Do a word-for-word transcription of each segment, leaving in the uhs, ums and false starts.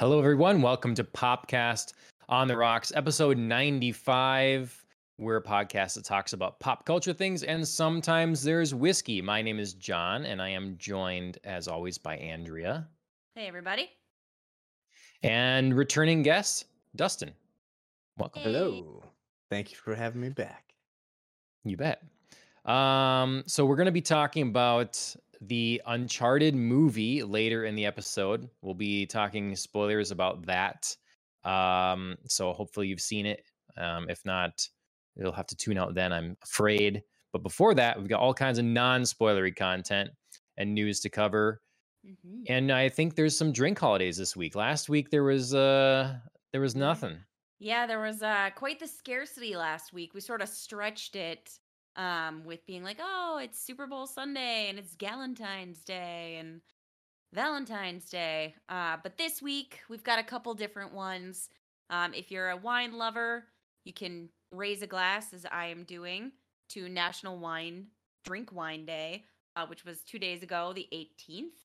Hello, everyone. Welcome to Popcast on the Rocks, episode ninety-five. We're a podcast that talks about pop culture things, and sometimes there's whiskey. My name is John, and I am joined, as always, by Andrea. Hey, everybody. And returning guest, Dustin. Welcome. Hey. Hello. Thank you for having me back. You bet. Um, so we're going to be talking about the Uncharted movie later in the episode. We'll be talking spoilers about that. Um, so hopefully you've seen it. Um, if not, you'll have to tune out then, I'm afraid. But before that, we've got all kinds of non-spoilery content and news to cover. Mm-hmm. And I think there's some drink holidays this week. Last week, there was uh, there was nothing. Yeah, there was uh, quite the scarcity last week. We sort of stretched it um, with being like, oh, it's Super Bowl Sunday and it's Galentine's Day and Valentine's Day. Uh, but this week, we've got a couple different ones. Um, if you're a wine lover, you can raise a glass, as I am doing, to National Wine Drink Wine Day, uh, which was two days ago, the eighteenth.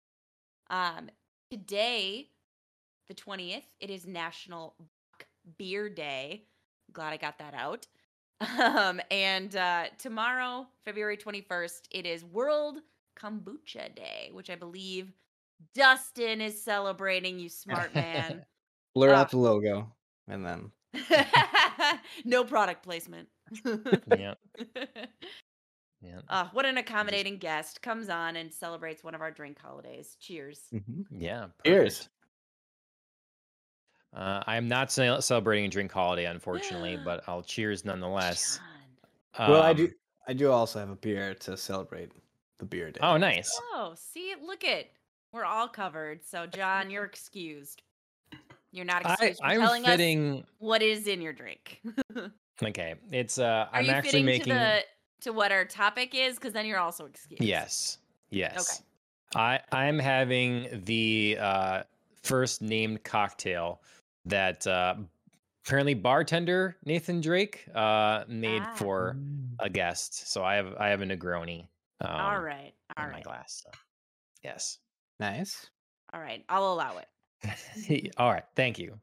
Um, today, the twentieth, it is National Beer Day. Glad I got that out. Um, and uh, tomorrow, February twenty-first, it is World Kombucha Day, which I believe Dustin is celebrating, you smart man. Blur uh, out the logo, and then... No product placement. Yeah. Yeah. Uh, what an accommodating guest comes on and celebrates one of our drink holidays. Cheers. Mm-hmm. Yeah. Perfect. Cheers. Uh, I am not celebrating a drink holiday, unfortunately, but I'll cheers nonetheless. Um, well, I do. I do also have a beer to celebrate the beer day. Oh, nice. Oh, see, look it. We're all covered. So, John, you're excused. You're not excused I, for I'm telling fitting... us what is in your drink. Okay, it's. Uh, I'm actually making. To the... to what our topic is, because then you're also excused. Yes. Yes. Okay. I, I'm having the uh, first named cocktail that uh, apparently bartender Nathan Drake uh, made ah. for a guest. So I have I have a Negroni. Um, All right. All in right. my glass. So. Yes. Nice. All right. I'll allow it. All right. Thank you.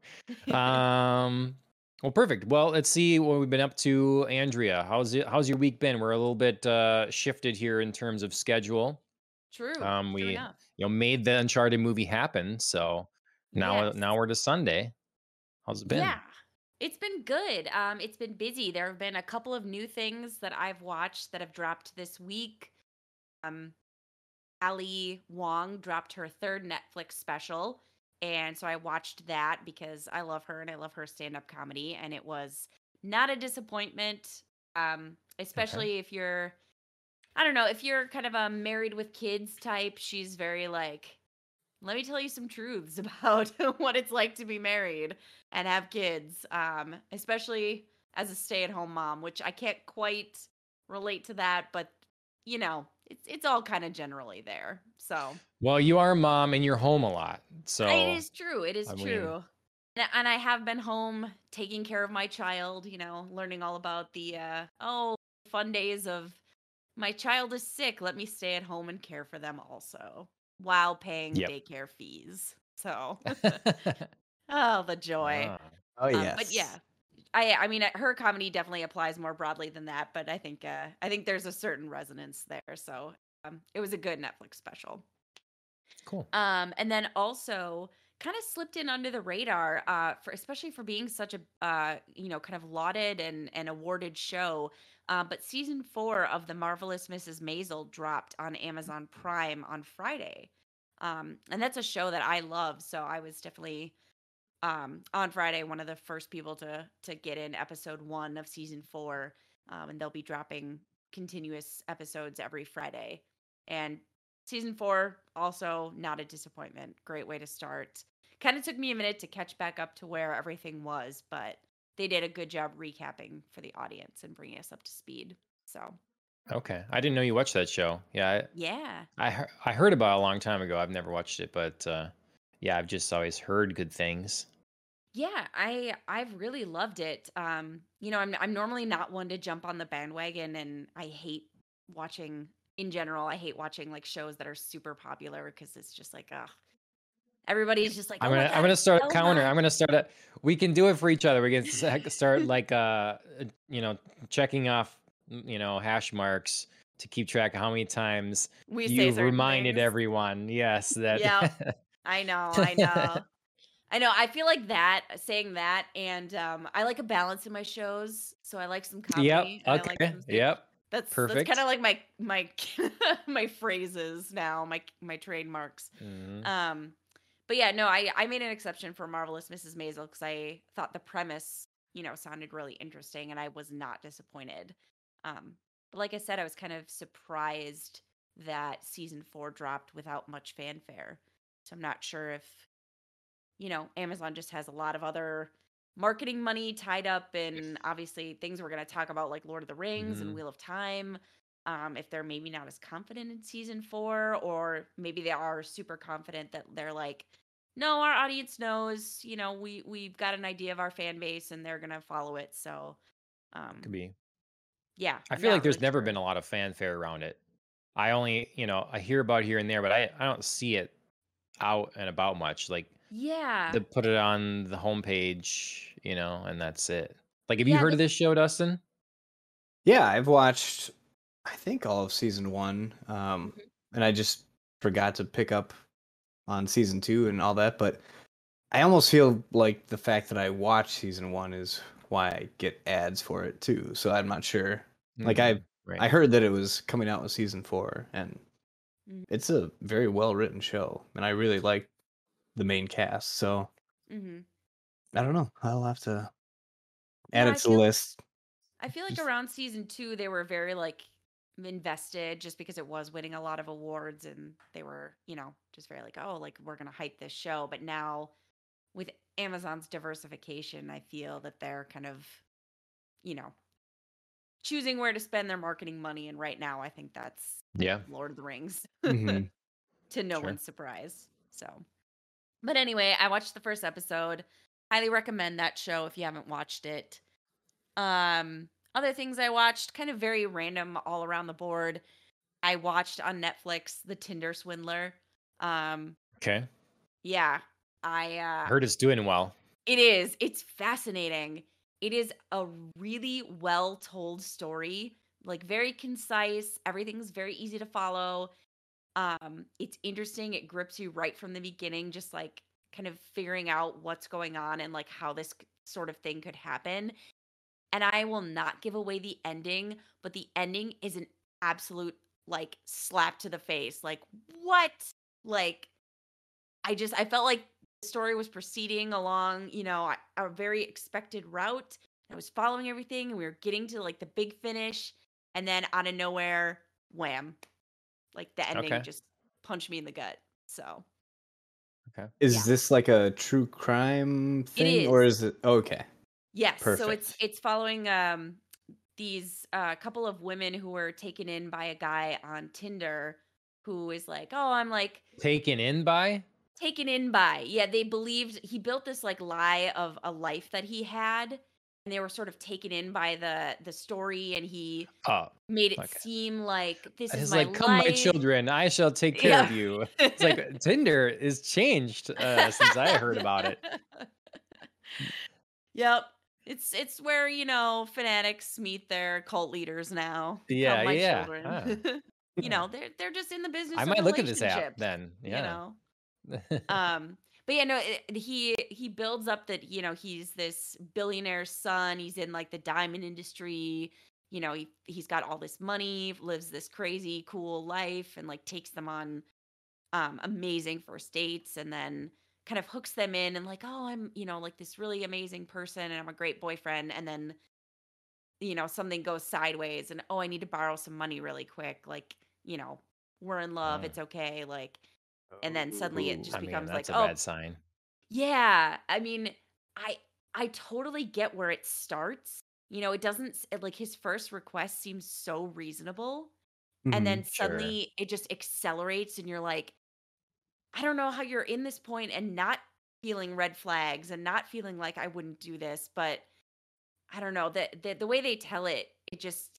Um Well, perfect. Well, let's see what we've been up to. Andrea, how's it, how's your week been? We're a little bit uh, shifted here in terms of schedule. True. Um, we True enough. you know made the Uncharted movie happen, so now yes. now we're to Sunday. How's it been? Yeah, it's been good. Um, it's been busy. There have been a couple of new things that I've watched that have dropped this week. Um, Ali Wong dropped her third Netflix special. And so I watched that because I love her and I love her stand-up comedy. And it was not a disappointment, um, especially okay. if you're, I don't know, if you're kind of a married with kids type. She's very like, let me tell you some truths about what it's like to be married and have kids, um, especially as a stay-at-home mom, which I can't quite relate to that, but, you know. It's it's all kind of generally there. So well, you are a mom and you're home a lot. So it is true. It is I mean, true. And I have been home taking care of my child. You know, learning all about the uh, oh fun days of my child is sick. Let me stay at home and care for them also while paying yep. daycare fees. So oh the joy. Ah. Oh yes. Um, but yeah. I I mean, her comedy definitely applies more broadly than that, but I think uh, I think there's a certain resonance there. So um, it was a good Netflix special. Cool. Um, and then also kind of slipped in under the radar, uh, for especially for being such a uh, you know kind of lauded and and awarded show. Uh, but season four of The Marvelous Missus Maisel dropped on Amazon Prime on Friday, um, and that's a show that I love. So I was definitely. Um, on Friday, one of the first people to to get in episode one of season four, um, and they'll be dropping continuous episodes every Friday. And season four, also not a disappointment. Great way to start. Kind of took me a minute to catch back up to where everything was, but they did a good job recapping for the audience and bringing us up to speed. So. Okay. I didn't know you watched that show. Yeah. I, yeah. I, I heard about it a long time ago. I've never watched it, but uh, yeah, I've just always heard good things. Yeah, I I've really loved it. Um, you know, I'm I'm normally not one to jump on the bandwagon, and I hate watching in general. I hate watching like shows that are super popular because it's just like, ugh, Everybody's just like, oh I'm gonna, I'm gonna start so a counter. Much. I'm gonna start a. We can do it for each other. We can start like, uh, you know, checking off, you know, hash marks to keep track of how many times we you reminded things. everyone. Yes, that. Yeah, I know, I know, I know. I feel like that saying that, and um, I like a balance in my shows, so I like some comedy. Yep. Okay. And I like some yep. That's perfect. That's kind of like my my my phrases now, my my trademarks. Mm-hmm. Um. But yeah, no, I, I made an exception for Marvelous Missus Maisel because I thought the premise, you know, sounded really interesting and I was not disappointed. Um, but like I said, I was kind of surprised that season four dropped without much fanfare. So I'm not sure if, you know, Amazon just has a lot of other marketing money tied up in obviously things we're going to talk about like Lord of the Rings mm-hmm. and Wheel of Time. Um, if they're maybe not as confident in season four, or maybe they are super confident that they're like, no, our audience knows, you know, we, we've got an idea of our fan base and they're going to follow it. So, um, could be. Yeah. I feel like there's never been a lot of fanfare around it. I only, you know, I hear about here and there, but I, I don't see it out and about much. Like, yeah, they put it on the homepage, you know, and that's it. Like, have you heard of this show, Dustin? Yeah, I've watched... I think all of season one, um, and I just forgot to pick up on season two and all that, but I almost feel like the fact that I watched season one is why I get ads for it too, so I'm not sure. Mm-hmm. Like, I right. I heard that it was coming out with season four, and it's a very well-written show, and I really like the main cast, so mm-hmm. I don't know. I'll have to add yeah, it to the list. Like, I feel like just... around season two, they were very, like, invested just because it was winning a lot of awards and they were, you know, just very like, oh, like we're gonna hype this show. But now with Amazon's diversification, I feel that they're kind of, you know, choosing where to spend their marketing money. And right now I think that's yeah Lord of the Rings mm-hmm. to no sure. one's surprise. So but anyway, I watched the first episode. Highly recommend that show if you haven't watched it. Um Other things I watched, kind of very random all around the board. I watched on Netflix The Tinder Swindler. Um, okay. Yeah. I uh, heard it's doing well. It is. It's fascinating. It is a really well-told story, like very concise. Everything's very easy to follow. Um, it's interesting. It grips you right from the beginning, just like kind of figuring out what's going on and like how this sort of thing could happen. And I will not give away the ending, but the ending is an absolute, like, slap to the face. Like, what? Like, I just, I felt like the story was proceeding along, you know, a very expected route. I was following everything, and we were getting to, like, the big finish. And then out of nowhere, wham. Like, the ending okay. just punched me in the gut, so. Okay. Is yeah. this, like, a true crime thing? It is. Or is it, okay. Yes, Perfect. so it's it's following um, these uh, couple of women who were taken in by a guy on Tinder who is like, oh, I'm like... Taken in by? Taken in by. Yeah, they believed... He built this like lie of a life that he had, and they were sort of taken in by the, the story, and he oh, made it okay. seem like this is my like, life. Come, my children, I shall take care yeah. of you. It's like, Tinder is changed uh, since I heard about it. Yep. It's it's where, you know, fanatics meet their cult leaders now. Yeah, my yeah. children. Huh. you know, they're they're just in the business. I of might look at this app then. Yeah. You know. um, but yeah, no, it, he he builds up that, you know, he's this billionaire's son. He's in like the diamond industry. You know, he he's got all this money, lives this crazy cool life, and like takes them on um, amazing first dates, and then kind of hooks them in and like, oh, I'm, you know, like this really amazing person and I'm a great boyfriend. And then, you know, something goes sideways and, oh, I need to borrow some money really quick. Like, you know, we're in love. Mm. It's okay. Like, and then suddenly it just I becomes mean, that's like, a oh, bad sign. Yeah. I mean, I, I totally get where it starts. You know, it doesn't it, like his first request seems so reasonable. Mm-hmm, and then suddenly sure. it just accelerates and you're like, I don't know how you're in this point and not feeling red flags and not feeling like I wouldn't do this, but I don't know that the, the way they tell it, it just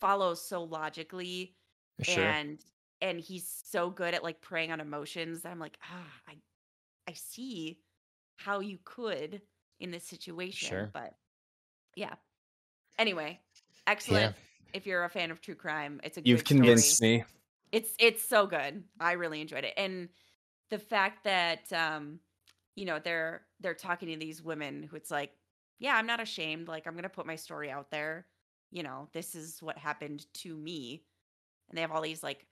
follows so logically sure. and, and he's so good at like preying on emotions that I'm like, ah, I, I see how you could in this situation. Sure. But yeah. Anyway, excellent. Yeah. If you're a fan of true crime, it's a good You've convinced story. me. It's it's so good. I really enjoyed it. And the fact that um, you know, they're they're talking to these women who it's like, yeah, I'm not ashamed. Like, I'm gonna put my story out there. You know, this is what happened to me. And they have all these like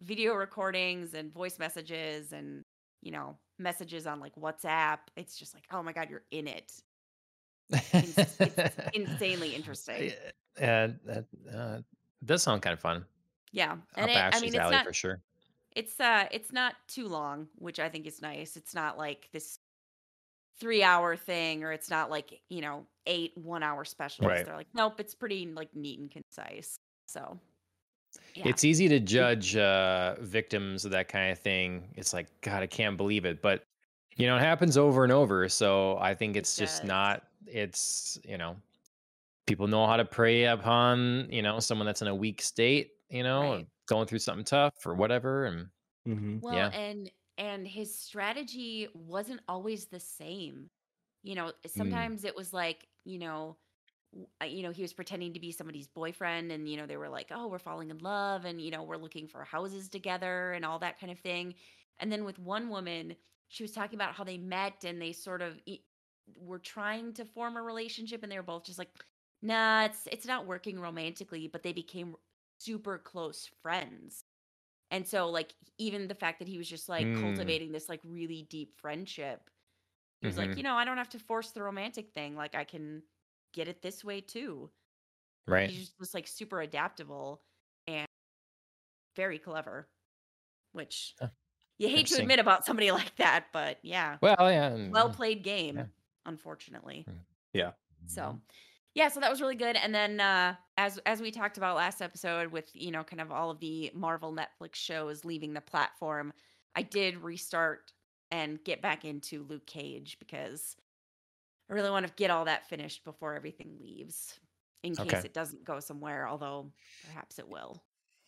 video recordings and voice messages and, you know, messages on like WhatsApp. It's just like, oh my God, you're in it. It's, it's insanely interesting. Yeah, that uh, does sound kind of fun. Yeah, and up it, Ashley's I mean, it's alley not, for sure. It's uh, it's not too long, which I think is nice. It's not like this three-hour thing, or it's not like, you know, eight one-hour specials. Right. They're like, nope, it's pretty like neat and concise. So. Yeah. It's easy to judge uh, victims of that kind of thing. It's like, God, I can't believe it. But, you know, it happens over and over. So I think it's it just does. not, it's, you know, people know how to prey upon, you know, someone that's in a weak state, you know, right. going through something tough or whatever. And mm-hmm. Well, yeah. and and his strategy wasn't always the same. You know, sometimes mm. it was like, you know, you know, he was pretending to be somebody's boyfriend and, you know, they were like, oh, we're falling in love and, you know, we're looking for houses together and all that kind of thing. And then with one woman, she was talking about how they met and they sort of were trying to form a relationship and they were both just like, nah, it's, it's not working romantically, but they became super close friends. And so like, even the fact that he was just like mm. cultivating this like really deep friendship, he was mm-hmm. like, you know, I don't have to force the romantic thing. Like I can get it this way too. Right. He just was like super adaptable and very clever, which huh. you hate to admit about somebody like that, but yeah. Well, yeah. Well played game, yeah. unfortunately. Yeah. So, yeah, so that was really good. And then uh, as as we talked about last episode with, you know, kind of all of the Marvel Netflix shows leaving the platform, I did restart and get back into Luke Cage because I really want to get all that finished before everything leaves in case okay. it doesn't go somewhere, although perhaps it will.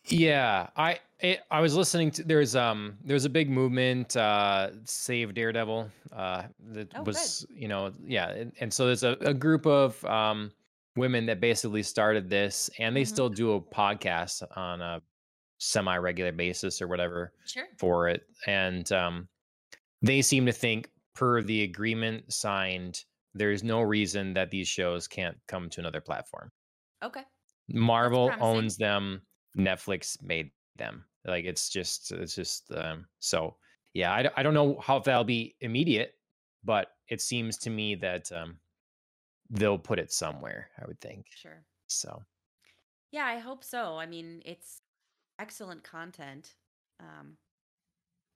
Yeah. I, it, I was listening to, there's, um, there's a big movement, uh, Save Daredevil, uh, that oh, was, good. you know, yeah. And, and so there's a, a group of, um, women that basically started this and they mm-hmm. still do a podcast on a semi-regular basis or whatever sure. for it. And, um, they seem to think per the agreement signed, there is no reason that these shows can't come to another platform. Okay. Marvel owns them. Netflix made them. Like it's just, it's just, um, so yeah, I, I don't know how that'll be immediate, but it seems to me that, um, they'll put it somewhere, I would think. Sure. So. Yeah, I hope so. I mean, it's excellent content. Um,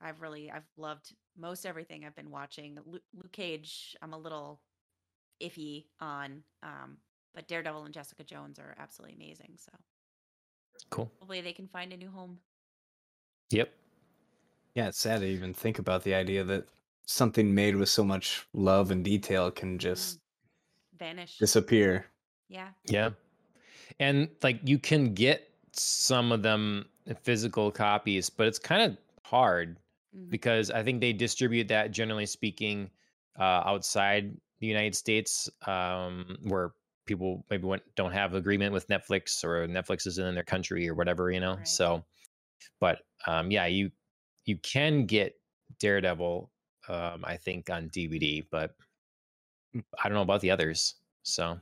I've really, I've loved most everything I've been watching. Luke, Luke Cage, I'm a little iffy on, um, but Daredevil and Jessica Jones are absolutely amazing. So cool. Hopefully they can find a new home. Yep. Yeah, it's sad to even think about the idea that something made with so much love and detail can just vanish, disappear. Yeah. Yeah. And like you can get some of them physical copies, but it's kind of hard mm-hmm. because I think they distribute that generally speaking uh, outside the United States, um, where people maybe don't have agreement with Netflix or Netflix isn't in their country or whatever, you know? Right. So, but, um, yeah, you, you can get Daredevil, um, I think on D V D, but I don't know about the others. So.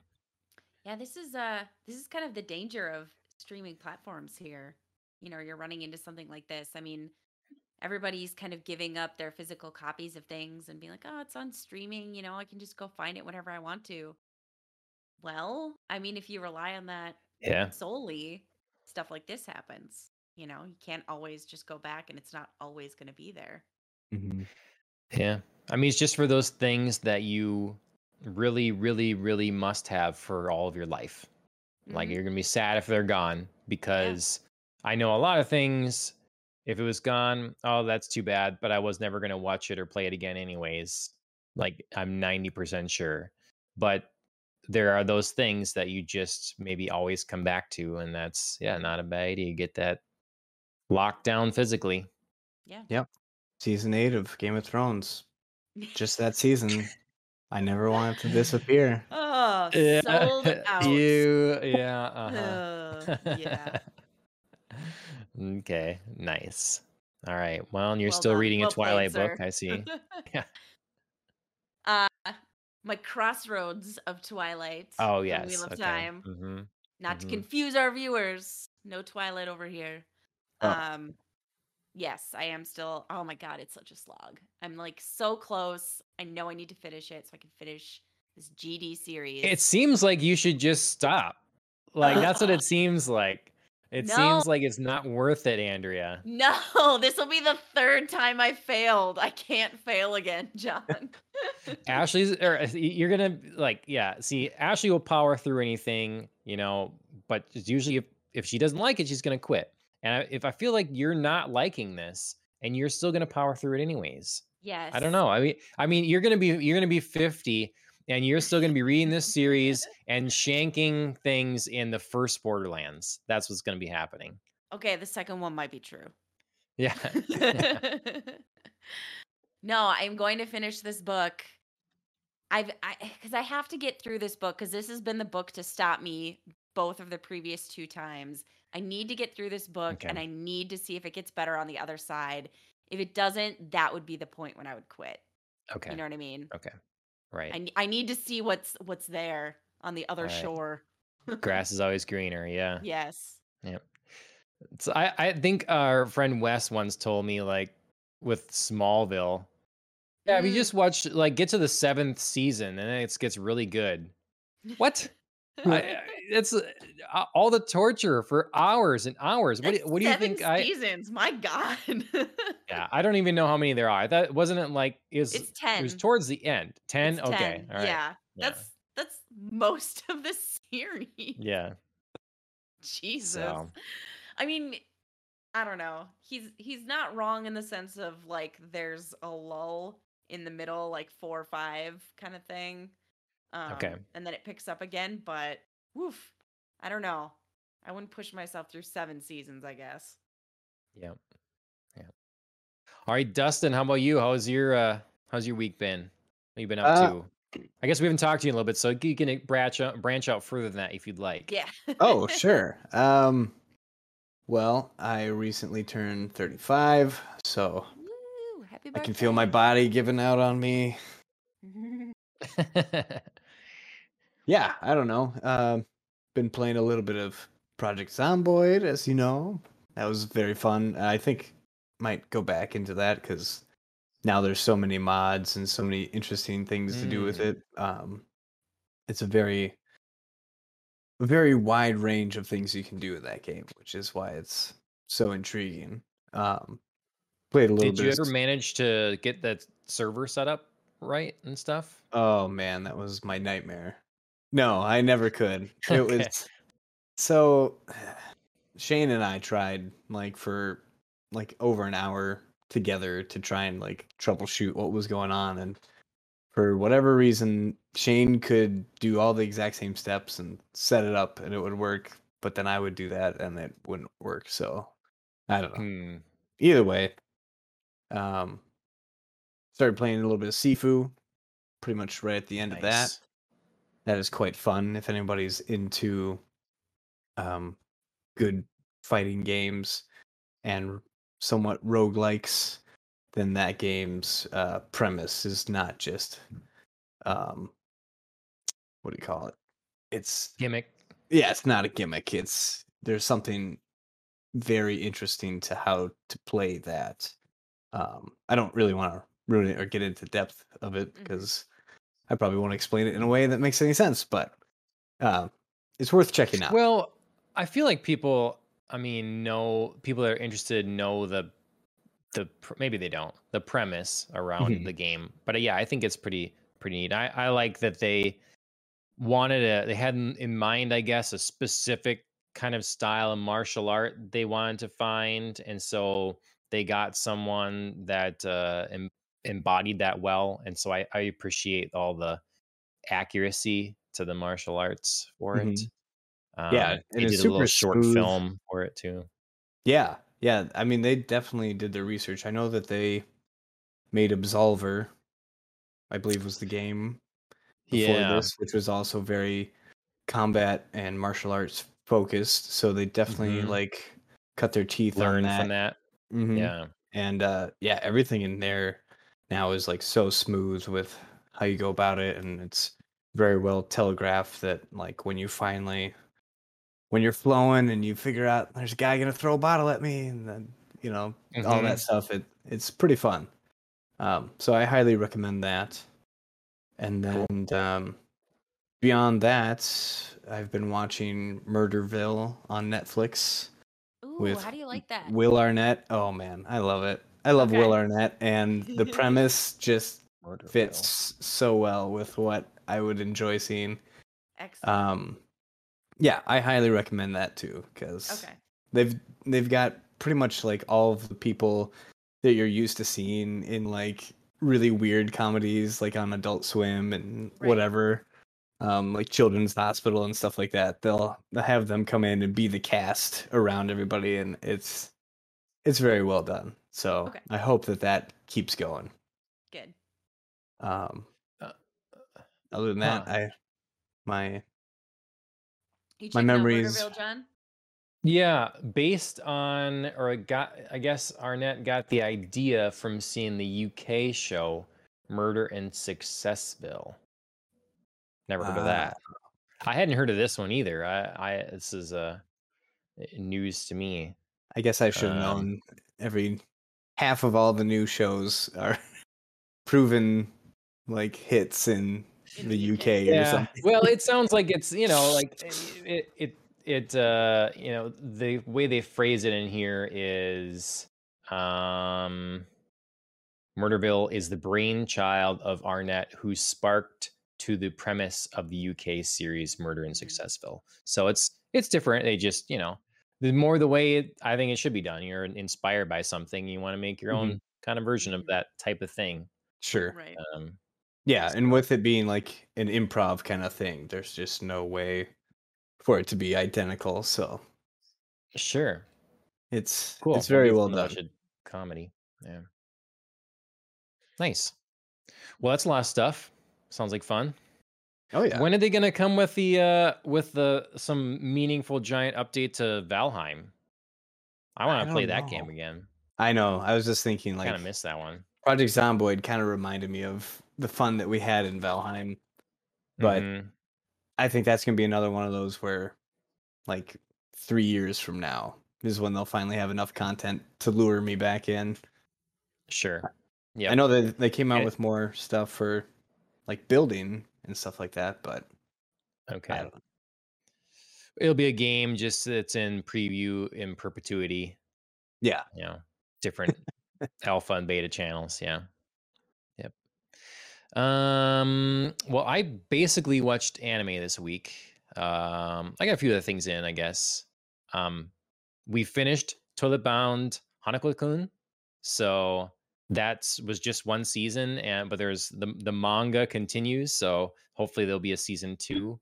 Yeah, this is, uh, this is kind of the danger of streaming platforms here. You know, you're running into something like this. I mean, everybody's kind of giving up their physical copies of things and being like, oh, it's on streaming. You know, I can just go find it whenever I want to. Well, I mean, if you rely on that yeah. solely, stuff like this happens. You know, you can't always just go back and it's not always going to be there. Mm-hmm. Yeah. I mean, it's just for those things that you really, really, really must have for all of your life. Mm-hmm. Like you're going to be sad if they're gone because yeah. I know a lot of things. If it was gone, oh, that's too bad, but I was never going to watch it or play it again anyways. Like, I'm ninety percent sure. But there are those things that you just maybe always come back to, and that's, yeah, not a bad idea. You get that locked down physically. Yeah. Yep. Season eight of Game of Thrones. Just that season. I never want it to disappear. Oh, yeah. Sold out. You, yeah, uh-huh. uh, yeah. Okay, nice. All right. Well, and you're well still done. reading well a Twilight played, book, sir. I see. Yeah. Uh, my Crossroads of Twilight. Oh yes. Wheel of okay. Time. Mm-hmm. Not mm-hmm. to confuse our viewers. No Twilight over here. Oh. Um, yes, I am still. Oh my God, it's such a slog. I'm like so close. I know I need to finish it so I can finish this G D series. It seems like you should just stop. Like that's what it seems like. It no. seems like it's not worth it, Andrea. No, this will be the third time I failed. I can't fail again, John. Ashley's, or you're gonna like, yeah. See, Ashley will power through anything, you know. But usually, if, if she doesn't like it, she's gonna quit. And I, if I feel like you're not liking this, and you're still gonna power through it anyways. Yes. I don't know. I mean, I mean, you're gonna be, you're gonna be fifty, and you're still gonna be reading this series and shanking things in the first Borderlands. That's what's gonna be happening. Okay, the second one might be true. Yeah. yeah. No, I'm going to finish this book. I've, I, because I have to get through this book because this has been the book to stop me both of the previous two times. I need to get through this book, okay. and I need to see if it gets better on the other side. If it doesn't, that would be the point when I would quit. Okay. You know what I mean? Okay. Right. I, I need to see what's what's there on the other right. shore. Grass is always greener. Yeah. Yes. Yeah. So I, I think our friend Wes once told me, like, with Smallville. Yeah, we just watched, like, get to the seventh season, and then it gets really good. What? I, it's uh, all the torture for hours and hours. What, what do you think? Seven seasons, I, my God. Yeah, I don't even know how many there are. That wasn't it like is it's ten. It was towards the end. Ten. It's okay. ten. All right. Yeah, that's yeah. that's most of the series. Yeah. Jesus. So. I mean, I don't know. He's he's not wrong in the sense of like there's a lull in the middle, like four or five kind of thing. Um, okay. And then it picks up again, but woof, I don't know. I wouldn't push myself through seven seasons, I guess. Yeah. Yeah. All right, Dustin, how about you? How's your uh, how's your week been? What have you been up uh, to? I guess we haven't talked to you in a little bit, so you can branch out, branch out further than that if you'd like. Yeah. Oh, sure. Um, well, I recently turned thirty-five, so Woo, happy birthday. I can feel my body giving out on me. Yeah, I don't know. Um, been playing a little bit of Project Zomboid, as you know. That was very fun. I think might go back into that because now there's so many mods and so many interesting things mm. to do with it. Um, it's a very, very wide range of things you can do with that game, which is why it's so intriguing. Um, played a little Did bit. Did you ever of... manage to get that server set up right and stuff? Oh man, that was my nightmare. No, I never could. It okay. was so Shane and I tried like for like over an hour together to try and like troubleshoot what was going on, and for whatever reason Shane could do all the exact same steps and set it up and it would work, but then I would do that and it wouldn't work. So I don't know. Hmm. Either way, um started playing a little bit of Sifu pretty much right at the end nice. Of that. That is quite fun if anybody's into um, good fighting games and somewhat roguelikes, then that game's uh, premise is not just um, what do you call it? It's gimmick. Yeah, it's not a gimmick. It's there's something very interesting to how to play that. Um, I don't really want to ruin it or get into depth of it because mm-hmm. I probably won't explain it in a way that makes any sense, but uh, it's worth checking out. Well, I feel like people, I mean, know people that are interested know the the maybe they don't the premise around mm-hmm. the game, but uh, yeah, I think it's pretty pretty neat. I, I like that they wanted a they had in mind, I guess, a specific kind of style of martial art they wanted to find, and so they got someone that uh, em- embodied that well, and so I, I appreciate all the accuracy to the martial arts for it. Mm-hmm. Um, yeah, they did a little short smooth. film for it too. Yeah, yeah. I mean, they definitely did their research. I know that they made Absolver, I believe was the game before yeah. this, which was also very combat and martial arts focused. So they definitely mm-hmm. like cut their teeth Learn on that. From that. Mm-hmm. Yeah. And uh, yeah, everything in there now is like so smooth with how you go about it. And it's very well telegraphed that like when you finally, when you're flowing and you figure out there's a guy going to throw a bottle at me and then, you know, mm-hmm. all that stuff, it it's pretty fun. Um, so I highly recommend that. And then cool. um, beyond that, I've been watching Murderville on Netflix. Ooh, how do you like that? Will Arnett. Oh, man, I love it. I love okay. Will Arnett. And the premise just Murderville. Fits so well with what I would enjoy seeing. Excellent. Um, yeah, I highly recommend that, too, because okay. they've they've got pretty much like all of the people that you're used to seeing in like really weird comedies like on Adult Swim and right. whatever, um, like Children's Hospital and stuff like that. They'll, they'll have them come in and be the cast around everybody, and it's it's very well done. So okay. I hope that that keeps going. Good. Um, uh, other than that, huh. I my you my memories. John? Yeah, based on, or it got, I guess Arnett got the idea from seeing the U K show Murder in Successville. Never heard uh, of that. I hadn't heard of this one either. I, I this is uh, news to me. I guess I should have um, known. Every half of all the new shows are proven like hits in the U K yeah. or something. Well, it sounds like it's, you know, like it. it, it It, uh, you know, the way they phrase it in here is um, Murderville is the brainchild of Arnett, who sparked to the premise of the U K series Murder in Successville. So it's it's different. They just, you know, the more the way it, I think it should be done. You're inspired by something. You want to make your mm-hmm. own kind of version of that type of thing. Sure. Right. Um, yeah. And with it being like an improv kind of thing, there's just no way for it to be identical, so sure, it's cool. It's very well done. Comedy, yeah, nice. Well, that's a lot of stuff. Sounds like fun. Oh yeah. When are they gonna come with the uh, with the some meaningful giant update to Valheim? I want to play that game again. I know. I was just thinking, like, kind of missed that one. Project Zomboid kind of reminded me of the fun that we had in Valheim, but. Mm-hmm. I think that's going to be another one of those where, like, three years from now is when they'll finally have enough content to lure me back in. Sure. Yeah. I know that they came out with more stuff for, like, building and stuff like that, but okay. I don't know. It'll be a game just that's in preview in perpetuity. Yeah. You know, different alpha and beta channels. Yeah. Um, well, I basically watched anime this week. Um, I got a few other things in, I guess. Um, we finished Toilet Bound Hanako-kun. So that was just one season, and but there's the, the manga continues. So hopefully there'll be a season two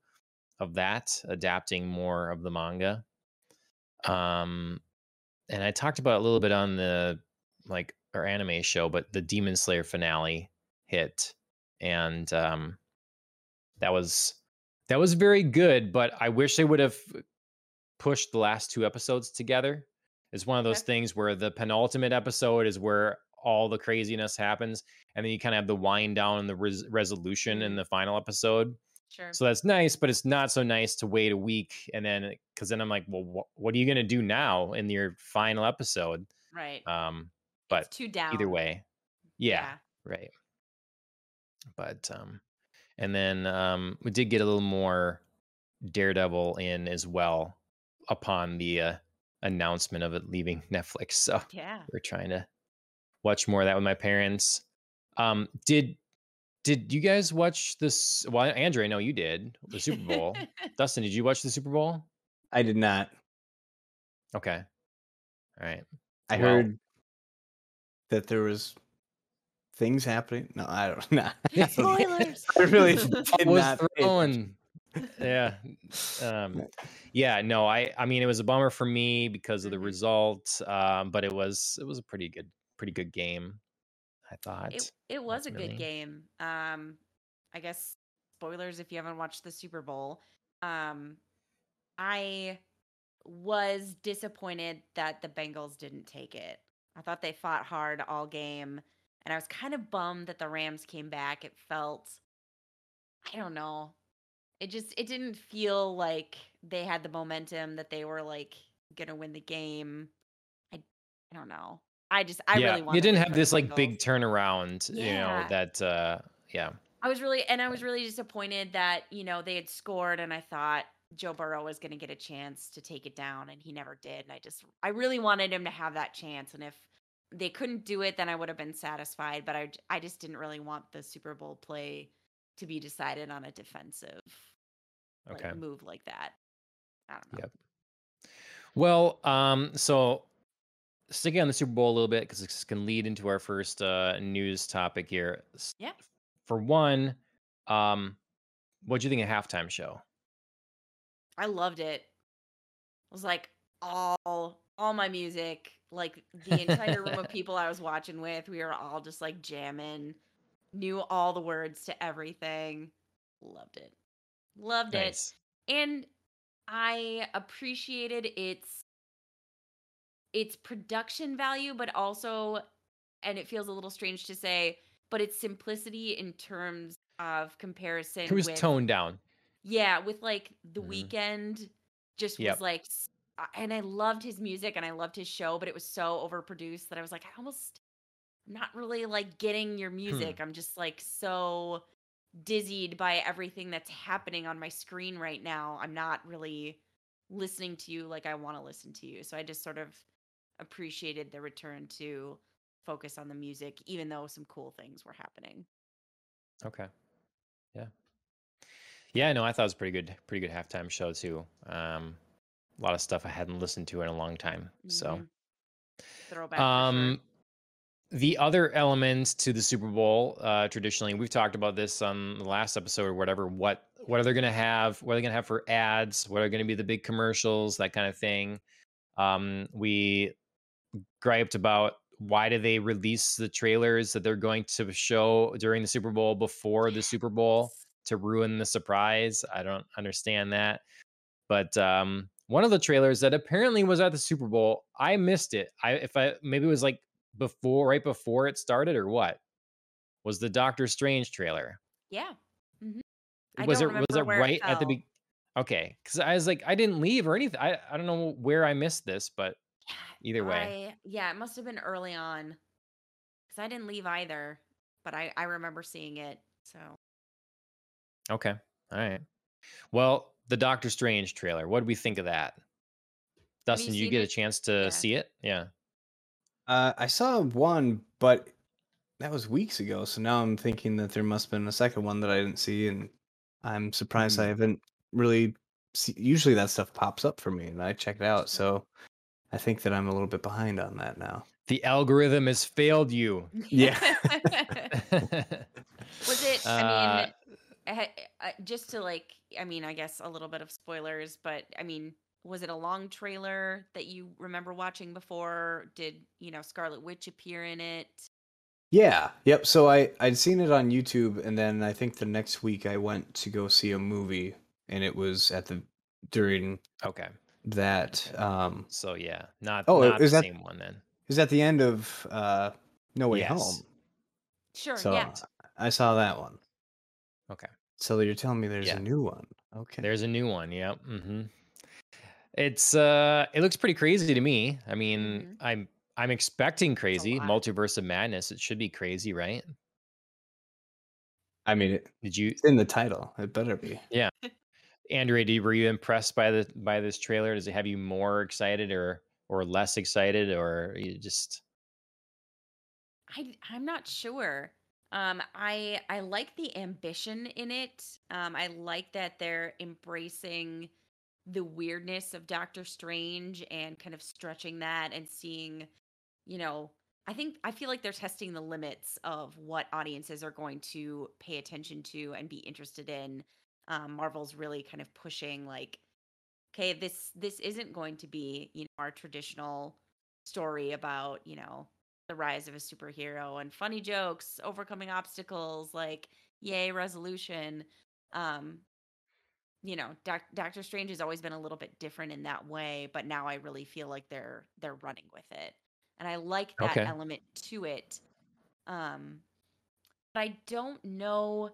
of that, adapting more of the manga. Um, and I talked about a little bit on the, like, our anime show, but the Demon Slayer finale hit. And um, that was that was very good, but I wish they would have pushed the last two episodes together. It's one of those okay. things where the penultimate episode is where all the craziness happens, and then you kind of have the wind down and the res- resolution in the final episode. Sure. So that's nice, but it's not so nice to wait a week and then because then I'm like, well, wh- what are you gonna do now in your final episode? Right. Um, but it's too down. Either way, yeah, yeah. right. But um, and then um, we did get a little more Daredevil in as well upon the uh, announcement of it leaving Netflix. So yeah, we're trying to watch more of that with my parents. Um, did did you guys watch this? Well, Andrew, I know you did the Super Bowl. Dustin, did you watch the Super Bowl? I did not. Okay, all right. I well, heard that there was. Things happening? No, I don't know. Nah. Spoilers. I really did was not. Thrown. Yeah, um, yeah. No, I. I mean, it was a bummer for me because of the result. Um, but it was it was a pretty good, pretty good game. I thought it, it was That's a really... good game. Um, I guess spoilers if you haven't watched the Super Bowl. Um, I was disappointed that the Bengals didn't take it. I thought they fought hard all game, and I was kind of bummed that the Rams came back. It felt, I don't know, it just it didn't feel like they had the momentum that they were like gonna win the game. I I don't know. I just I yeah. really wanted. You didn't have this Bengals. like big turnaround, yeah. you know that uh, yeah. I was really and I was really disappointed that you know they had scored, and I thought Joe Burrow was going to get a chance to take it down, and he never did. And I just, I really wanted him to have that chance. And if they couldn't do it, then I would have been satisfied. But I, I just didn't really want the Super Bowl play to be decided on a defensive okay. like, move like that. I don't know. Yep. Well, um, so sticking on the Super Bowl a little bit, because this can lead into our first uh, news topic here. Yeah. For one, um, what do you think of halftime show? I loved it. It was like all, all my music, like the entire room of people I was watching with, we were all just like jamming, knew all the words to everything. Loved it. Loved nice. it. And I appreciated its, its production value, but also, and it feels a little strange to say, but its simplicity in terms of comparison. It was with, toned down. Yeah, with like The Weeknd just yep. was like, and I loved his music and I loved his show, but it was so overproduced that I was like, I almost not really like getting your music. Hmm. I'm just like so dizzied by everything that's happening on my screen right now. I'm not really listening to you like I want to listen to you. So I just sort of appreciated the return to focus on the music, even though some cool things were happening. Okay. Yeah. Yeah, no, I thought it was pretty good, pretty good halftime show too. Um, a lot of stuff I hadn't listened to in a long time. So, mm-hmm. um, sure. the other elements to the Super Bowl, uh, traditionally, we've talked about this on the last episode or whatever. What what are they going to have? What are they going to have for ads? What are going to be the big commercials? That kind of thing. Um, we griped about why do they release the trailers that they're going to show during the Super Bowl before the Super Bowl? To ruin the surprise. I don't understand that. But um, one of the trailers that apparently was at the Super Bowl, I missed it. I if I maybe it was like before, right before it started, or what? Was the Doctor Strange trailer? Yeah. Mm-hmm. I was don't it was it right it at the beginning? Okay, because I was like, I didn't leave or anything. I I don't know where I missed this, but either way, I, yeah, it must have been early on because I didn't leave either. But I I remember seeing it so. Okay. All right. Well, the Doctor Strange trailer. What do we think of that? Dustin, you, you get it? a chance to yeah. see it? Yeah. Uh, I saw one, but that was weeks ago. So now I'm thinking that there must have been a second one that I didn't see. And I'm surprised mm. I haven't really see, usually that stuff pops up for me and I check it out. So I think that I'm a little bit behind on that now. The algorithm has failed you. Yeah. Was it, I mean, uh, Uh, just to like, I mean, I guess a little bit of spoilers, but I mean, was it a long trailer that you remember watching before? Did, you know, Scarlet Witch appear in it? Yeah. Yep. So I, I'd seen it on YouTube, and then I think the next week I went to go see a movie, and it was at the, during okay that. Um, so yeah, not, oh, not the that, same one then. Is that the end of uh, No Way yes. Home? Sure. So yeah. I saw that one. Okay. So you're telling me there's yeah. a new one. Okay. There's a new one. Yep. Yeah. Mm-hmm. It's uh, it looks pretty crazy to me. I mean, mm-hmm. I'm I'm expecting crazy. Multiverse of Madness. It should be crazy, right? I mean, it, did you? It's in the title, it better be. Yeah. Andrea, did, were you impressed by the by this trailer? Does it have you more excited or or less excited, or you just? I I'm not sure. Um, I I like the ambition in it. Um, I like that they're embracing the weirdness of Doctor Strange and kind of stretching that and seeing, you know, I think I feel like they're testing the limits of what audiences are going to pay attention to and be interested in. Um, Marvel's really kind of pushing like, okay, this this isn't going to be, you know, our traditional story about, you know, the rise of a superhero and funny jokes, overcoming obstacles, like, yay, resolution. Um, you know, doc- Doctor Strange has always been a little bit different in that way, but now I really feel like they're they're running with it. And I like that okay. element to it. Um, but I don't know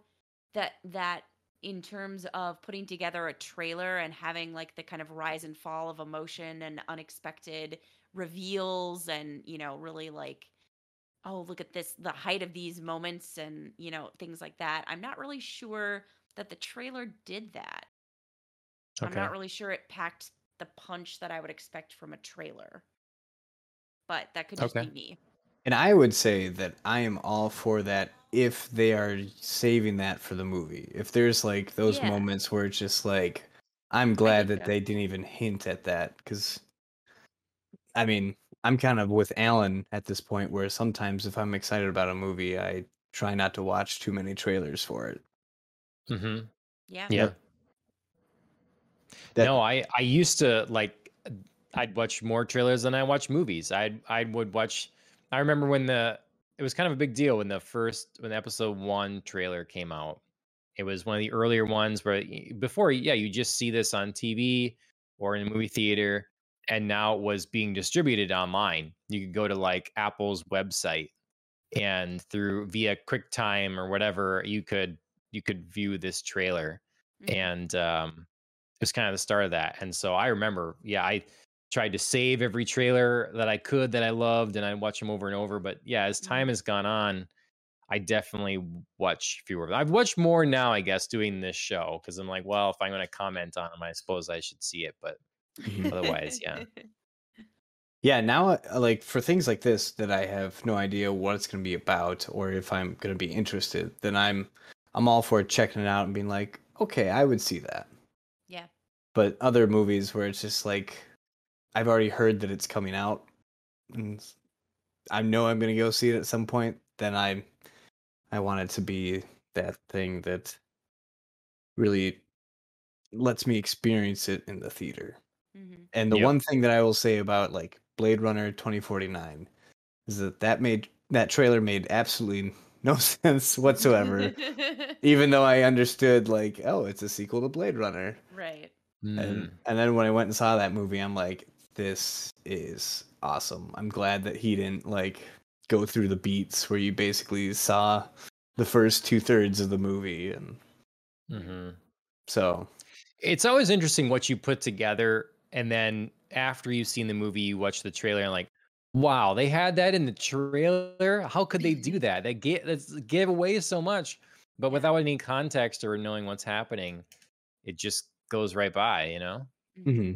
that that in terms of putting together a trailer and having like the kind of rise and fall of emotion and unexpected reveals and, you know, really like, oh, look at this, the height of these moments and, you know, things like that. I'm not really sure that the trailer did that. Okay. I'm not really sure it packed the punch that I would expect from a trailer. But that could just okay. be me. And I would say that I am all for that if they are saving that for the movie. If there's like those yeah. moments where it's just like, I'm glad that so. they didn't even hint at that. Because, I mean, I'm kind of with Alan at this point where sometimes if I'm excited about a movie, I try not to watch too many trailers for it. Mm-hmm. Yeah. Yeah. That, no, I, I used to like, I'd watch more trailers than I watch movies. I I would watch. I remember when the it was kind of a big deal when the first when the episode one trailer came out. It was one of the earlier ones where before, yeah, you just see this on T V or in a movie theater, and now it was being distributed online. You could go to like Apple's website and through via QuickTime or whatever, you could you could view this trailer, mm-hmm. and um, it was kind of the start of that. And so I remember, yeah, I. tried to save every trailer that I could that I loved, and I'd watch them over and over. But yeah, as time has gone on, I definitely watch fewer of them. I've watched more now, I guess, doing this show because I'm like, well, if I'm going to comment on them, I suppose I should see it. But otherwise, yeah. Yeah, now, like for things like this that I have no idea what it's going to be about or if I'm going to be interested, then I'm I'm all for checking it out and being like, okay, I would see that. Yeah. But other movies where it's just like, I've already heard that it's coming out and I know I'm going to go see it at some point. Then I, I want it to be that thing that really lets me experience it in the theater. Mm-hmm. And the yep. one thing that I will say about like Blade Runner twenty forty-nine is that that made that trailer made absolutely no sense whatsoever, even though I understood like, oh, it's a sequel to Blade Runner. Right. Mm. And, and then when I went and saw that movie, I'm like, this is awesome. I'm glad that he didn't like go through the beats where you basically saw the first two thirds of the movie. And mm-hmm. so it's always interesting what you put together. And then after you've seen the movie, you watch the trailer and like, wow, they had that in the trailer. How could they do that? They get, let's give away so much, but without any context or knowing what's happening, it just goes right by, you know? Mm-hmm.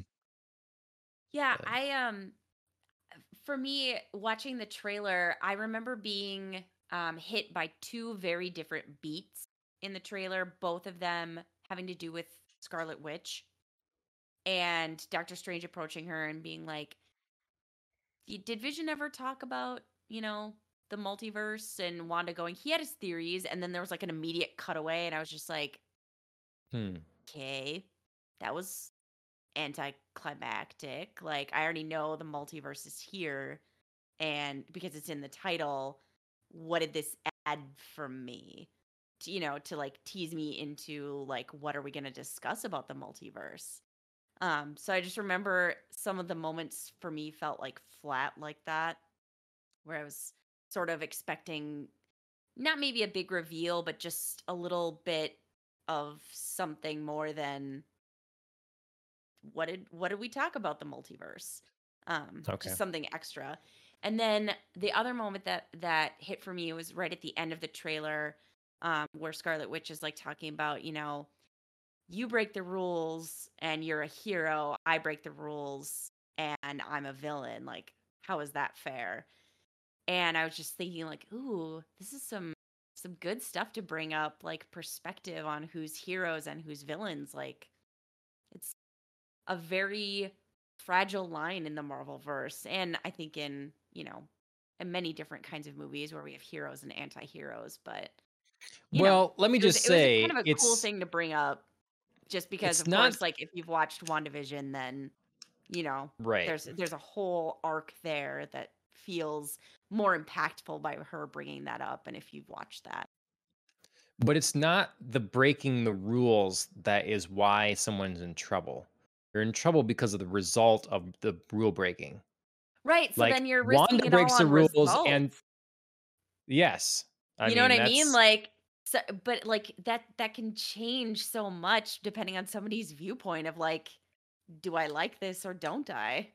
Yeah, but. I, um, for me, watching the trailer, I remember being um, hit by two very different beats in the trailer, both of them having to do with Scarlet Witch and Doctor Strange approaching her and being like, did Vision ever talk about, you know, the multiverse? And Wanda going, he had his theories, and then there was like an immediate cutaway, and I was just like, hmm. okay. That was anticlimactic. Like, I already know the multiverse is here, and because it's in the title, what did this add for me? To, you know, to like tease me into like, what are we going to discuss about the multiverse? Um, so I just remember some of the moments for me felt like flat like that, where I was sort of expecting not maybe a big reveal, but just a little bit of something more than. What did what did we talk about the multiverse? Um, okay. Just something extra. And then the other moment that, that hit for me was right at the end of the trailer um, where Scarlet Witch is like talking about, you know, you break the rules and you're a hero. I break the rules and I'm a villain. Like, how is that fair? And I was just thinking like, ooh, this is some some good stuff to bring up, like perspective on who's heroes and who's villains. Like, it's a very fragile line in the Marvelverse, and I think in, you know, in many different kinds of movies where we have heroes and anti-heroes, but well, know, let me just was, say it was kind of a it's, cool thing to bring up just because of not, course, like if you've watched WandaVision, then, you know, right. there's there's a whole arc there that feels more impactful by her bringing that up. And if you've watched that. But it's not the breaking the rules that is why someone's in trouble. You're in trouble because of the result of the rule breaking. Right. So like, then you're risking Wanda it breaks all on the rules results. And yes. I you know mean, what I mean? Like, so, but like that, that can change so much depending on somebody's viewpoint of like, do I like this or don't I?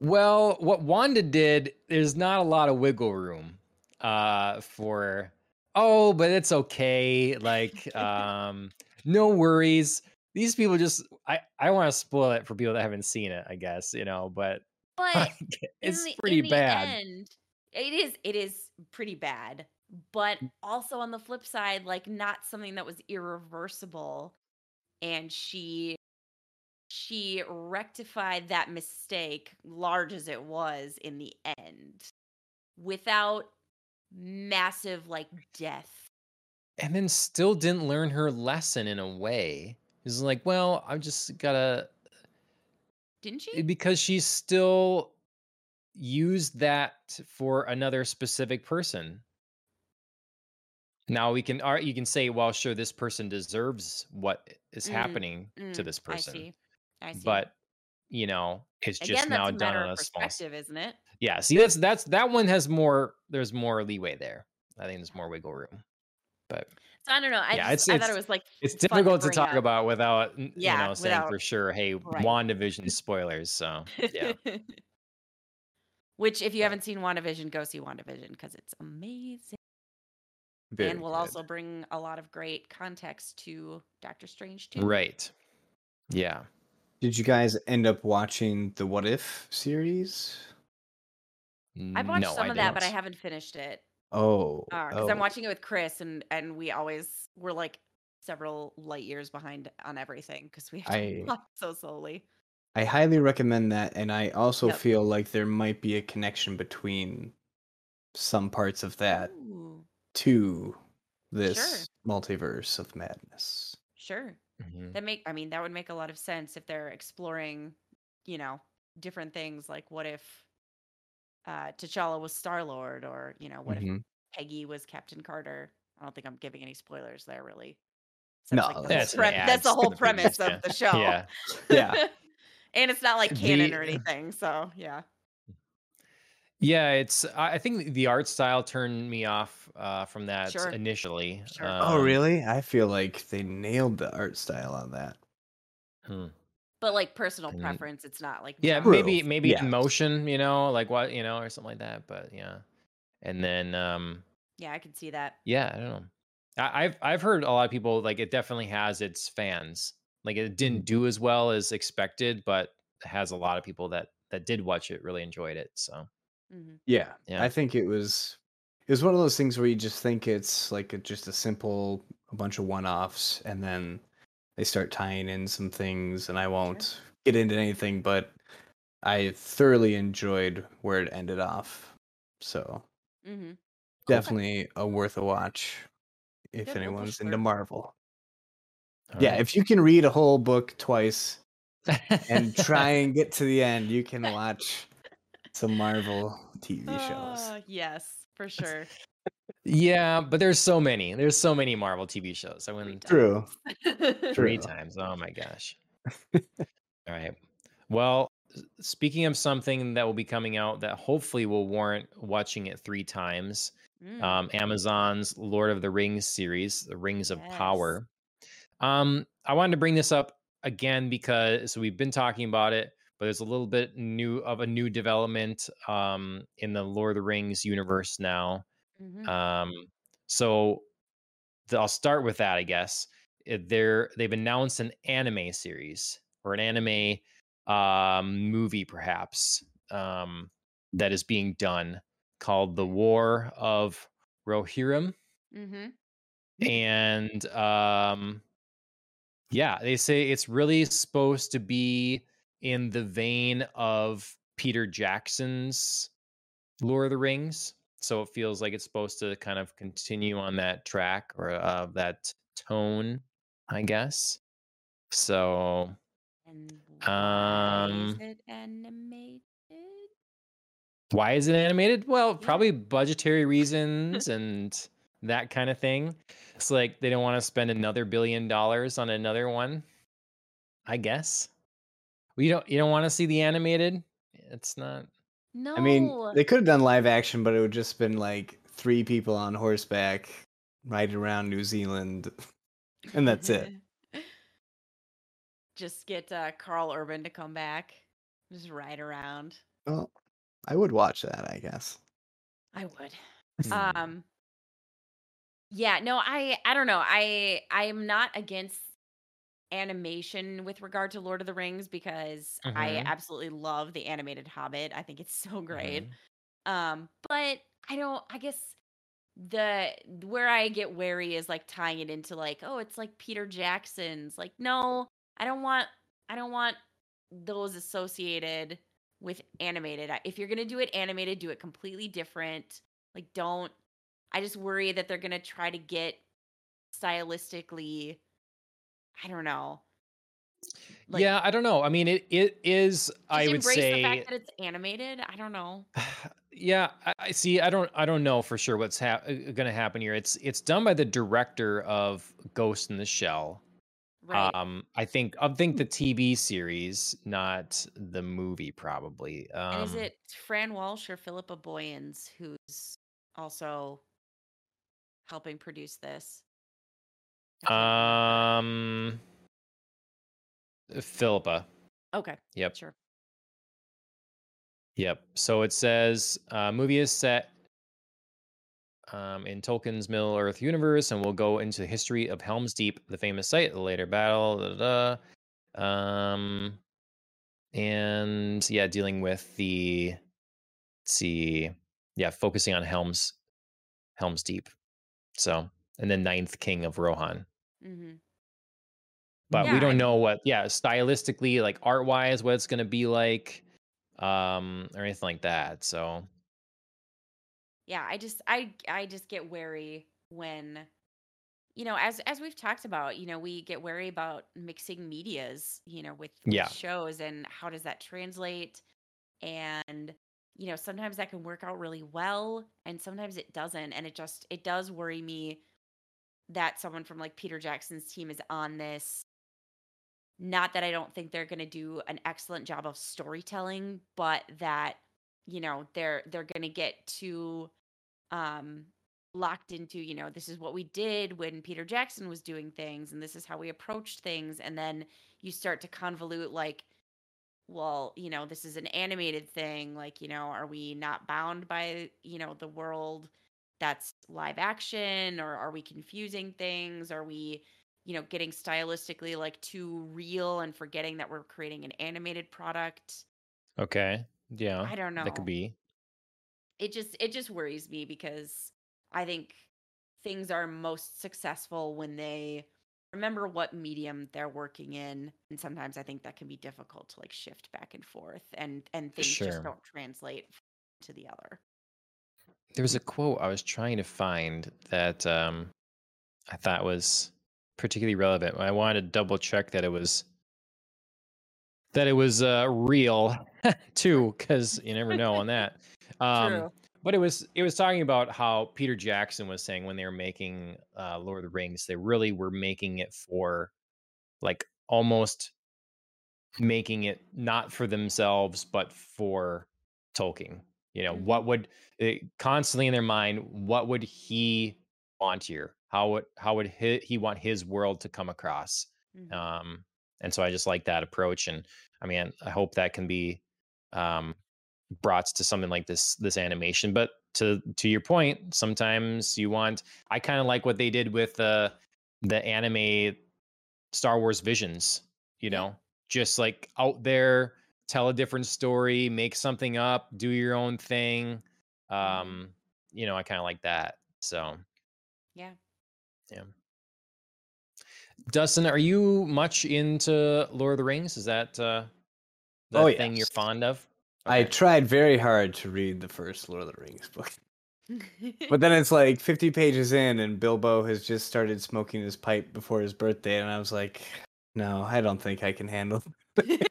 Well, what Wanda did, there's not a lot of wiggle room uh, for, oh, but it's okay. Like, um, no worries. These people just, I, I want to spoil it for people that haven't seen it, I guess, you know, but, but it's the, pretty bad. End, it is, it is pretty bad, but also on the flip side, like not something that was irreversible. And she, she rectified that mistake, large as it was in the end, without massive like death. And then still didn't learn her lesson in a way. It's like, well, I've just gotta. Didn't she? Because she still used that for another specific person. Now we can, you can say, well, sure, this person deserves what is happening mm, mm, to this person. I see. I see. But you know, it's Again, just now done on a perspective, small... isn't it? Yeah. See, that's that's that one has more. There's more leeway there. I think there's more wiggle room. But so I don't know. I, yeah, just, it's, I it's, thought it was like it's difficult to, to talk up. about without yeah, you know saying without, for sure. Hey, right. WandaVision spoilers. So yeah. Which, if you haven't seen WandaVision, go see WandaVision because it's amazing. Very and we'll good. also bring a lot of great context to Doctor Strange too. Right. Yeah. Did you guys end up watching the What If series? I've watched no, some I of didn't. that, but I haven't finished it. Oh. Because uh, oh. I'm watching it with Chris, and, and we always, we're like several light years behind on everything because we have to I, watch so slowly. I highly recommend that, and I also yep. feel like there might be a connection between some parts of that Ooh. to this sure. multiverse of madness. Sure. Mm-hmm. That make I mean that would make a lot of sense if they're exploring, you know, different things like what if uh, T'Challa was Star-Lord or you know what mm-hmm. if Peggy was Captain Carter. I don't think I'm giving any spoilers there really. Sounds no, like that's, that's, pre- that's the whole premise of the show. Yeah, yeah. And it's not like canon the, or anything, so yeah. Yeah, it's I think the art style turned me off uh, from that sure. initially. Sure. Um, oh, really? I feel like they nailed the art style on that. Hmm. But like personal mm. preference, it's not like yeah, maybe maybe yeah. emotion, you know, like what you know, or something like that. But yeah, and then um, yeah, I can see that. Yeah, I don't know. I, I've I've heard a lot of people like it definitely has its fans. Like it didn't do as well as expected, but it has a lot of people that that did watch it really enjoyed it. So. Mm-hmm. Yeah, yeah, I think it was it was one of those things where you just think it's like a, just a simple a bunch of one-offs, and then they start tying in some things. And I won't sure. get into anything, but I thoroughly enjoyed where it ended off. So mm-hmm. definitely okay. a worth a watch if yeah, anyone's into Marvel. All yeah, right. If you can read a whole book twice and try and get to the end, you can watch. Some Marvel T V shows. Uh, yes, for sure. Yeah, but there's so many. There's so many Marvel T V shows. I went True. Three times. Oh my gosh. All right. Well, speaking of something that will be coming out that hopefully will warrant watching it three times, mm. um, Amazon's Lord of the Rings series, The Rings yes. of Power. Um, I wanted to bring this up again because so we've been talking about it. But there's a little bit new of a new development um, in the Lord of the Rings universe now. Mm-hmm. Um, so the, I'll start with that, I guess. They're, they've announced an anime series or an anime um, movie, perhaps, um, that is being done called The War of Rohirrim. Mm-hmm. And um, yeah, they say it's really supposed to be in the vein of Peter Jackson's Lord of the Rings. So it feels like it's supposed to kind of continue on that track or uh, that tone, I guess. So, um, is it animated? Why is it animated? Well, probably budgetary reasons and that kind of thing. It's like they don't want to spend another billion dollars on another one, I guess. Well, you don't you don't want to see the animated? It's not. No. I mean, they could have done live action, but it would just been like three people on horseback riding around New Zealand, and that's it. Just get uh, Carl Urban to come back, just ride around. Well, I would watch that, I guess. I would. um. Yeah. No. I. I don't know. I. I am not against animation with regard to Lord of the Rings, because mm-hmm. I absolutely love the animated Hobbit. I think it's so great. Mm-hmm. Um, but I don't, I guess the, where I get wary is like tying it into like, oh, it's like Peter Jackson's. Like, no, I don't want, I don't want those associated with animated. If you're going to do it animated, do it completely different. Like, don't, I just worry that they're going to try to get stylistically, I don't know. Like, yeah, I don't know. I mean, it it is. I would say the fact that it's animated. I don't know. Yeah, I, I see. I don't. I don't know for sure what's hap- going to happen here. It's it's done by the director of Ghost in the Shell. Right. Um, I think I think the T V series, not the movie, probably. Um, and is it Fran Walsh or Philippa Boyens who's also helping produce this? Um, Philippa. Okay. Yep. Sure. Yep. So it says, uh, movie is set um, in Tolkien's Middle Earth universe, and we'll go into the history of Helm's Deep, the famous site, the later battle, da, da, da. Um, and yeah, dealing with the, let's see, yeah, focusing on Helm's Helm's Deep. So, and the ninth king of Rohan. Mm-hmm. But yeah, we don't know what, yeah, stylistically, like art-wise, what it's going to be like, um, or anything like that. So, yeah, I just, I, I just get wary when, you know, as as we've talked about, you know, we get wary about mixing medias, you know, with, with yeah. shows, and how does that translate? And you know, sometimes that can work out really well, and sometimes it doesn't, and it just, it does worry me that someone from like Peter Jackson's team is on this. Not that I don't think they're going to do an excellent job of storytelling, but that, you know, they're, they're going to get too um, locked into, you know, this is what we did when Peter Jackson was doing things, and this is how we approached things. And then you start to convolute, like, well, you know, this is an animated thing. Like, you know, are we not bound by, you know, the world that's live action, or are we confusing things? Are we, you know, getting stylistically like too real and forgetting that we're creating an animated product? Okay. Yeah. I don't know. That could be. It just, it just worries me, because I think things are most successful when they remember what medium they're working in. And sometimes I think that can be difficult to like shift back and forth, and, and things sure. just don't translate to the other. There was a quote I was trying to find that um, I thought was particularly relevant. I wanted to double check that it was that it was uh, real too, because you never know on that. Um, True. But it was it was talking about how Peter Jackson was saying when they were making uh, Lord of the Rings, they really were making it for, like, almost making it not for themselves, but for Tolkien. You know, mm-hmm. what would it, constantly in their mind, what would he want here? How would how would he, he want his world to come across? Mm-hmm. Um, and so I just like that approach. And I mean, I hope that can be um, brought to something like this this animation. But to to your point, sometimes you want, I kind of like what they did with the the anime Star Wars Visions, you know, just like out there, tell a different story, make something up, do your own thing. Um, you know, I kind of like that. So yeah. Yeah. Dustin, are you much into Lord of the Rings? Is that uh that oh, thing yes. you're fond of? Okay. I tried very hard to read the first Lord of the Rings book. But then it's like fifty pages in, and Bilbo has just started smoking his pipe before his birthday, and I was like, no, I don't think I can handle it.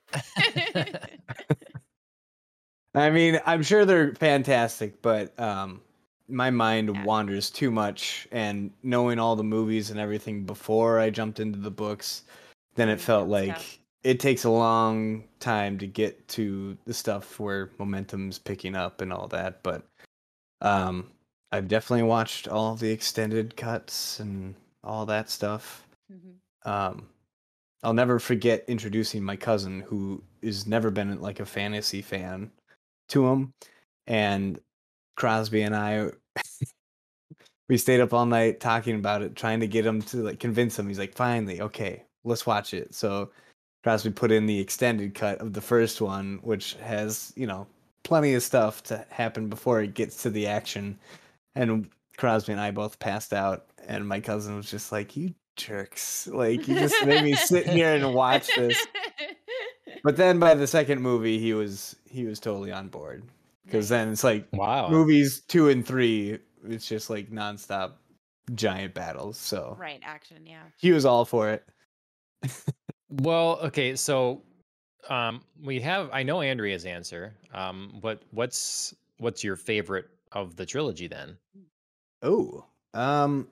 I mean, I'm sure they're fantastic, but um, my mind yeah. wanders too much. And knowing all the movies and everything before I jumped into the books, then it felt like yeah. it takes a long time to get to the stuff where momentum's picking up and all that. But um, I've definitely watched all the extended cuts and all that stuff. Mm-hmm. Um, I'll never forget introducing my cousin, who has never been like a fantasy fan, to him. And Crosby and I, we stayed up all night talking about it, trying to get him to like convince him. He's like, finally, okay, let's watch it. So Crosby put in the extended cut of the first one, which has, you know, plenty of stuff to happen before it gets to the action. And Crosby and I both passed out. And my cousin was just like, you jerks. Like, you just made me sit here and watch this. But then by the second movie, he was he was totally on board. Because then it's like, wow, movies two and three, it's just like nonstop giant battles. So right, action, yeah. He was all for it. Well, okay, so um, we have, I know Andrea's answer, um, but what's what's your favorite of the trilogy then? Oh, um,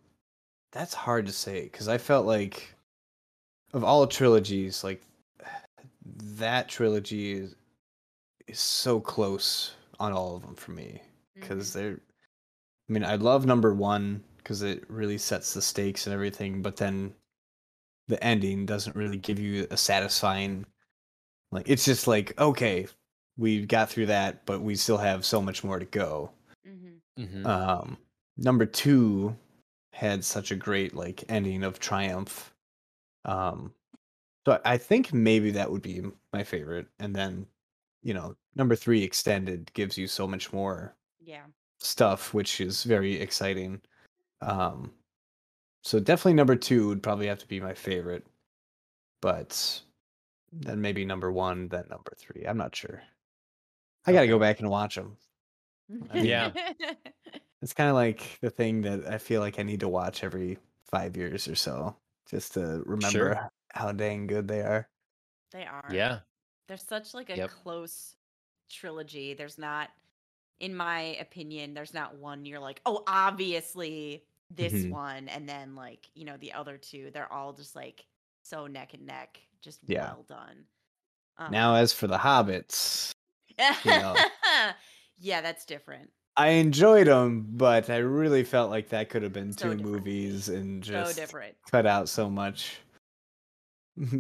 that's hard to say, because I felt like of all trilogies, like, that trilogy is, is so close on all of them for me, because they're, I mean, I love number one because it really sets the stakes and everything, but then the ending doesn't really give you a satisfying, like, it's just like, okay, we got through that, but we still have so much more to go. Mm-hmm. Mm-hmm. Um, number two had such a great, like, ending of triumph. Um, So I think maybe that would be my favorite. And then, you know, number three extended gives you so much more yeah. stuff, which is very exciting. Um, so definitely number two would probably have to be my favorite. But then maybe number one, then number three. I'm not sure. I got to go back and watch them. I mean, yeah. It's kind of like the thing that I feel like I need to watch every five years or so just to remember. Sure. How dang good they are. They are. Yeah. They're such like a yep. close trilogy. There's not, in my opinion, there's not one you're like, oh, obviously this mm-hmm. one. And then like, you know, the other two, they're all just like so neck and neck, just yeah. well done. Um, now, as for the Hobbits. You know, yeah, that's different. I enjoyed them, but I really felt like that could have been so two different. movies and just so different. Cut out so much.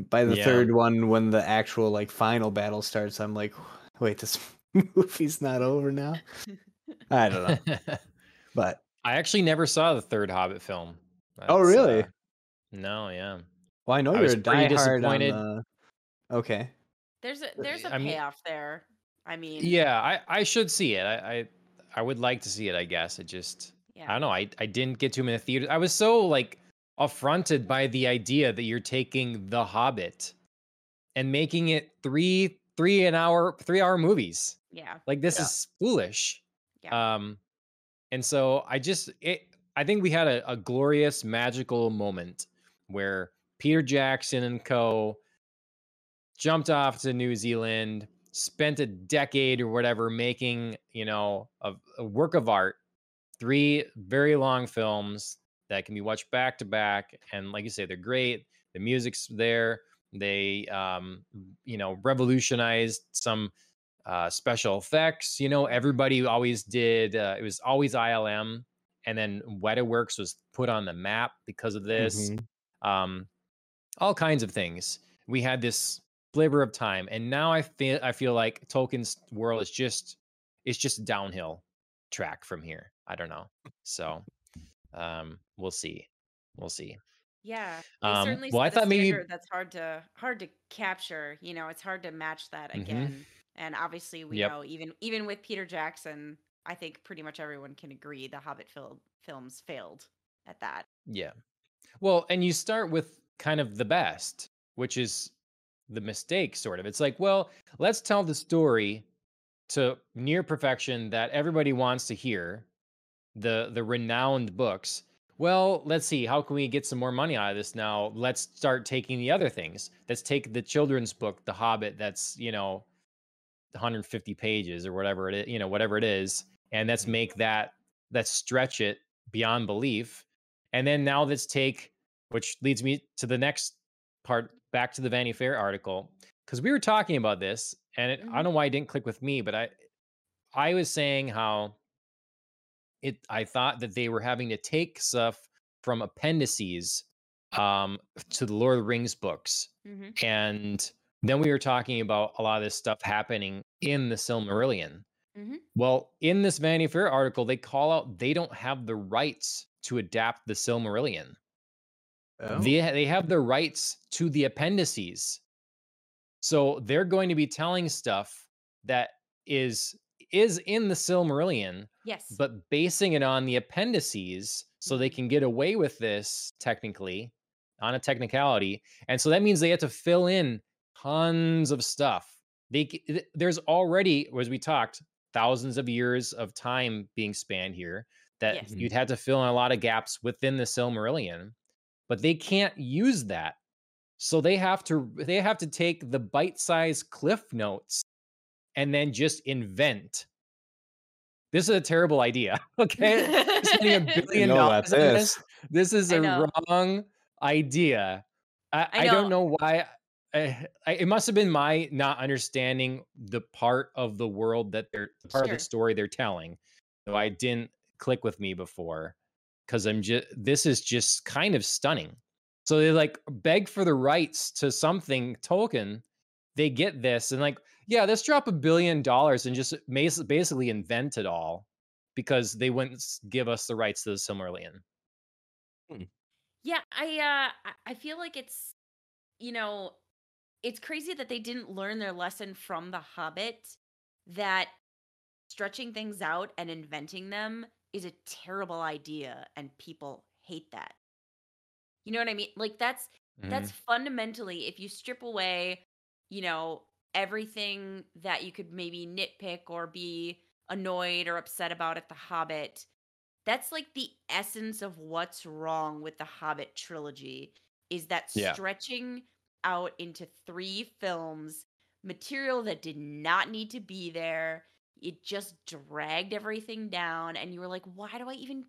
By the yeah. third one, when the actual like final battle starts, I'm like, wait, this movie's not over now? I don't know. But I actually never saw the third Hobbit film. That's, oh, really? Uh, no, yeah. Well, I know I you're pretty disappointed. On the... Okay. There's a there's a I payoff mean, there. I mean, yeah, I, I should see it. I, I I would like to see it. I guess it just yeah. I don't know. I I didn't get to him in the theater. I was so like. Affronted by the idea that you're taking The Hobbit and making it three three an hour three hour movies. Yeah, like this yeah. is foolish. Yeah. Um, and so I just it. I think we had a, a glorious magical moment where Peter Jackson and co. jumped off to New Zealand, spent a decade or whatever making, you know, a, a work of art, three very long films. That can be watched back to back, and like you say, they're great. The music's there. They, um, you know, revolutionized some uh, special effects. You know, everybody always did. Uh, it was always I L M, and then Weta Works was put on the map because of this. Mm-hmm. Um, all kinds of things. We had this sliver of time, and now I feel I feel like Tolkien's world is just it's just downhill track from here. I don't know. So. Um, we'll see, we'll see. Yeah, um, certainly well, I thought maybe that's hard to hard to capture. You know, it's hard to match that again. Mm-hmm. And obviously, we yep. know even even with Peter Jackson, I think pretty much everyone can agree the Hobbit fil- films failed at that. Yeah, well, and you start with kind of the best, which is the mistake. Sort of, it's like, well, let's tell the story to near perfection that everybody wants to hear. the the renowned books. Well, let's see, how can we get some more money out of this now? Let's start taking the other things. Let's take the children's book, The Hobbit, that's, you know, one hundred fifty pages or whatever it is, you know, whatever it is. And let's make that, let's stretch it beyond belief. And then now let's take, which leads me to the next part, back to the Vanity Fair article, because we were talking about this, and it, I don't know why it didn't click with me, but I, I was saying how it, I thought that they were having to take stuff from appendices um, to the Lord of the Rings books. Mm-hmm. And then we were talking about a lot of this stuff happening in the Silmarillion. Mm-hmm. Well, in this Vanity Fair article, they call out they don't have the rights to adapt the Silmarillion. Oh. They, they have the rights to the appendices. So they're going to be telling stuff that is is in the Silmarillion, yes, but basing it on the appendices so they can get away with this technically, on a technicality. And so that means they have to fill in tons of stuff. They, there's already, as we talked, thousands of years of time being spanned here that yes. you'd have to fill in a lot of gaps within the Silmarillion, but they can't use that. So they have to they have to take the bite-sized cliff notes and then just invent. This is a terrible idea. Okay. Spending a billion dollars on this. This is a wrong idea. I, I, I don't know why. I, I, it must have been my not understanding the part of the world that they're part sure. of the story they're telling. So I didn't click with me before because I'm just this is just kind of stunning. So they like beg for the rights to something Tolkien. They get this and like, yeah, let's drop a billion dollars and just basically invent it all because they wouldn't give us the rights to the Silmarillion. Hmm. Yeah, I uh, I feel like it's, you know, it's crazy that they didn't learn their lesson from The Hobbit that stretching things out and inventing them is a terrible idea and people hate that. You know what I mean? Like that's mm-hmm. that's fundamentally, if you strip away, you know, everything that you could maybe nitpick or be annoyed or upset about at The Hobbit, that's like the essence of what's wrong with The Hobbit trilogy is that yeah. stretching out into three films, material that did not need to be there. It just dragged everything down. And you were like, why do I even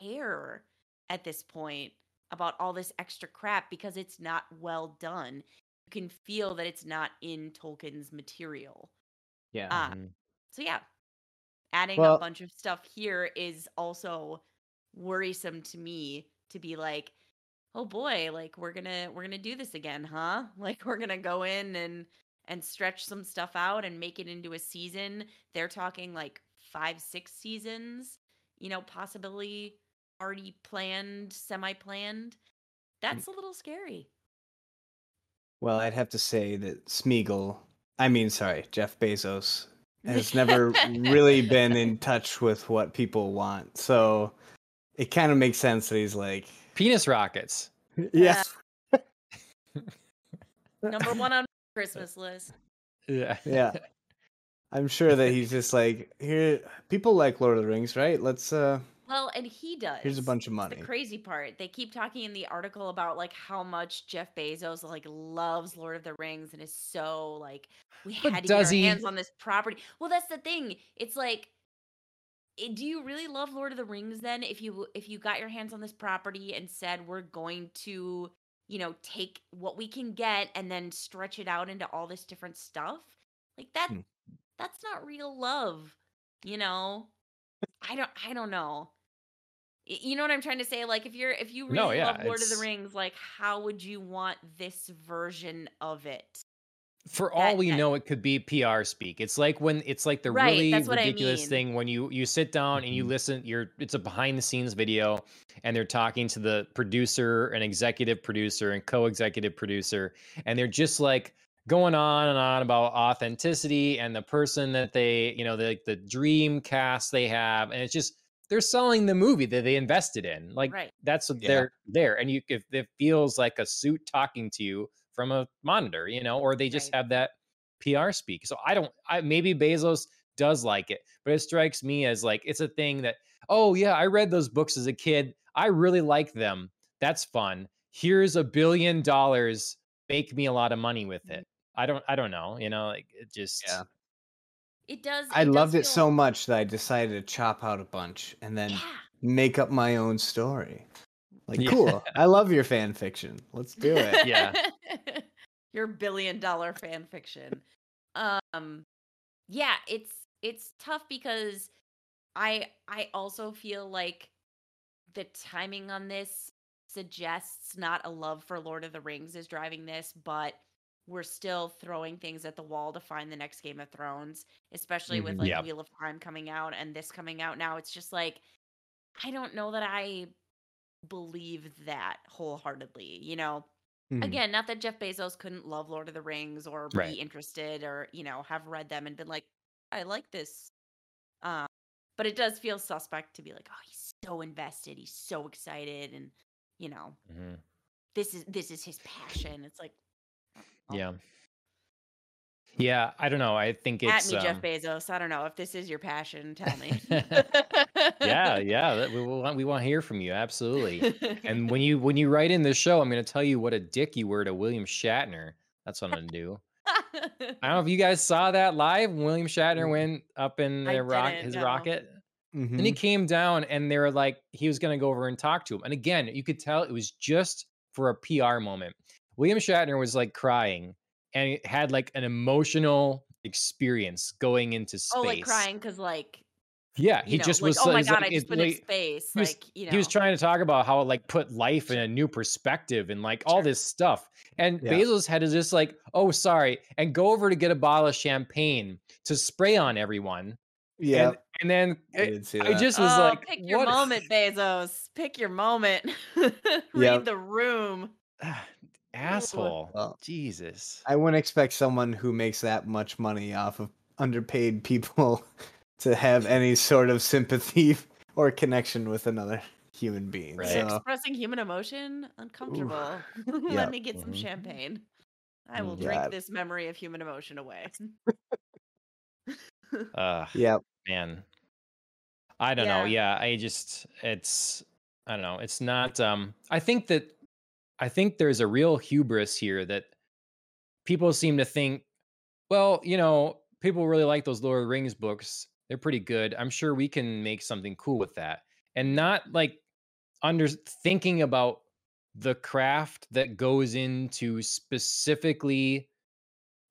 care at this point about all this extra crap? Because it's not well done. You can feel that it's not in Tolkien's material. Yeah. Uh, so yeah, adding well, a bunch of stuff here is also worrisome to me to be like, oh boy, like we're gonna we're gonna do this again, huh? Like we're gonna go in and and stretch some stuff out and make it into a season. They're talking like five, six seasons, you know, possibly already planned, semi-planned. That's a little scary. Well, I'd have to say that Smeagol, I mean, sorry, Jeff Bezos has never really been in touch with what people want. So it kind of makes sense that he's like, penis rockets. Yeah. Uh, number one on Christmas list. Yeah. Yeah. I'm sure that he's just like, here, people like Lord of the Rings, right? Let's, uh, well, and he does. Here's a bunch of money. That's the crazy part. They keep talking in the article about like how much Jeff Bezos like loves Lord of the Rings and is so like, we but had to get our he... hands on this property. Well, that's the thing. It's like, do you really love Lord of the Rings then? If you if you got your hands on this property and said we're going to, you know, take what we can get and then stretch it out into all this different stuff, like that, hmm. that's not real love, you know. I don't I don't know. You know what I'm trying to say? Like if you're if you really no, yeah, love Lord it's... of the Rings, like how would you want this version of it? For all that, we that... know, it could be P R speak. It's like when it's like the right, really ridiculous I mean. thing when you you sit down and you listen. You're it's a behind the scenes video, and they're talking to the producer, and executive producer, and co-executive producer, and they're just like going on and on about authenticity and the person that they you know the the dream cast they have, and it's just they're selling the movie that they invested in. Like right. that's what yeah. they're there, and you if it feels like a suit talking to you from a monitor, you know, or they just right. have that P R speak. So I don't, I maybe Bezos does like it, but it strikes me as like, it's a thing that, oh yeah, I read those books as a kid. I really like them. That's fun. Here's a billion dollars. Make me a lot of money with it. I don't, I don't know. You know, like it just, yeah. It does. It I does loved it so like... much that I decided to chop out a bunch and then yeah. make up my own story. Like, yeah. cool. I love your fan fiction. Let's do it. Yeah. Your billion dollar fan fiction. Um, yeah, it's it's tough because I I also feel like the timing on this suggests not a love for Lord of the Rings is driving this, but we're still throwing things at the wall to find the next Game of Thrones, especially with like yep. Wheel of Time coming out and this coming out now. It's just like, I don't know that I believe that wholeheartedly, you know, mm. again, not that Jeff Bezos couldn't love Lord of the Rings or right. be interested or, you know, have read them and been like, I like this. Um, but it does feel suspect to be like, oh, he's so invested. He's so excited. And, you know, mm-hmm. this is, this is his passion. It's like, Oh. Yeah. Yeah, I don't know. I think it's... At me, um, Jeff Bezos. I don't know. If this is your passion, tell me. yeah, yeah. We want, we want to hear from you. Absolutely. And when you when you write in this show, I'm going to tell you what a dick you were to William Shatner. That's what I'm going to do. I don't know if you guys saw that live. William Shatner went up in the rock, his no. rocket. Mm-hmm. And he came down and they were like, he was going to go over and talk to him. And again, you could tell it was just for a P R moment. William Shatner was like crying and had like an emotional experience going into space. Oh, like crying because like... Yeah, he know, just like, was... Oh my God, like, I just went like, in space. Was, like, you know. He was trying to talk about how like put life in a new perspective and like all this stuff. And yeah. Bezos had to just like, oh, sorry, and go over to get a bottle of champagne to spray on everyone. Yeah. And, and then I, it, I just was oh, like... Pick your what? moment, Bezos. Pick your moment. Read yeah. the room. Asshole. Well, Jesus. I wouldn't expect someone who makes that much money off of underpaid people to have any sort of sympathy or connection with another human being. Right. So. Expressing human emotion? Uncomfortable. Let yep. me get some mm-hmm. champagne. I will yeah. drink this memory of human emotion away. uh, yeah. Man. I don't yeah. know. Yeah. I just, it's, I don't know. It's not, um, I think that I think there's a real hubris here that people seem to think, well, you know, people really like those Lord of the Rings books. They're pretty good. I'm sure we can make something cool with that. And not like under thinking about the craft that goes into specifically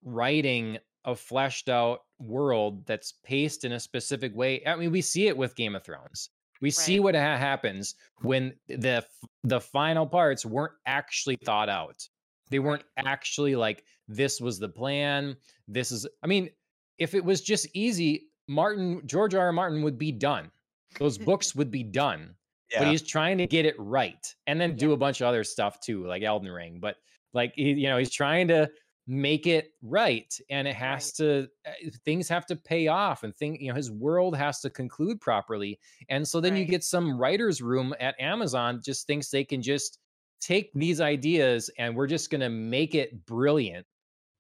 writing a fleshed out world that's paced in a specific way. I mean, we see it with Game of Thrones. We right. see what ha- happens when the the final parts weren't actually thought out. They weren't actually like, this was the plan. This is, I mean, if it was just easy, Martin, George R. R. Martin would be done. Those books would be done. Yeah. But he's trying to get it right. And then do yeah. a bunch of other stuff too, like Elden Ring. But like, he, you know, he's trying to make it right. And it has right. to, things have to pay off and think, you know, his world has to conclude properly. And so then right. you get some writer's room at Amazon just thinks they can just take these ideas and we're just going to make it brilliant.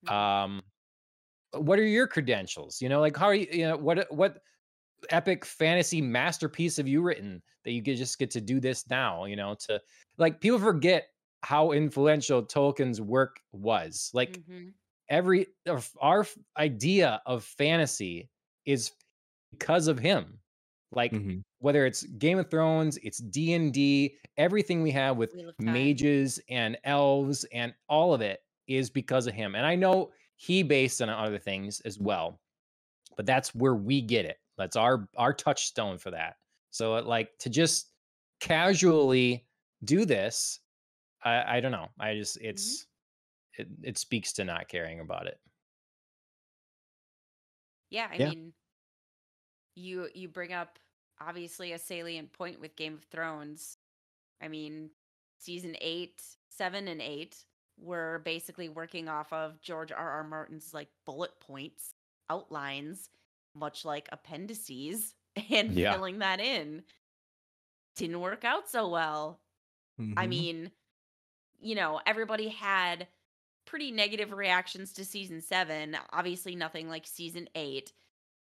Um, what are your credentials? You know, like how are you, you know, what, what epic fantasy masterpiece have you written that you could just get to do this now, you know, to like people forget how influential Tolkien's work was. Like mm-hmm. every our idea of fantasy is because of him. Like mm-hmm. whether it's Game of Thrones, it's D and D, everything we have with mages and elves and all of it is because of him. And I know he based on other things as well, but that's where we get it. That's our our touchstone for that. So like to just casually do this. I, I don't know. I just, it's, mm-hmm. it, it speaks to not caring about it. Yeah. I yeah. mean, you, you bring up obviously a salient point with Game of Thrones. I mean, season eight, seven and eight were basically working off of George R R. Martin's like bullet points, outlines, much like appendices and yeah. filling that in. Didn't work out so well. Mm-hmm. I mean, you know, everybody had pretty negative reactions to season seven, obviously nothing like season eight,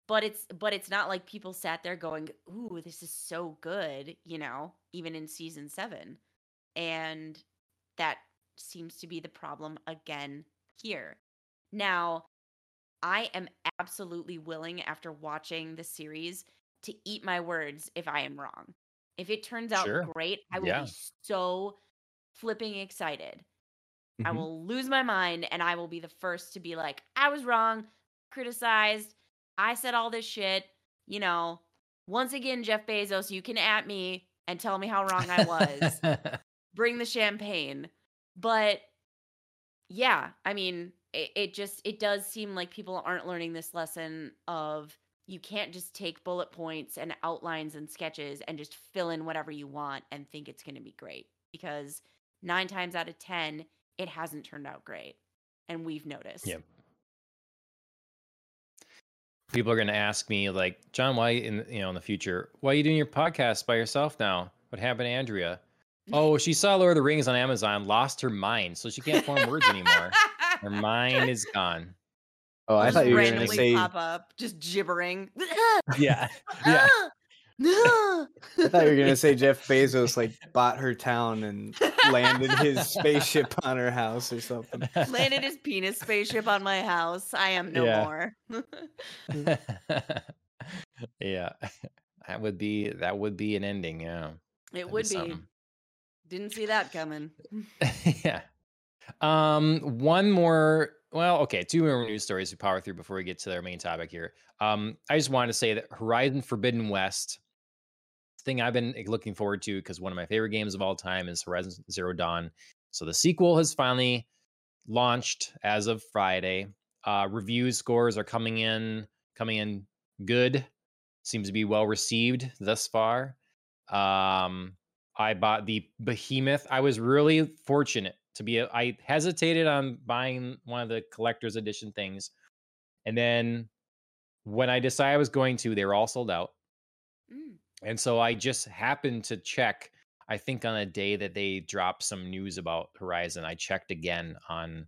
but it's, but it's not like people sat there going, ooh, this is so good, you know, even in season seven. And that seems to be the problem again here. Now, I am absolutely willing after watching the series to eat my words if I am wrong. If it turns out sure. great, I will yeah. be so flipping excited. Mm-hmm. I will lose my mind, and I will be the first to be like, I was wrong, criticized, I said all this shit, you know, once again, Jeff Bezos, you can at me and tell me how wrong I was. Bring the champagne. But yeah, I mean, it, it just, it does seem like people aren't learning this lesson of you can't just take bullet points and outlines and sketches and just fill in whatever you want and think it's going to be great, because nine times out of ten, it hasn't turned out great. And we've noticed. Yeah. People are going to ask me like, John, why in, you know, in the future, why are you doing your podcast by yourself now? What happened to Andrea? Oh, she saw Lord of the Rings on Amazon, lost her mind, so she can't form words anymore. Her mind is gone. Oh, I thought you were going to say pop up, just gibbering. Yeah. Yeah. I thought you were going to say Jeff Bezos like bought her town and landed his spaceship on her house or something. Landed his penis spaceship on my house. I am no yeah. more. Yeah. That would be that would be an ending, yeah. It That'd would be. be. Didn't see that coming. Yeah. Um one more Well, okay, two more news stories to power through before we get to our main topic here. Um, I just wanted to say that Horizon Forbidden West, thing I've been looking forward to because one of my favorite games of all time is Horizon Zero Dawn. So the sequel has finally launched as of Friday. Uh, review scores are coming in, coming in good. Seems to be well received thus far. Um, I bought the Behemoth. I was really fortunate. To be, a, I hesitated on buying one of the collector's edition things. And then when I decided I was going to, they were all sold out. Mm. And so I just happened to check, I think on a day that they dropped some news about Horizon, I checked again on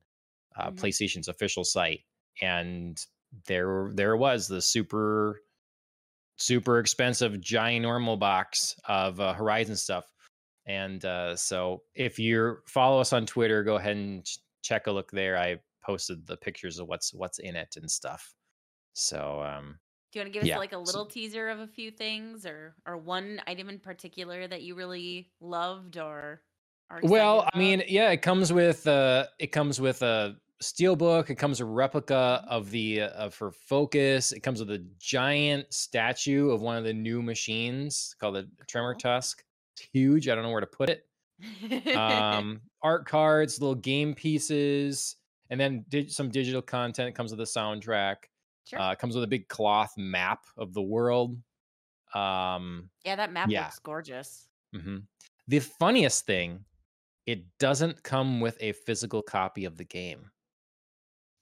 uh, mm-hmm. PlayStation's official site. And there, there was the super, super expensive giant normal box of uh, Horizon stuff. And uh, so if you follow us on Twitter, go ahead and ch- check a look there. I posted the pictures of what's what's in it and stuff. So um, do you want to give yeah. us like a little so, teaser of a few things or or one item in particular that you really loved or? Are well, about? I mean, yeah, it comes with uh, it comes with a steelbook. It comes a replica of the of her Focus. It comes with a giant statue of one of the new machines called the Tremor cool. Tusk. Huge. I don't know where to put it. Um, art cards, little game pieces, and then dig- some digital content. It comes with a soundtrack. Sure. Uh, it comes with a big cloth map of the world. Um, yeah, that map yeah. looks gorgeous. Mm-hmm. The funniest thing, it doesn't come with a physical copy of the game.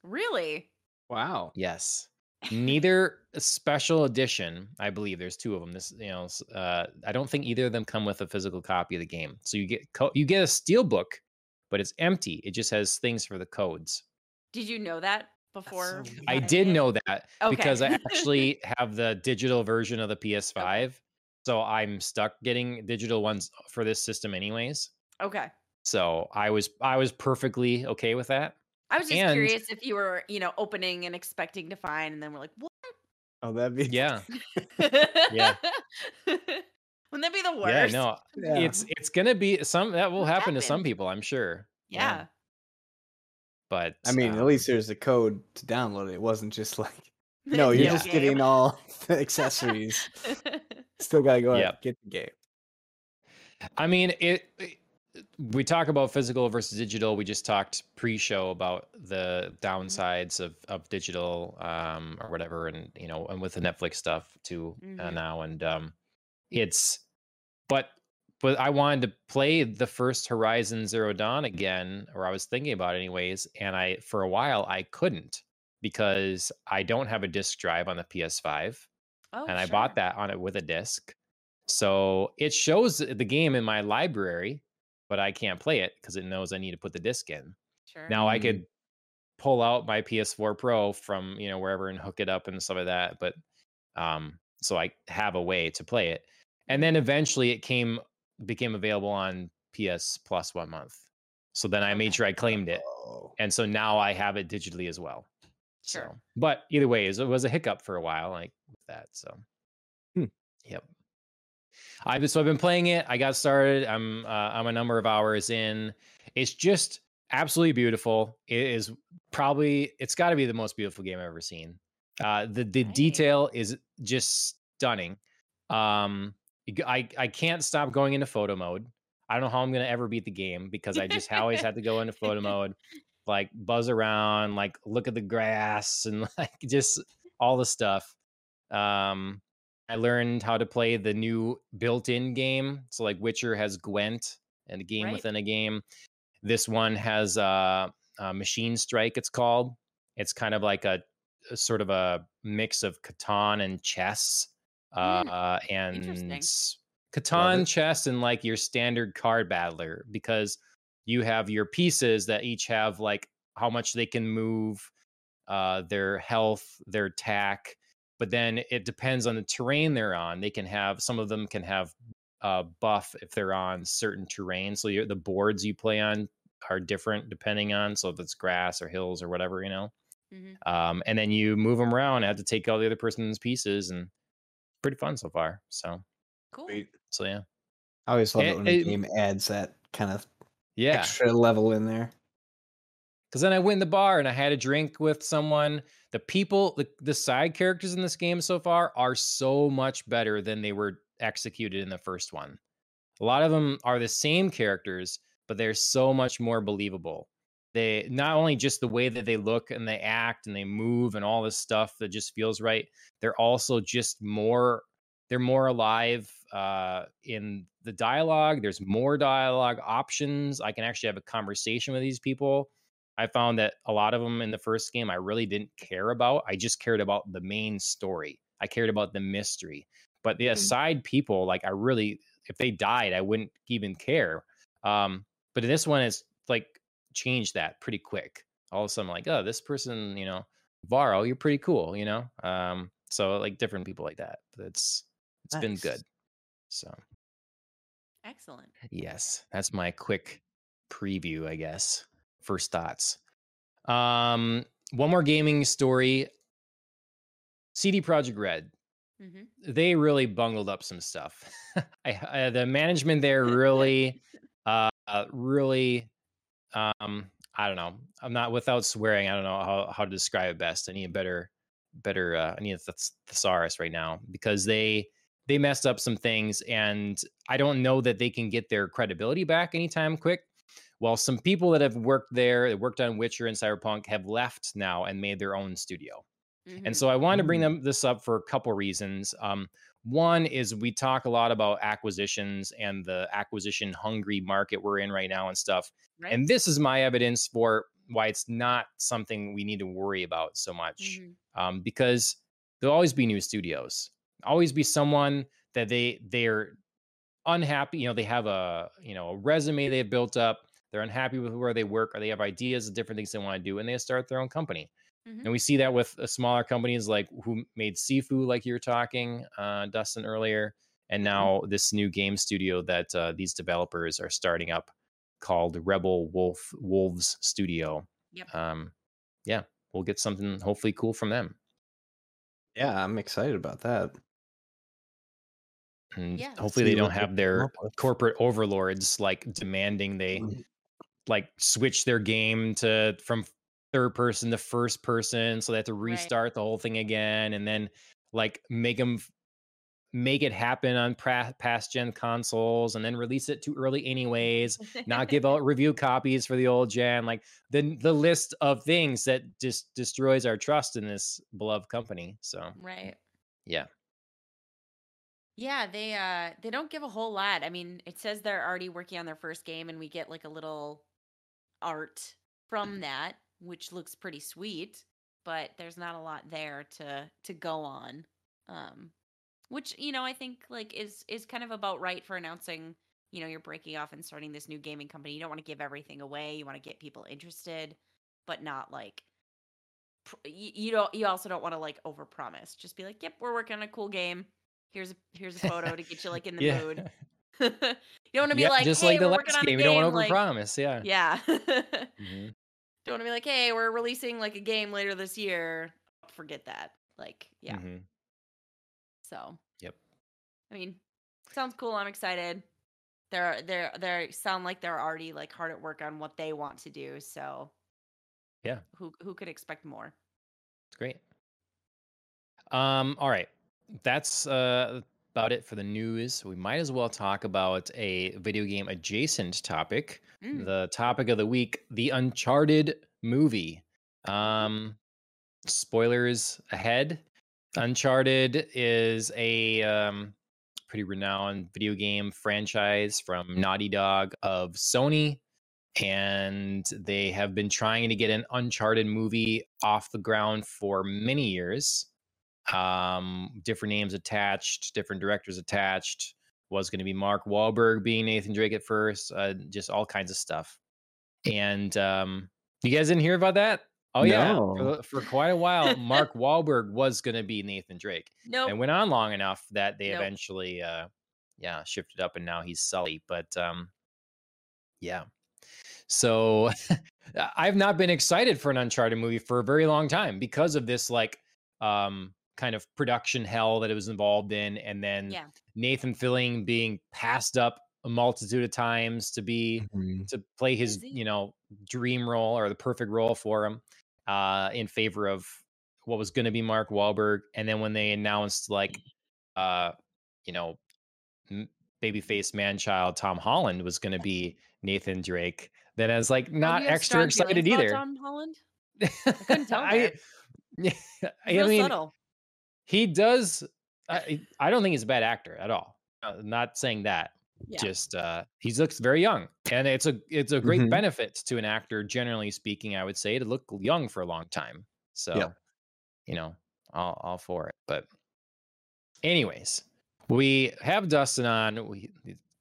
Really? Wow. Yes. Neither special edition, I believe there's two of them. This, you know, uh, I don't think either of them come with a physical copy of the game. So you get co- you get a steelbook, but it's empty. It just has things for the codes. Did you know that before? So I did know that okay. because I actually have the digital version of the P S five. Okay. So I'm stuck getting digital ones for this system anyways. Okay. So I was I was perfectly okay with that. I was just and, curious if you were, you know, opening and expecting to find, and then we're like, what? Oh, that'd be yeah, yeah. Wouldn't that be the worst? Yeah, no, yeah. it's it's gonna be some that will happen, happen to some people, I'm sure. Yeah, yeah. But I mean, um, at least there's a code to download it. It wasn't just like, no, you're yeah. just getting all the accessories. Still gotta go yep. out and get the game. I mean, it. it we talk about physical versus digital. We just talked pre-show about the downsides of, of digital um, or whatever. And, you know, and with the Netflix stuff too mm-hmm. uh, now. And um, it's, but, but I wanted to play the first Horizon Zero Dawn again, or I was thinking about it anyways. And I, for a while I couldn't because I don't have a disc drive on the P S five oh, and sure. I bought that on it with a disc. So it shows the game in my library, but I can't play it because it knows I need to put the disc in. Sure. Now I could pull out my P S four Pro from, you know, wherever and hook it up and stuff like that. But um, so I have a way to play it. And then eventually it came, became available on P S Plus one month. So then I made sure I claimed it. And so now I have it digitally as well. Sure. So, but either way, it was a hiccup for a while, like with that. So, hmm. yep. I've so I've been playing it. I got started. I'm uh, I'm a number of hours in. It's just absolutely beautiful. It is probably it's got to be the most beautiful game I've ever seen. Uh, the the nice. detail is just stunning. Um, I I can't stop going into photo mode. I don't know how I'm gonna ever beat the game because I just always had to go into photo mode, like buzz around, like look at the grass and like just all the stuff. Um, I learned how to play the new built-in game. So like Witcher has Gwent and a game right. within a game. This one has uh, a Machine Strike, it's called. It's kind of like a, a sort of a mix of Catan and chess. Uh, mm. uh, and Catan, chess, and like your standard card battler, because you have your pieces that each have like how much they can move, uh, their health, their attack. But then it depends on the terrain they're on. They can have, some of them can have uh, buff if they're on certain terrain. So the boards you play on are different depending on, so if it's grass or hills or whatever, you know. Mm-hmm. Um, and then you move them around and have to take all the other person's pieces, and pretty fun so far. So cool. So yeah, I always love it, it when it, the game adds that kind of yeah. extra level in there. Because then I went in the bar and I had a drink with someone. The people, the, the side characters in this game so far are so much better than they were executed in the first one. A lot of them are the same characters, but they're so much more believable. They not only just the way that they look and they act and they move and all this stuff that just feels right. They're also just more, they're more alive uh, in the dialogue. There's more dialogue options. I can actually have a conversation with these people. I found that a lot of them in the first game I really didn't care about. I just cared about the main story. I cared about the mystery. But the aside people, like I really, if they died, I wouldn't even care. Um, but in this one, it's like changed that pretty quick. All of a sudden, I'm like, oh, this person, you know, Varro, you're pretty cool, you know. Um, so like different people like that. But it's it's nice. Been good. So excellent. Yes, that's my quick preview, I guess. First thoughts. Um, one more gaming story. C D Projekt Red. Mm-hmm. They really bungled up some stuff. I, I, the management there really, uh, really, um, I don't know. I'm not without swearing. I don't know how, how to describe it best. I need a better, better, uh, I need a th- thesaurus right now, because they, they messed up some things, and I don't know that they can get their credibility back anytime quick. Well, some people that have worked there, that worked on Witcher and Cyberpunk, have left now and made their own studio. Mm-hmm. And so I wanted to bring them this up for a couple reasons. Um, one is we talk a lot about acquisitions and the acquisition hungry market we're in right now and stuff. Right. And this is my evidence for why it's not something we need to worry about so much, mm-hmm. um, because there'll always be new studios, always be someone that they they're unhappy. You know, they have a you know a resume they've built up. They're unhappy with where they work, or they have ideas of different things they want to do, and they start their own company. Mm-hmm. And we see that with smaller companies like who made Sifu, like you were talking, uh, Dustin, earlier, and now mm-hmm. this new game studio that uh, these developers are starting up called Rebel Wolf Wolves Studio. Yep. Um, yeah, we'll get something hopefully cool from them. Yeah, I'm excited about that. And yeah, hopefully they don't have their corporate overlords like demanding they... Mm-hmm. like switch their game to from third person to first person. So they have to restart right. the whole thing again. And then like make them make it happen on pra- past gen consoles and then release it too early anyways, not give out review copies for the old gen. Like the, the list of things that just destroys our trust in this beloved company. So, right. Yeah. Yeah. They, uh, they don't give a whole lot. I mean, it says they're already working on their first game, and we get like a little art from that, which looks pretty sweet, but there's not a lot there to to go on, um which, you know, I think like is is kind of about right for announcing, you know, you're breaking off and starting this new gaming company. You don't want to give everything away. You want to get people interested, but not like pr- you, you don't you also don't want to like overpromise. Just be like, yep, we're working on a cool game, here's a here's a photo to get you like in the yeah. mood. You don't want to be yep, like, just hey, like the we're last game. game. You don't want to overpromise. Like, yeah. Yeah. mm-hmm. Don't want to be like, hey, we're releasing like a game later this year. Forget that. Like, yeah. Mm-hmm. So. Yep. I mean, sounds cool. I'm excited. They're they're they sound like they're already like hard at work on what they want to do. So. Yeah. Who who could expect more? It's great. Um. All right. That's uh about it for the news. We might as well talk about a video game adjacent topic. Mm. The topic of the week: the Uncharted movie. Um, spoilers ahead. Uncharted is a um pretty renowned video game franchise from Naughty Dog of Sony, and they have been trying to get an Uncharted movie off the ground for many years. Um, different names attached, different directors attached. Was going to be Mark Wahlberg being Nathan Drake at first, uh, just all kinds of stuff. And um, you guys didn't hear about that? Oh, no. yeah. For, for quite a while, Mark Wahlberg was going to be Nathan Drake. Nope. And went on long enough that they nope. eventually, uh, yeah, shifted up, and now he's Sully. But um, yeah. So I've not been excited for an Uncharted movie for a very long time because of this, like, um, kind of production hell that it was involved in, and then yeah. Nathan Fillion being passed up a multitude of times to be mm-hmm. to play his you know dream role or the perfect role for him uh in favor of what was going to be Mark Wahlberg. And then when they announced like uh you know babyface man-child Tom Holland was going to be Nathan Drake, then I was like not extra excited either. Tom Holland? I couldn't tell. I, I, I mean, subtle. He does. I, I don't think he's a bad actor at all. I'm not saying that. Yeah. Just uh, he looks very young, and it's a it's a great mm-hmm. benefit to an actor, generally speaking. I would say to look young for a long time. So, yeah. you know, all all for it. But, anyways, we have Dustin on. We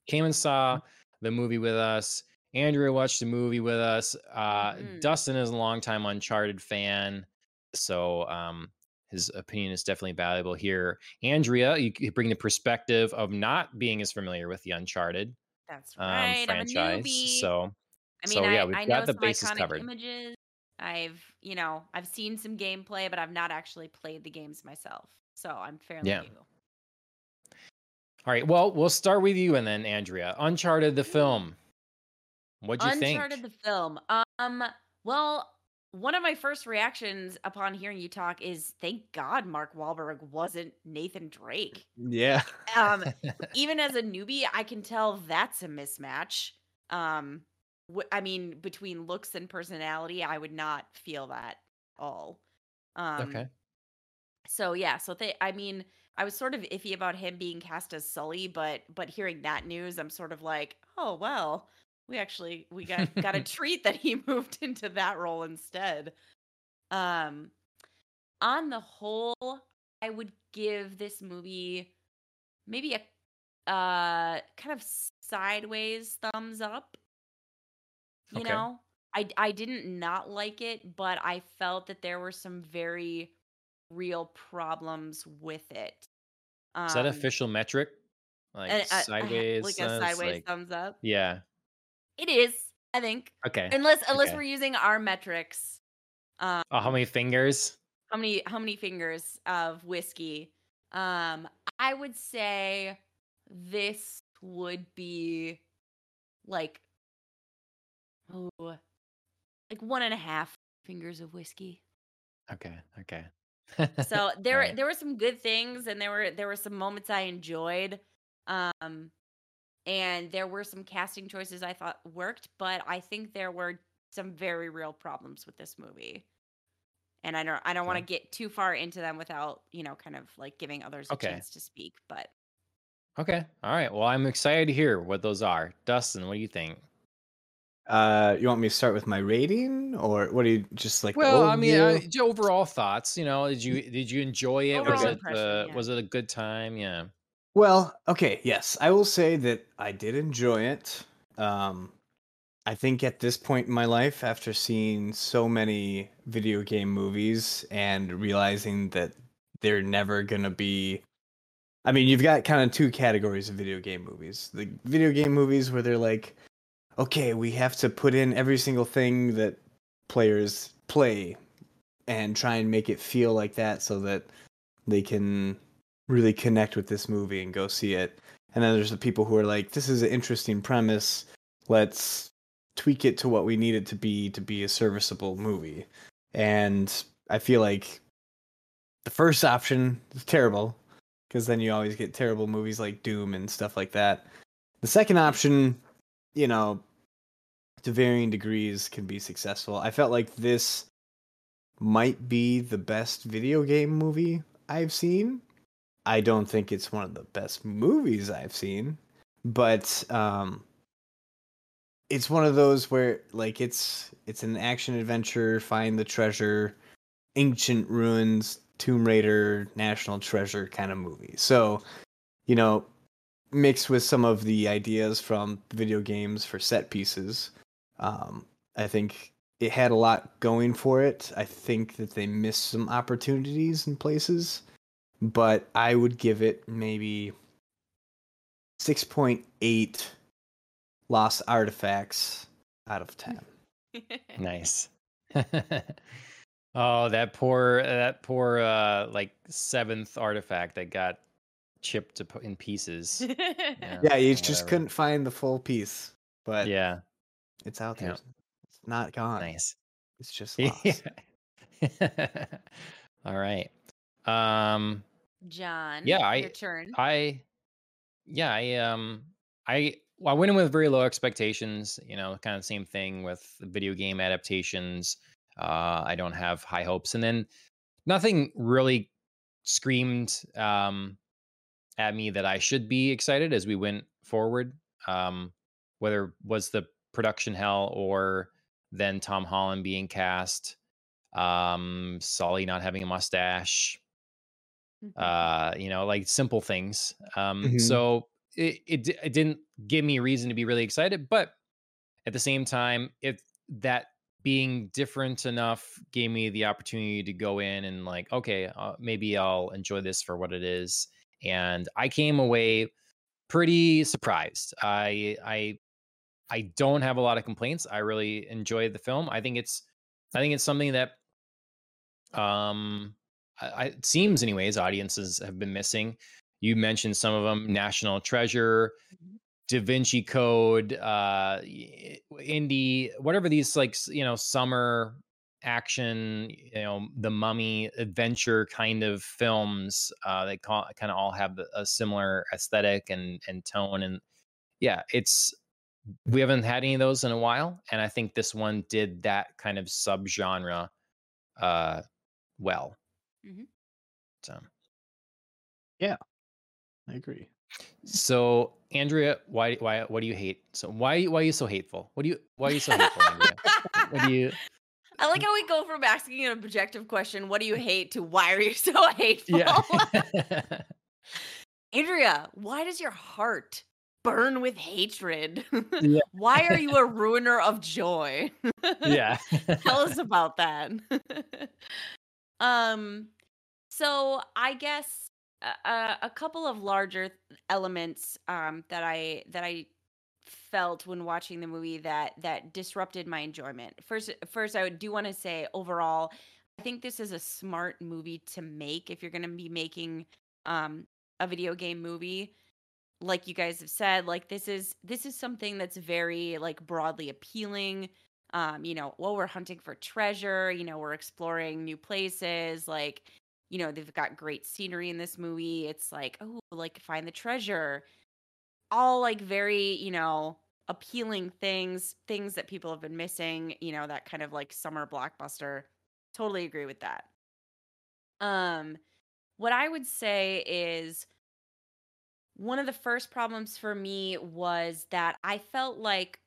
came and saw the movie with us. Andrea watched the movie with us. Uh, mm-hmm. Dustin is a longtime Uncharted fan, so um. His opinion is definitely valuable here. Andrea, you bring the perspective of not being as familiar with the Uncharted That's right. um, franchise. I'm a newbie. So, I mean, so, yeah, we've I, I got know the some bases iconic covered. Images. I've, you know, I've seen some gameplay, but I've not actually played the games myself. So I'm fairly yeah. new. All right. Well, we'll start with you, and then Andrea. Uncharted the film. What'd you Uncharted think? Uncharted the film. Um. Well. One of my first reactions upon hearing you talk is, thank God Mark Wahlberg wasn't Nathan Drake. Yeah. um, even as a newbie, I can tell that's a mismatch. Um, wh- I mean, between looks and personality, I would not feel that at all. Um, okay. So yeah, so they. I mean, I was sort of iffy about him being cast as Sully, but but hearing that news, I'm sort of like, oh well. We actually we got got a treat that he moved into that role instead. Um, on the whole, I would give this movie maybe a uh, kind of sideways thumbs up. You okay. know, I I didn't not like it, but I felt that there were some very real problems with it. Um, Is that official metric? Like a, sideways, like a sideways like, thumbs up. Yeah. It is, I think. Okay. Unless unless okay. we're using our metrics. Um, oh, how many fingers? How many how many fingers of whiskey? Um, I would say this would be like oh, like one and a half fingers of whiskey. Okay. Okay. So there right. there were some good things, and there were there were some moments I enjoyed. Um. And there were some casting choices I thought worked, but I think there were some very real problems with this movie. And I don't I don't okay. want to get too far into them without, you know, kind of like giving others a okay. chance to speak, but okay. All right. Well, I'm excited to hear what those are. Dustin, what do you think? Uh, you want me to start with my rating, or what do you just like? Well, I mean, uh, overall thoughts, you know, did you did you enjoy it? Overall was it uh, yeah. was it a good time? Yeah. Well, okay, yes. I will say that I did enjoy it. Um, I think at this point in my life, after seeing so many video game movies and realizing that they're never going to be... I mean, you've got kind of two categories of video game movies. The video game movies where they're like, okay, we have to put in every single thing that players play and try and make it feel like that so that they can really connect with this movie and go see it. And then there's the people who are like, this is an interesting premise. Let's tweak it to what we need it to be to be a serviceable movie. And I feel like the first option is terrible, because then you always get terrible movies like Doom and stuff like that. The second option, you know, to varying degrees can be successful. I felt like this might be the best video game movie I've seen. I don't think it's one of the best movies I've seen, but um, it's one of those where, like, it's it's an action adventure, find the treasure, ancient ruins, Tomb Raider, National Treasure kind of movie. So, you know, mixed with some of the ideas from video games for set pieces, um, I think it had a lot going for it. I think that they missed some opportunities in places, but I would give it maybe six point eight lost artifacts out of ten. Nice. Oh, that poor, that poor, uh, like seventh artifact that got chipped in pieces. Yeah, yeah, you just whatever. Couldn't find the full piece, but yeah, it's out there. Yeah. It's not gone. Nice. It's just lost. Yeah. All right. Um, John, yeah, I, your turn. I, yeah, I, um, I, well, I went in with very low expectations, you know, kind of same thing with video game adaptations. Uh, I don't have high hopes, and then nothing really screamed um, at me that I should be excited as we went forward. Um, whether it was the production hell or then Tom Holland being cast, um, Sully not having a mustache, mm-hmm. uh, you know, like simple things. Um, mm-hmm. So it, it it didn't give me a reason to be really excited, but at the same time, if that being different enough gave me the opportunity to go in and like, okay, uh, maybe I'll enjoy this for what it is. And I came away pretty surprised. I, I, I don't have a lot of complaints. I really enjoyed the film. I think it's, I think it's something that, um, I, I, it seems anyways, audiences have been missing. You mentioned some of them, National Treasure, Da Vinci Code, uh, indie, whatever these, like, you know, summer action, you know, the Mummy adventure kind of films. Uh, they kind of all have a similar aesthetic and and tone, and yeah, it's we haven't had any of those in a while, and I think this one did that kind of subgenre uh, well. Mm-hmm. So, yeah, I agree. So, Andrea, why, why, what do you hate? So, why, why are you so hateful? What do you, why are you so hateful, Andrea? What do you? I like how we go from asking an objective question, "What do you hate?" to "Why are you so hateful?" Yeah. Andrea, why does your heart burn with hatred? Yeah. Why are you a ruiner of joy? Yeah. Tell us about that. um. So, I guess. A, a couple of larger elements um, that I that I felt when watching the movie that that disrupted my enjoyment. First, first I do want to say overall, I think this is a smart movie to make if you're going to be making um, a video game movie. Like you guys have said, like this is this is something that's very like broadly appealing. Um, you know, well, we're hunting for treasure. You know, we're exploring new places. Like. You know, they've got great scenery in this movie. It's like, oh, like find the treasure. All like very, you know, appealing things, things that people have been missing, you know, that kind of like summer blockbuster. Totally agree with that. Um, what I would say is one of the first problems for me was that I felt like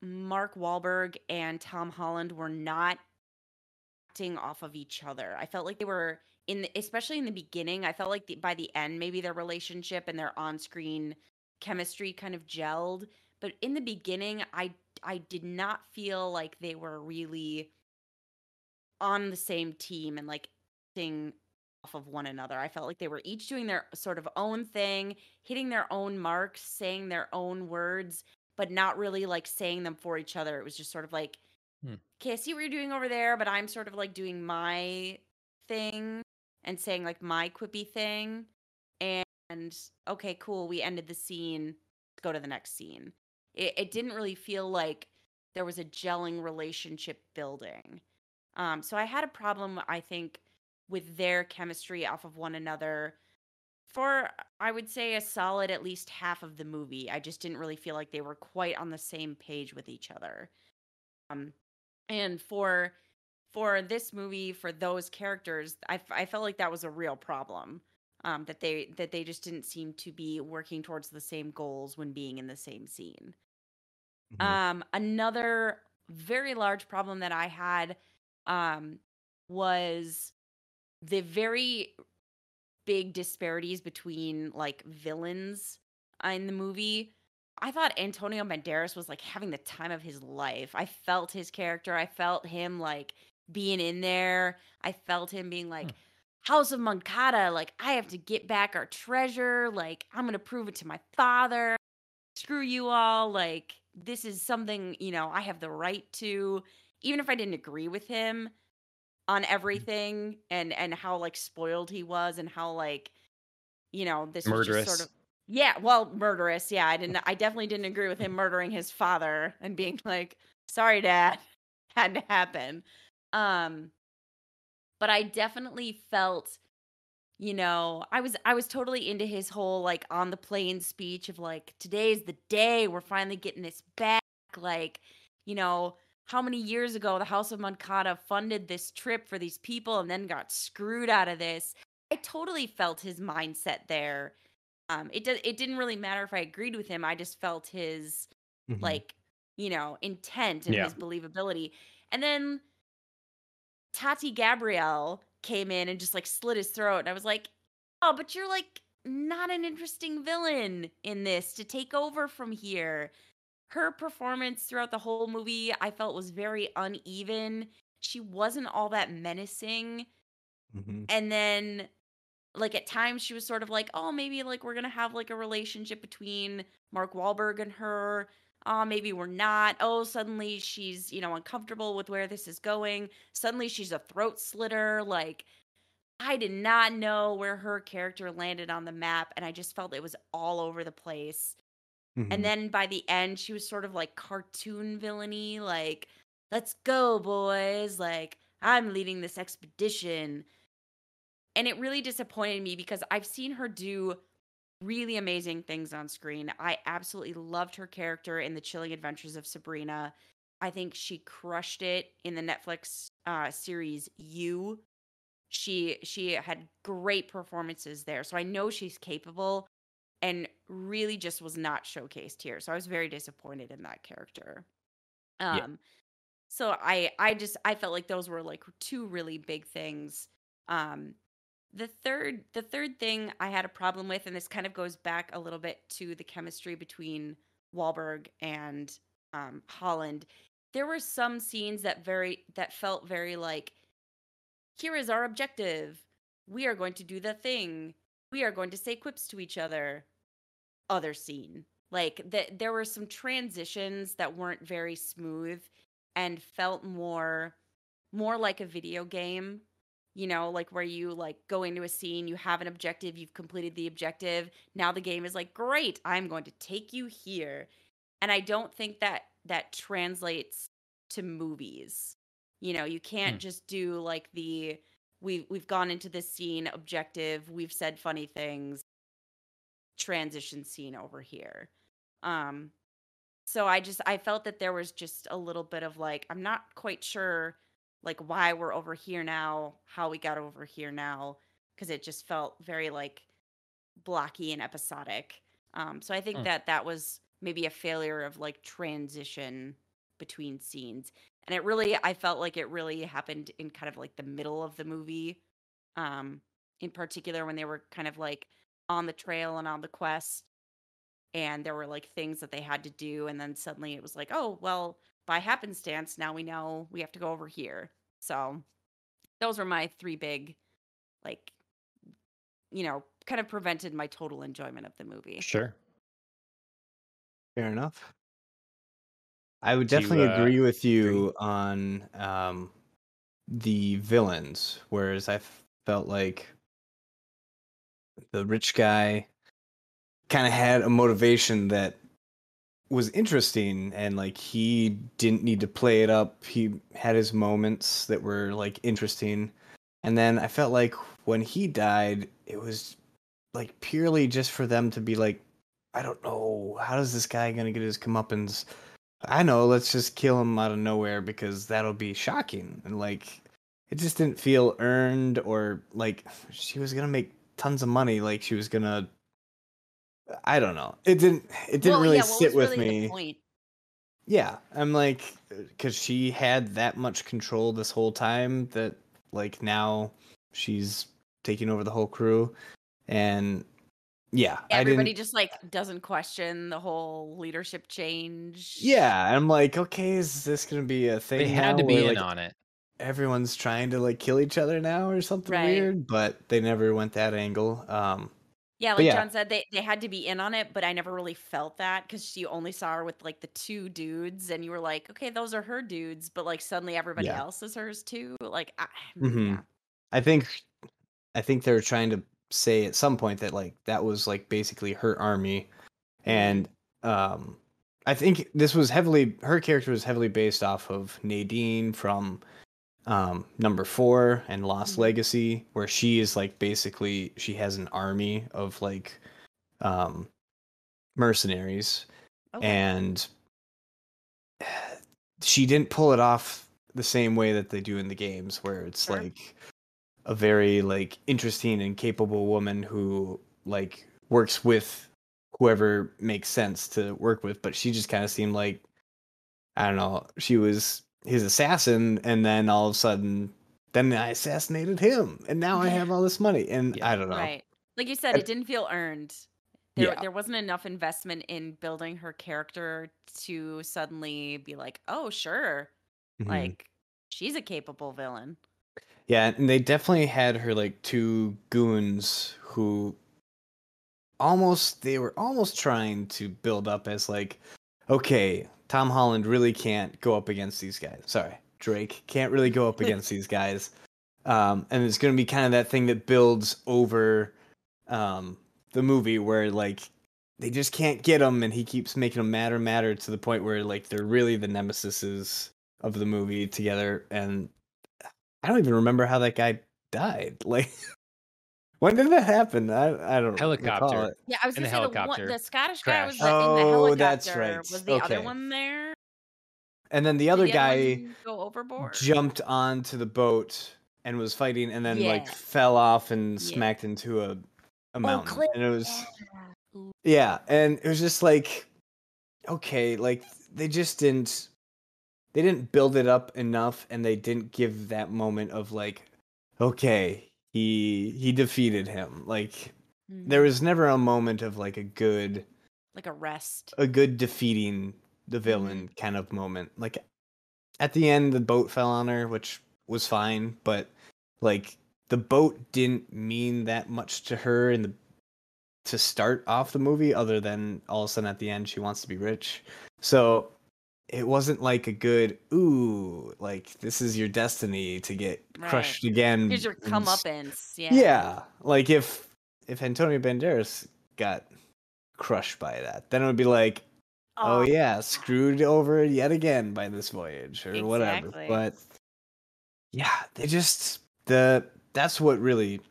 Mark Wahlberg and Tom Holland were not acting off of each other. I felt like they were... In the, especially in the beginning, I felt like the, by the end, maybe their relationship and their on-screen chemistry kind of gelled. But in the beginning, I I did not feel like they were really on the same team and like acting off of one another. I felt like they were each doing their sort of own thing, hitting their own marks, saying their own words, but not really like saying them for each other. It was just sort of like Hmm. Okay, I see what you're doing over there, but I'm sort of like doing my thing and saying like my quippy thing. And okay, cool, we ended the scene. Let's go to the next scene. It, it didn't really feel like there was a gelling relationship building. Um, so I had a problem, I think, with their chemistry off of one another for, I would say, a solid at least half of the movie. I just didn't really feel like they were quite on the same page with each other. Um, and for for this movie, for those characters, I, I felt like that was a real problem. Um, that they that they just didn't seem to be working towards the same goals when being in the same scene. Mm-hmm. Um, another very large problem that I had um, was the very big disparities between like villains in the movie. I thought Antonio Banderas was like having the time of his life. I felt his character. I felt him like being in there. I felt him being like, huh. House of Moncada, like, I have to get back our treasure. Like, I'm going to prove it to my father. Screw you all. Like, this is something, you know, I have the right to. Even if I didn't agree with him on everything and, and how, like, spoiled he was and how, like, you know, this murderous. Was just sort of. Yeah, well, murderous. Yeah, I didn't. I definitely didn't agree with him murdering his father and being like, sorry, Dad. Had to happen. Um... But I definitely felt, you know, I was I was totally into his whole, like, on the plane speech of, like, today's the day. We're finally getting this back. Like, you know, how many years ago the House of Moncada funded this trip for these people and then got screwed out of this. I totally felt his mindset there. Um, it, do, it didn't really matter if I agreed with him. I just felt his, mm-hmm. like, you know, intent and yeah. his believability. And then Tati Gabrielle came in and just like slit his throat. And I was like, oh, but you're like not an interesting villain in this to take over from here. Her performance throughout the whole movie, I felt was very uneven. She wasn't all that menacing. Mm-hmm. And then like at times she was sort of like, oh, maybe like we're going to have like a relationship between Mark Wahlberg and her. Oh, maybe we're not. Oh, suddenly she's, you know, uncomfortable with where this is going. Suddenly she's a throat slitter. Like, I did not know where her character landed on the map, and I just felt it was all over the place. Mm-hmm. And then by the end, she was sort of like cartoon villainy, like, let's go, boys. Like, I'm leading this expedition. And it really disappointed me because I've seen her do really amazing things on screen. I absolutely loved her character in The Chilling Adventures of Sabrina. I think she crushed it in the Netflix uh, series You. She she had great performances there. So I know she's capable and really just was not showcased here. So I was very disappointed in that character. Um, yeah. So I, I just, I felt like those were like two really big things. Um The third the third thing I had a problem with, and this kind of goes back a little bit to the chemistry between Wahlberg and um, Holland. There were some scenes that very that felt very like, here is our objective. We are going to do the thing. We are going to say quips to each other. Other scene. Like, th- there were some transitions that weren't very smooth and felt more more like a video game. You know, like where you like go into a scene, you have an objective, you've completed the objective. Now the game is like, great, I'm going to take you here. And I don't think that that translates to movies. You know, you can't hmm. just do like the, we've, we've gone into this scene, objective, we've said funny things, transition scene over here. Um, so I just, I felt that there was just a little bit of like, I'm not quite sure like why we're over here now, how we got over here now, because it just felt very like blocky and episodic. Um, so I think mm. that that was maybe a failure of like transition between scenes. And it really, I felt like it really happened in kind of like the middle of the movie, um, in particular when they were kind of like on the trail and on the quest. And there were like things that they had to do. And then suddenly it was like, oh, well, by happenstance, now we know we have to go over here. So those were my three big, like, you know, kind of prevented my total enjoyment of the movie. Sure. Fair enough. I would definitely to, uh, agree with you on um, the villains, whereas I felt like the rich guy kind of had a motivation that was interesting, and like he didn't need to play it up. He had his moments that were like interesting. And then I felt like when he died, it was like purely just for them to be like, I don't know, how is this guy going to get his comeuppance? I know, let's just kill him out of nowhere because that'll be shocking. And like, it just didn't feel earned, or like she was going to make tons of money. Like she was going to, I don't know. It didn't, it didn't well, really yeah, sit with really me. Point? Yeah. I'm like, cause she had that much control this whole time that like now she's taking over the whole crew. And yeah, everybody I didn't, just like doesn't question the whole leadership change. Yeah. I'm like, okay, is this going to be a thing? They had to be in like, on it. Everyone's trying to like kill each other now or something right. weird, but they never went that angle. Um, Yeah, like yeah. John said, they, they had to be in on it, but I never really felt that because you only saw her with like the two dudes, and you were like, okay, those are her dudes, but like suddenly everybody yeah. else is hers too. Like, I, mm-hmm. yeah. I think, I think they were trying to say at some point that like that was like basically her army, and um, I think this was heavily her character was heavily based off of Nadine from Um, number four and Lost mm-hmm. Legacy, where she is like basically she has an army of like um, mercenaries, okay. and she didn't pull it off the same way that they do in the games, where it's sure. like a very like interesting and capable woman who like works with whoever makes sense to work with. But she just kind of seemed like, I don't know, she was his assassin, and then all of a sudden then I assassinated him and now I have all this money, and yeah. I don't know, right, like you said, I, it didn't feel earned. There, yeah. there wasn't enough investment in building her character to suddenly be like, oh sure, mm-hmm. like she's a capable villain. Yeah, and they definitely had her like two goons who almost they were almost trying to build up as like, okay, Tom Holland really can't go up against these guys. Sorry, Drake can't really go up against these guys. Um, and it's going to be kind of that thing that builds over um, the movie where, like, they just can't get him, and he keeps making them madder, madder to the point where, like, they're really the nemesises of the movie together. And I don't even remember how that guy died. Like, when did that happen? I I don't know. Helicopter. Yeah, I was going to say the, one, the Scottish Crash. guy was oh, in the helicopter. Oh, that's right. Was the okay. other one there? And then the other did guy the go overboard? Jumped onto the boat and was fighting, and then yeah. like fell off and smacked yeah. into a, a mountain. Oh, and it was yeah, and it was just like, okay, like they just didn't they didn't build it up enough, and they didn't give that moment of like, okay, He he defeated him. Like mm. there was never a moment of like a good, like a rest, a good defeating the villain kind of moment. Like at the end, the boat fell on her, which was fine, but like the boat didn't mean that much to her in the to start off the movie, other than all of a sudden at the end she wants to be rich. So it wasn't like a good, ooh, like this is your destiny to get right. crushed again. Here's your comeuppance. Yeah. Yeah. Like if if Antonio Banderas got crushed by that, then it would be like, oh, oh yeah, screwed over yet again by this voyage or exactly. whatever. But yeah, they just the that's what really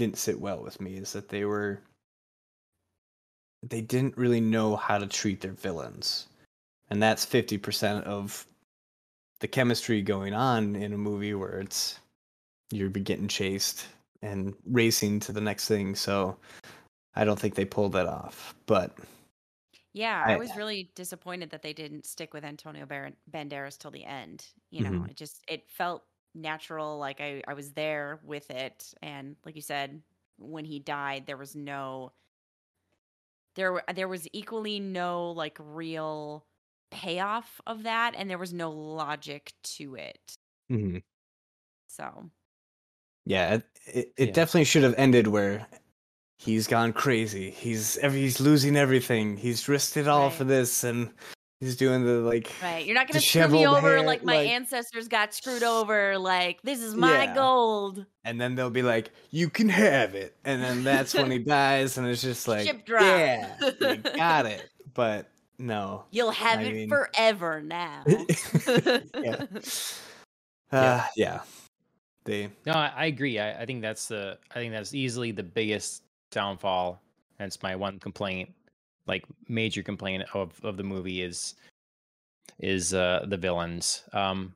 didn't sit well with me, is that they were they didn't really know how to treat their villains. And that's fifty percent of the chemistry going on in a movie, where it's you're getting chased and racing to the next thing. So I don't think they pulled that off. But yeah, I, I was really disappointed that they didn't stick with Antonio Banderas till the end. You know, mm-hmm. it just it felt natural. Like I, I was there with it. And like you said, when he died, there was no there there was equally no like real payoff of that, and there was no logic to it. Mm-hmm. So yeah, it, it, it yeah. definitely should have ended where he's gone crazy, he's every he's losing everything, he's risked it all right. for this, and He's doing the like. Right, you're not gonna screw me over hair, like my like, ancestors got screwed over. Like this is my yeah. gold. And then they'll be like, "You can have it," and then that's when he dies, and it's just like, Ship drop. "Yeah, you got it." But no, you'll have I it mean... forever now. yeah. Uh, yeah, they. No, I, I agree. I, I think that's the. I think that's easily the biggest downfall. That's my one complaint. Like major complaint of, of the movie is is uh, the villains, um,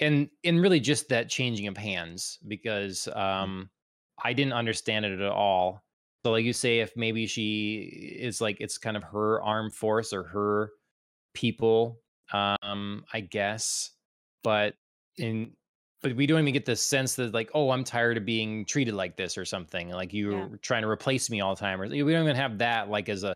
and and really just that changing of hands because um, I didn't understand it at all. So like you say, if maybe she is like it's kind of her armed force or her people, um, I guess. But in but we don't even get the sense that like oh I'm tired of being treated like this or something like you're yeah. trying to replace me all the time or we don't even have that like as a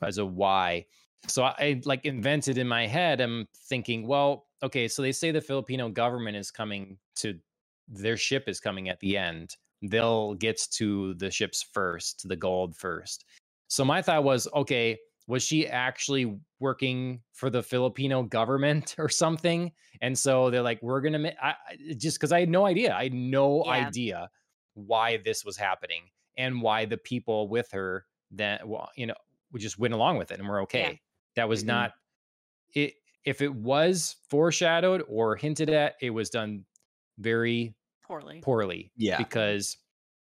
as a why. So I, I like invented in my head I'm thinking well okay so they say the Filipino government is coming to their ship is coming at the end they'll get to the ships first the gold first. So my thought was okay. Was she actually working for the Filipino government or something? And so they're like, we're going to just because I had no idea. I had no yeah. idea why this was happening and why the people with her that, well, you know, we just went along with it and we're OK. Yeah. That was mm-hmm. not it. If it was foreshadowed or hinted at, it was done very poorly, poorly. Yeah, because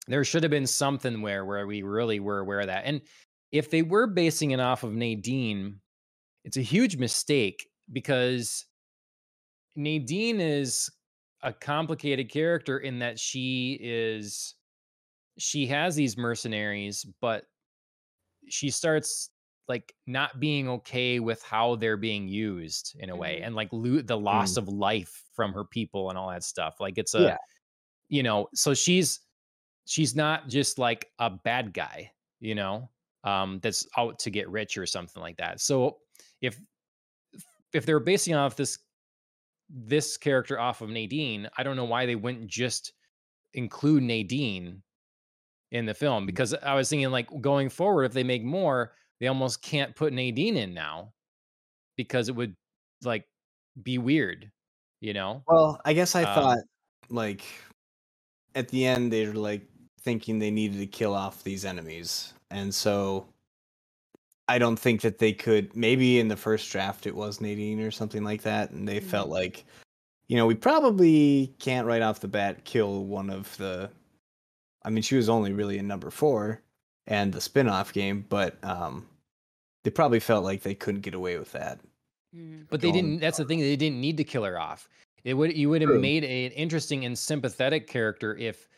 there should have been something where where we really were aware of that. And if they were basing it off of Nadine, it's a huge mistake because Nadine is a complicated character in that she is, she has these mercenaries, but she starts like not being okay with how they're being used in a way and like lo- the loss mm. of life from her people and all that stuff. Like it's a, yeah. you know, so she's, she's not just like a bad guy, you know? Um, that's out to get rich or something like that. So if if they're basing off this this character off of Nadine, I don't know why they wouldn't just include Nadine in the film because I was thinking like going forward, if they make more, they almost can't put Nadine in now because it would like be weird, you know? Well, I guess I um, thought like at the end, they were like thinking they needed to kill off these enemies. And so I don't think that they could, maybe in the first draft it was Nadine or something like that. And they mm-hmm. felt like, you know, we probably can't right off the bat kill one of the, I mean, she was only really in number four and the spinoff game, but um, they probably felt like they couldn't get away with that. Mm-hmm. But they didn't, that's the thing. They didn't need to kill her off. It would, you would have True. made an interesting and sympathetic character if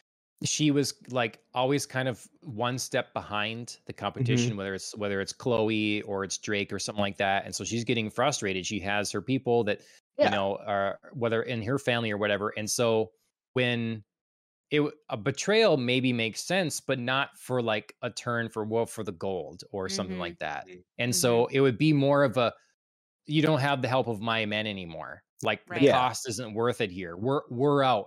she was like always kind of one step behind the competition, mm-hmm. whether it's whether it's Chloe or it's Drake or something like that. And so she's getting frustrated. She has her people that, yeah. you know, are whether in her family or whatever. And so when it a betrayal maybe makes sense, but not for like a turn for well, for the gold or mm-hmm. something like that. And mm-hmm. so it would be more of a you don't have the help of my men anymore. Like right. the yeah. cost isn't worth it here. We're we're out.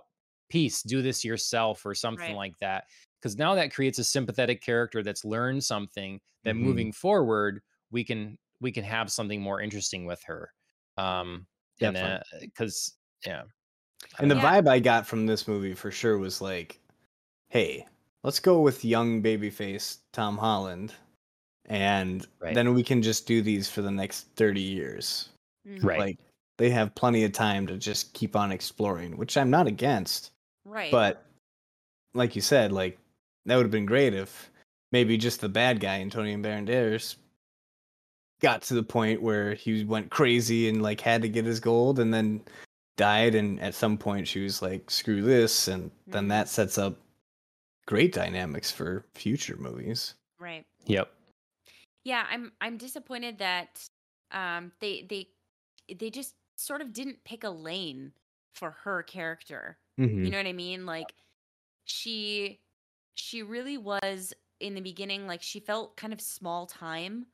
Peace, do this yourself or something right. like that. Because now that creates a sympathetic character that's learned something that mm-hmm. moving forward, we can we can have something more interesting with her. Um, and because, yeah. And the yeah. vibe I got from this movie for sure was like, hey, let's go with young babyface Tom Holland. And right. then we can just do these for the next thirty years. Mm-hmm. Right. Like, they have plenty of time to just keep on exploring, which I'm not against. Right. But like you said, like that would have been great if maybe just the bad guy, Antonio Banderas, got to the point where he went crazy and like had to get his gold and then died. And at some point she was like, screw this. And mm-hmm. then that sets up great dynamics for future movies. Right. Yep. Yeah. I'm, I'm disappointed that um, they, they, they just sort of didn't pick a lane for her character. Mm-hmm. You know what I mean? Like she, she really was in the beginning, like she felt kind of small time.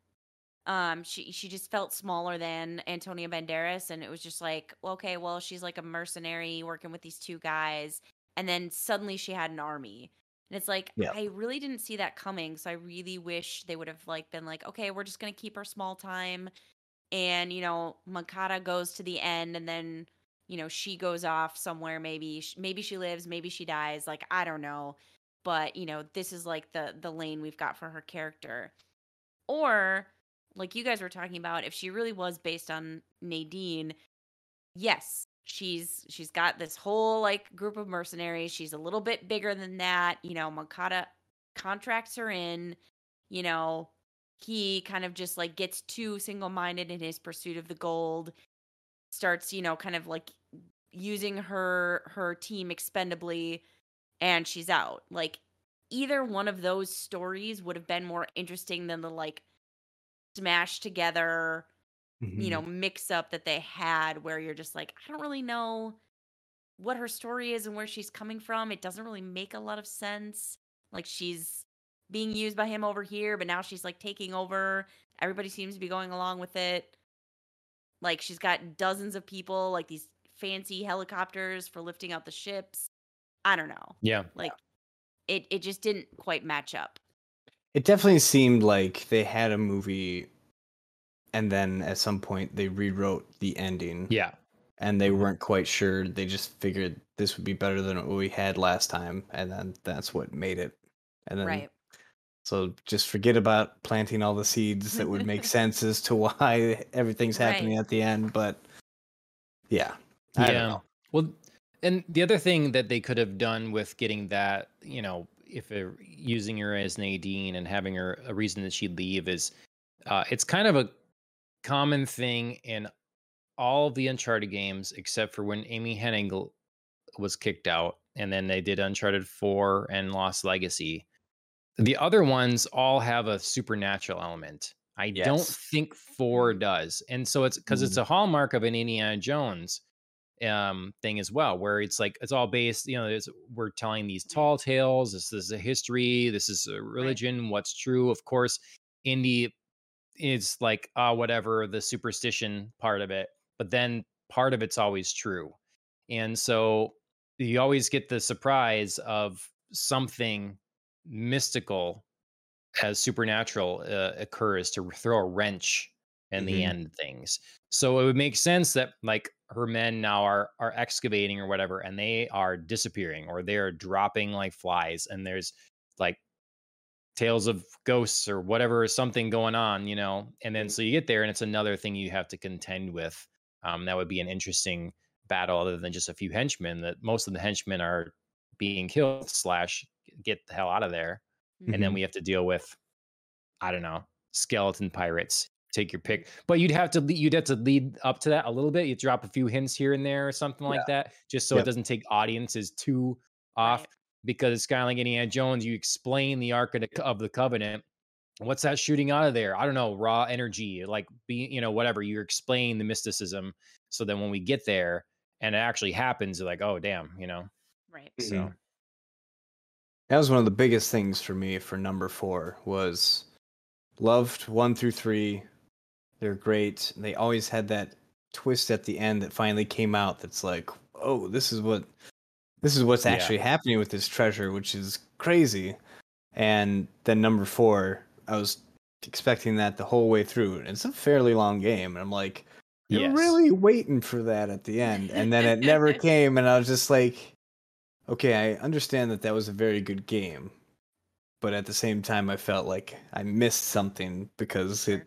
Um, she, she just felt smaller than Antonio Banderas. And it was just like, okay, well, she's like a mercenary working with these two guys. And then suddenly she had an army and it's like, yeah. I really didn't see that coming. So I really wish they would have like been like, okay, we're just going to keep her small time. And, you know, Makata goes to the end, and then, you know, she goes off somewhere. Maybe, maybe she lives, maybe she dies. Like, I don't know. But, you know, this is like the, the lane we've got for her character. Or, like you guys were talking about, if she really was based on Nadine, yes, she's she's got this whole, like, group of mercenaries. She's a little bit bigger than that. You know, Makata contracts her in, you know, he kind of just, like, gets too single-minded in his pursuit of the gold, starts, you know, kind of, like, using her her team expendably, and she's out. Like, either one of those stories would have been more interesting than the, like, smash together, mm-hmm. you know, mix up that they had, where you're just like, I don't really know what her story is and where she's coming from. It doesn't really make a lot of sense. Like, she's being used by him over here, but now she's, like, taking over. Everybody seems to be going along with it. Like, she's got dozens of people, like, these fancy helicopters for lifting out the ships. I don't know. Yeah. Like, it, it just didn't quite match up. It definitely seemed like they had a movie, and then at some point they rewrote the ending. Yeah. And they weren't quite sure. They just figured this would be better than what we had last time. And then that's what made it. And then, right. So just forget about planting all the seeds that would make sense as to why everything's happening right. at the end. But yeah, I yeah. don't know. Well, and the other thing that they could have done with getting that, you know, if they're using her as Nadine and having her a reason that she'd leave is, uh, it's kind of a common thing in all the Uncharted games, except for when Amy Hennig was kicked out, and then they did Uncharted four and Lost Legacy. The other ones all have a supernatural element. I yes. don't think four does. And so it's because mm. it's a hallmark of an Indiana Jones um, thing as well, where it's like, it's all based, you know, it's, we're telling these tall tales. This, this is a history. This is a religion. Right. What's true. Of course, Indy is like, ah, uh, whatever the superstition part of it, but then part of it's always true. And so you always get the surprise of something mystical as supernatural uh, occurs to throw a wrench in mm-hmm. the end of things. So it would make sense that, like, her men now are are excavating or whatever, and they are disappearing, or they're dropping like flies, and there's like tales of ghosts or whatever, something going on, you know. And then so you get there, and it's another thing you have to contend with. Um, that would be an interesting battle, other than just a few henchmen, that most of the henchmen are being killed slash get the hell out of there. Mm-hmm. And then we have to deal with, I don't know, skeleton pirates, take your pick. But you'd have to lead, you'd have to lead up to that a little bit. You drop a few hints here and there or something yeah. like that, just so yep. it doesn't take audiences too off, right. because it's kind of like Indiana Jones. You explain the Ark of the Covenant. What's that shooting out of there? I don't know, raw energy, like, be, you know, whatever. You explain the mysticism, so then when we get there and it actually happens, you're like, oh, damn, you know. Right. So. Mm-hmm. That was one of the biggest things for me for number four was loved one through three. They're great. They always had that twist at the end that finally came out. That's like, oh, this is what this is what's yeah. actually happening with this treasure, which is crazy. And then number four, I was expecting that the whole way through. And it's a fairly long game. And I'm like, you're yes. really waiting for that at the end. And then it never came. And I was just like, okay, I understand that that was a very good game, but at the same time, I felt like I missed something because it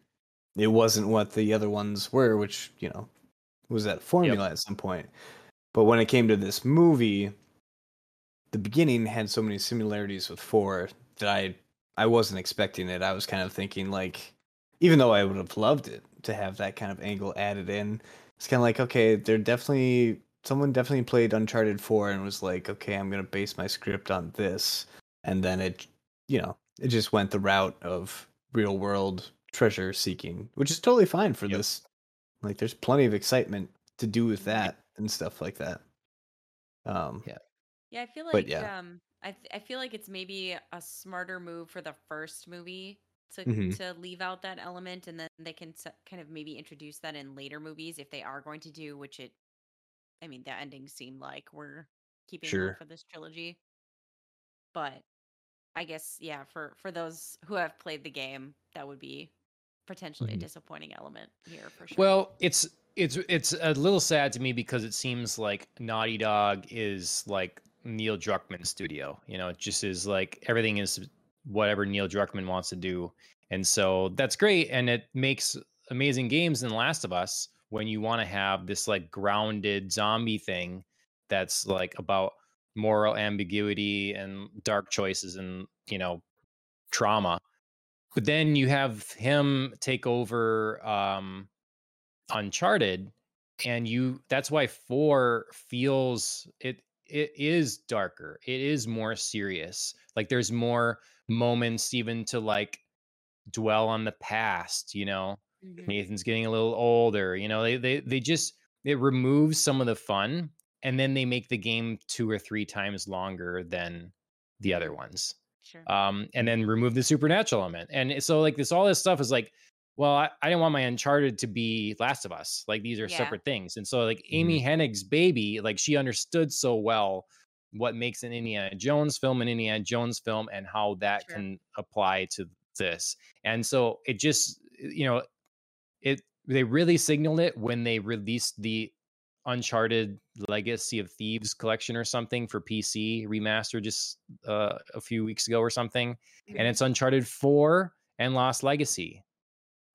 it wasn't what the other ones were, which, you know, was that formula yep. at some point. But when it came to this movie, the beginning had so many similarities with four that I I wasn't expecting it. I was kind of thinking, like, even though I would have loved it to have that kind of angle added in, it's kind of like, okay, they're definitely... Someone definitely played Uncharted four and was like, okay, I'm going to base my script on this. And then it, you know, it just went the route of real world treasure seeking, which is totally fine for yep. this. Like, there's plenty of excitement to do with that and stuff like that. Um, yeah. Yeah. I feel like, yeah. um, I, th- I feel like it's maybe a smarter move for the first movie to, mm-hmm. to leave out that element. And then they can se- kind of maybe introduce that in later movies if they are going to do, which it, I mean, the ending seemed like we're keeping sure. it for this trilogy. But I guess, yeah, for, for those who have played the game, that would be potentially mm-hmm. a disappointing element here for sure. Well, it's it's it's a little sad to me because it seems like Naughty Dog is like Neil Druckmann's studio. You know, it just is like everything is whatever Neil Druckmann wants to do. And so that's great. And it makes amazing games in The Last of Us when you want to have this like grounded zombie thing that's like about moral ambiguity and dark choices and, you know, trauma. But then you have him take over um, Uncharted, and you that's why four feels it it is darker. It is more serious. Like there's more moments even to like dwell on the past, you know. Mm-hmm. Nathan's getting a little older, you know, they they they just it removes some of the fun, and then they make the game two or three times longer than the other ones. Sure. Um, and then remove the supernatural element. And so like this, all this stuff is like, well, I, I didn't want my Uncharted to be Last of Us. Like these are yeah. separate things. And so like mm-hmm. Amy Hennig's baby, like she understood so well what makes an Indiana Jones film an Indiana Jones film and how that sure. can apply to this. And so it just, you know, it, they really signaled it when they released the Uncharted Legacy of Thieves collection or something for P C remaster just uh, a few weeks ago or something. Mm-hmm. And it's Uncharted four and Lost Legacy.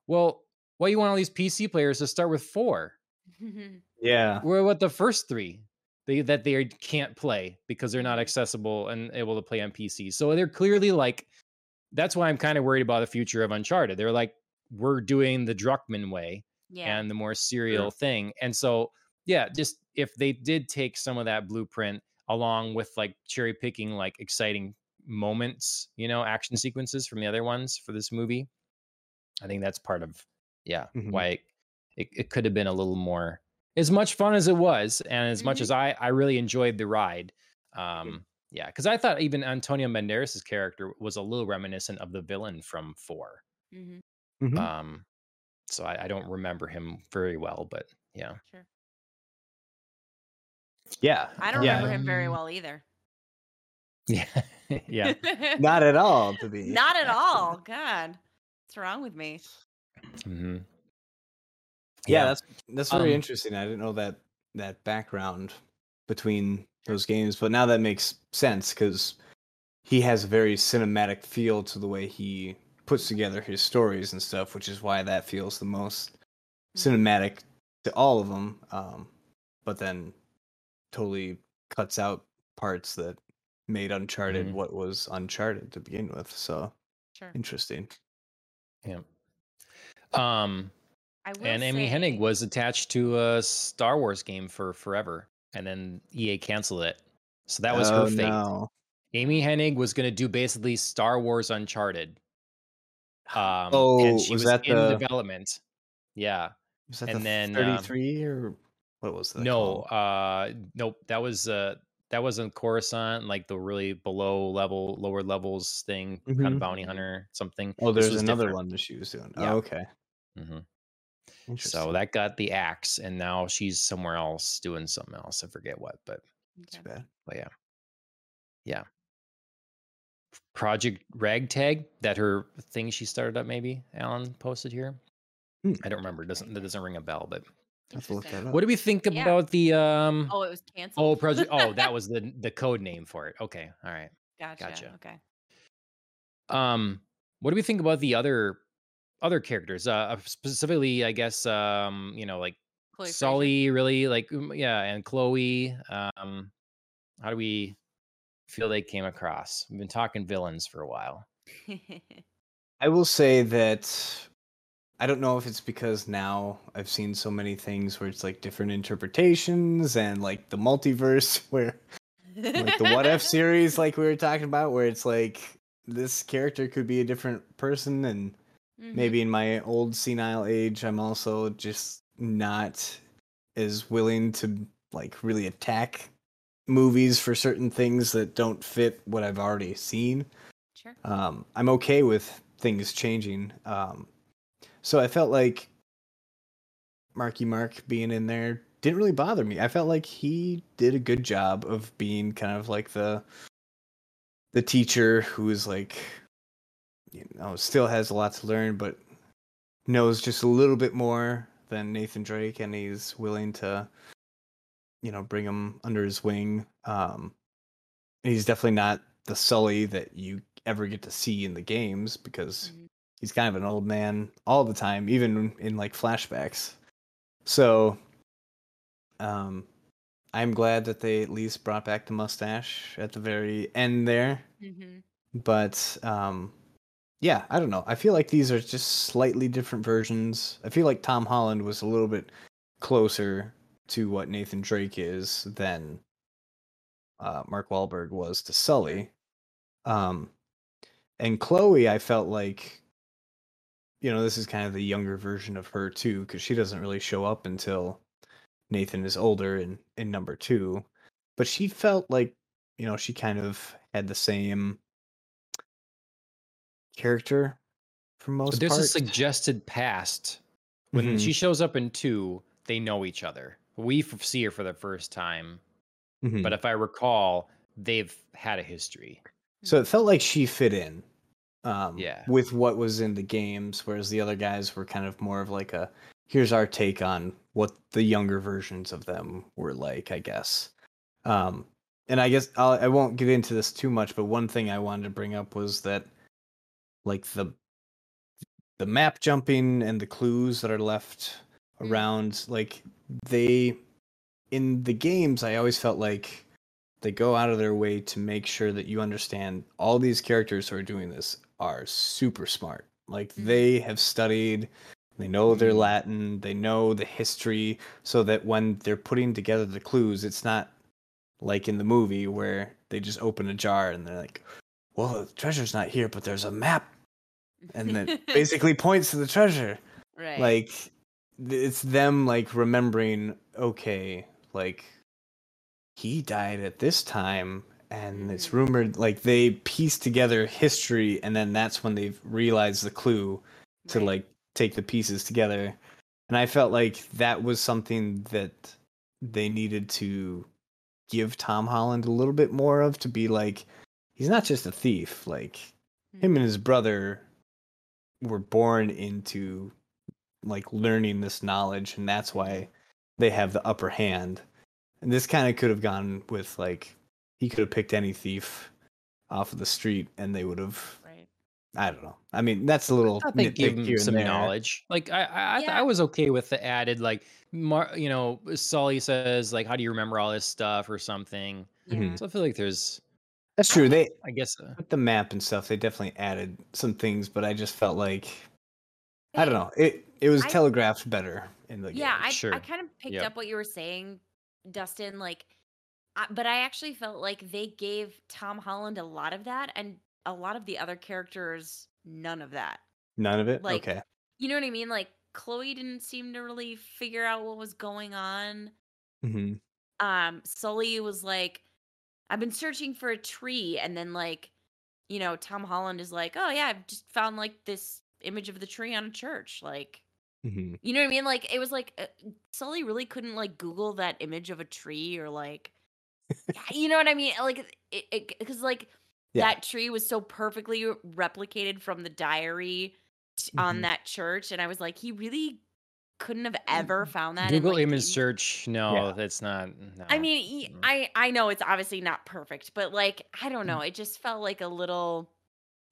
Well, why you want all these P C players to start with four? Yeah. We're what the first three they, that they can't play because they're not accessible and able to play on P C. So they're clearly like, that's why I'm kind of worried about the future of Uncharted. They're like, we're doing the Druckmann way yeah. and the more serial yeah. thing. And so yeah, just if they did take some of that blueprint along with like cherry picking, like exciting moments, you know, action sequences from the other ones for this movie, I think that's part of, yeah, mm-hmm. why it, it, it could have been a little more, as much fun as it was. And as mm-hmm. much as I, I really enjoyed the ride. Um, yeah. Cause I thought even Antonio Banderas' character was a little reminiscent of the villain from four. Mm-hmm. Mm-hmm. Um, so I, I don't remember him very well, but yeah. Sure. Yeah. I don't yeah. remember him very well either. Yeah. yeah. Not at all, to be. Not at all. God. What's wrong with me? Mm-hmm. Yeah, yeah, that's that's very um, interesting. I didn't know that that background between those games, but now that makes sense because he has a very cinematic feel to the way he puts together his stories and stuff, which is why that feels the most cinematic to all of them. Um, but then totally cuts out parts that made Uncharted mm-hmm. what was Uncharted to begin with. So sure. interesting. Yeah. Um, I will and Amy say... Hennig was attached to a Star Wars game for forever, and then E A canceled it. So that was oh, her fate. No. Amy Hennig was going to do basically Star Wars Uncharted. Um, oh, and she was, was that in the... development. Yeah. Was that and the then thirty-three um, or what was that? No, uh, nope. That was uh, that was in Coruscant, like the really below level, lower levels thing, mm-hmm. kind of bounty hunter something. Oh, there's another different. one that she was doing. Yeah. Oh, okay. Mm-hmm. So that got the axe, and now she's somewhere else doing something else. I forget what, but it's okay. bad. But yeah, yeah. Project Ragtag, that her thing she started up. Maybe Alan posted here. Hmm. I don't remember. It doesn't that doesn't ring a bell, but. What do we think yeah. about the um oh it was canceled oh project oh that was the the code name for it. Okay, all right, gotcha. gotcha okay um what do we think about the other other characters, uh specifically I guess um you know like Chloe Sully Fraser. Really like yeah and Chloe, um how do we feel they came across? We've been talking villains for a while. I will say that I don't know if it's because now I've seen so many things where it's like different interpretations and like the multiverse where like the What If series, like we were talking about, where it's like this character could be a different person. And mm-hmm. maybe in my old senile age, I'm also just not as willing to like really attack movies for certain things that don't fit what I've already seen. Sure. Um, I'm okay with things changing. Um, So I felt like Marky Mark being in there didn't really bother me. I felt like he did a good job of being kind of like the the teacher who is like, you know, still has a lot to learn, but knows just a little bit more than Nathan Drake, and he's willing to, you know, bring him under his wing. Um, he's definitely not the Sully that you ever get to see in the games, because he's kind of an old man all the time, even in like flashbacks. So, um, I'm glad that they at least brought back the mustache at the very end there. Mm-hmm. But, um, yeah, I don't know. I feel like these are just slightly different versions. I feel like Tom Holland was a little bit closer to what Nathan Drake is than uh, Mark Wahlberg was to Sully. Um, and Chloe, I felt like, you know, this is kind of the younger version of her, too, because she doesn't really show up until Nathan is older in, in number two. But she felt like, you know, she kind of had the same character for most part. There's a suggested past. When mm-hmm. she shows up in two, they know each other. We see her for the first time. Mm-hmm. But if I recall, they've had a history. So it felt like she fit in um, yeah. with what was in the games, whereas the other guys were kind of more of like a, here's our take on what the younger versions of them were like, I guess. Um, and I guess I'll, I won't get into this too much, but one thing I wanted to bring up was that like the the map jumping and the clues that are left around, like they in the games, I always felt like they go out of their way to make sure that you understand all these characters who are doing this are super smart. Like they have studied, they know their Latin, they know the history, so that when they're putting together the clues, it's not like in the movie where they just open a jar and they're like, well, the treasure's not here, but there's a map. And that basically points to the treasure. Right. Like, it's them, like, remembering, okay, like, he died at this time, and it's rumored, like, they piece together history, and then that's when they've realized the clue to, right. like, take the pieces together. And I felt like that was something that they needed to give Tom Holland a little bit more of, to be like, he's not just a thief. Like, him and his brother were born into like learning this knowledge, and that's why they have the upper hand. And this kind of could have gone with like he could have picked any thief off of the street, and they would have. Right. I don't know. I mean, that's a little. I think give him some knowledge. Like I, I, yeah. I was okay with the added like, Mar- you know, Sully says like, "How do you remember all this stuff?" or something. Yeah. So I feel like there's. That's true. They, I guess, uh, with the map and stuff, they definitely added some things, but I just felt like, I don't know, it it was I, telegraphed better in the yeah, game. Yeah, I, sure. I kind of picked yep. up what you were saying, Dustin. Like, I, but I actually felt like they gave Tom Holland a lot of that, and a lot of the other characters, none of that. None of it. Like, okay. You know what I mean? Like, Chloe didn't seem to really figure out what was going on. Mm-hmm. Um, Sully was like, I've been searching for a tree, and then, like, you know, Tom Holland is like, oh, yeah, I've just found, like, this image of the tree on a church. Like, mm-hmm. you know what I mean? Like, it was like, uh, Sully really couldn't, like, Google that image of a tree or, like, you know what I mean? Like, it because, like, yeah. that tree was so perfectly replicated from the diary t- mm-hmm. on that church. And I was like, he really couldn't have ever found that Google in, like, image the... search. No, yeah. that's not. No. I mean, I, I know it's obviously not perfect, but like, I don't know. It just felt like a little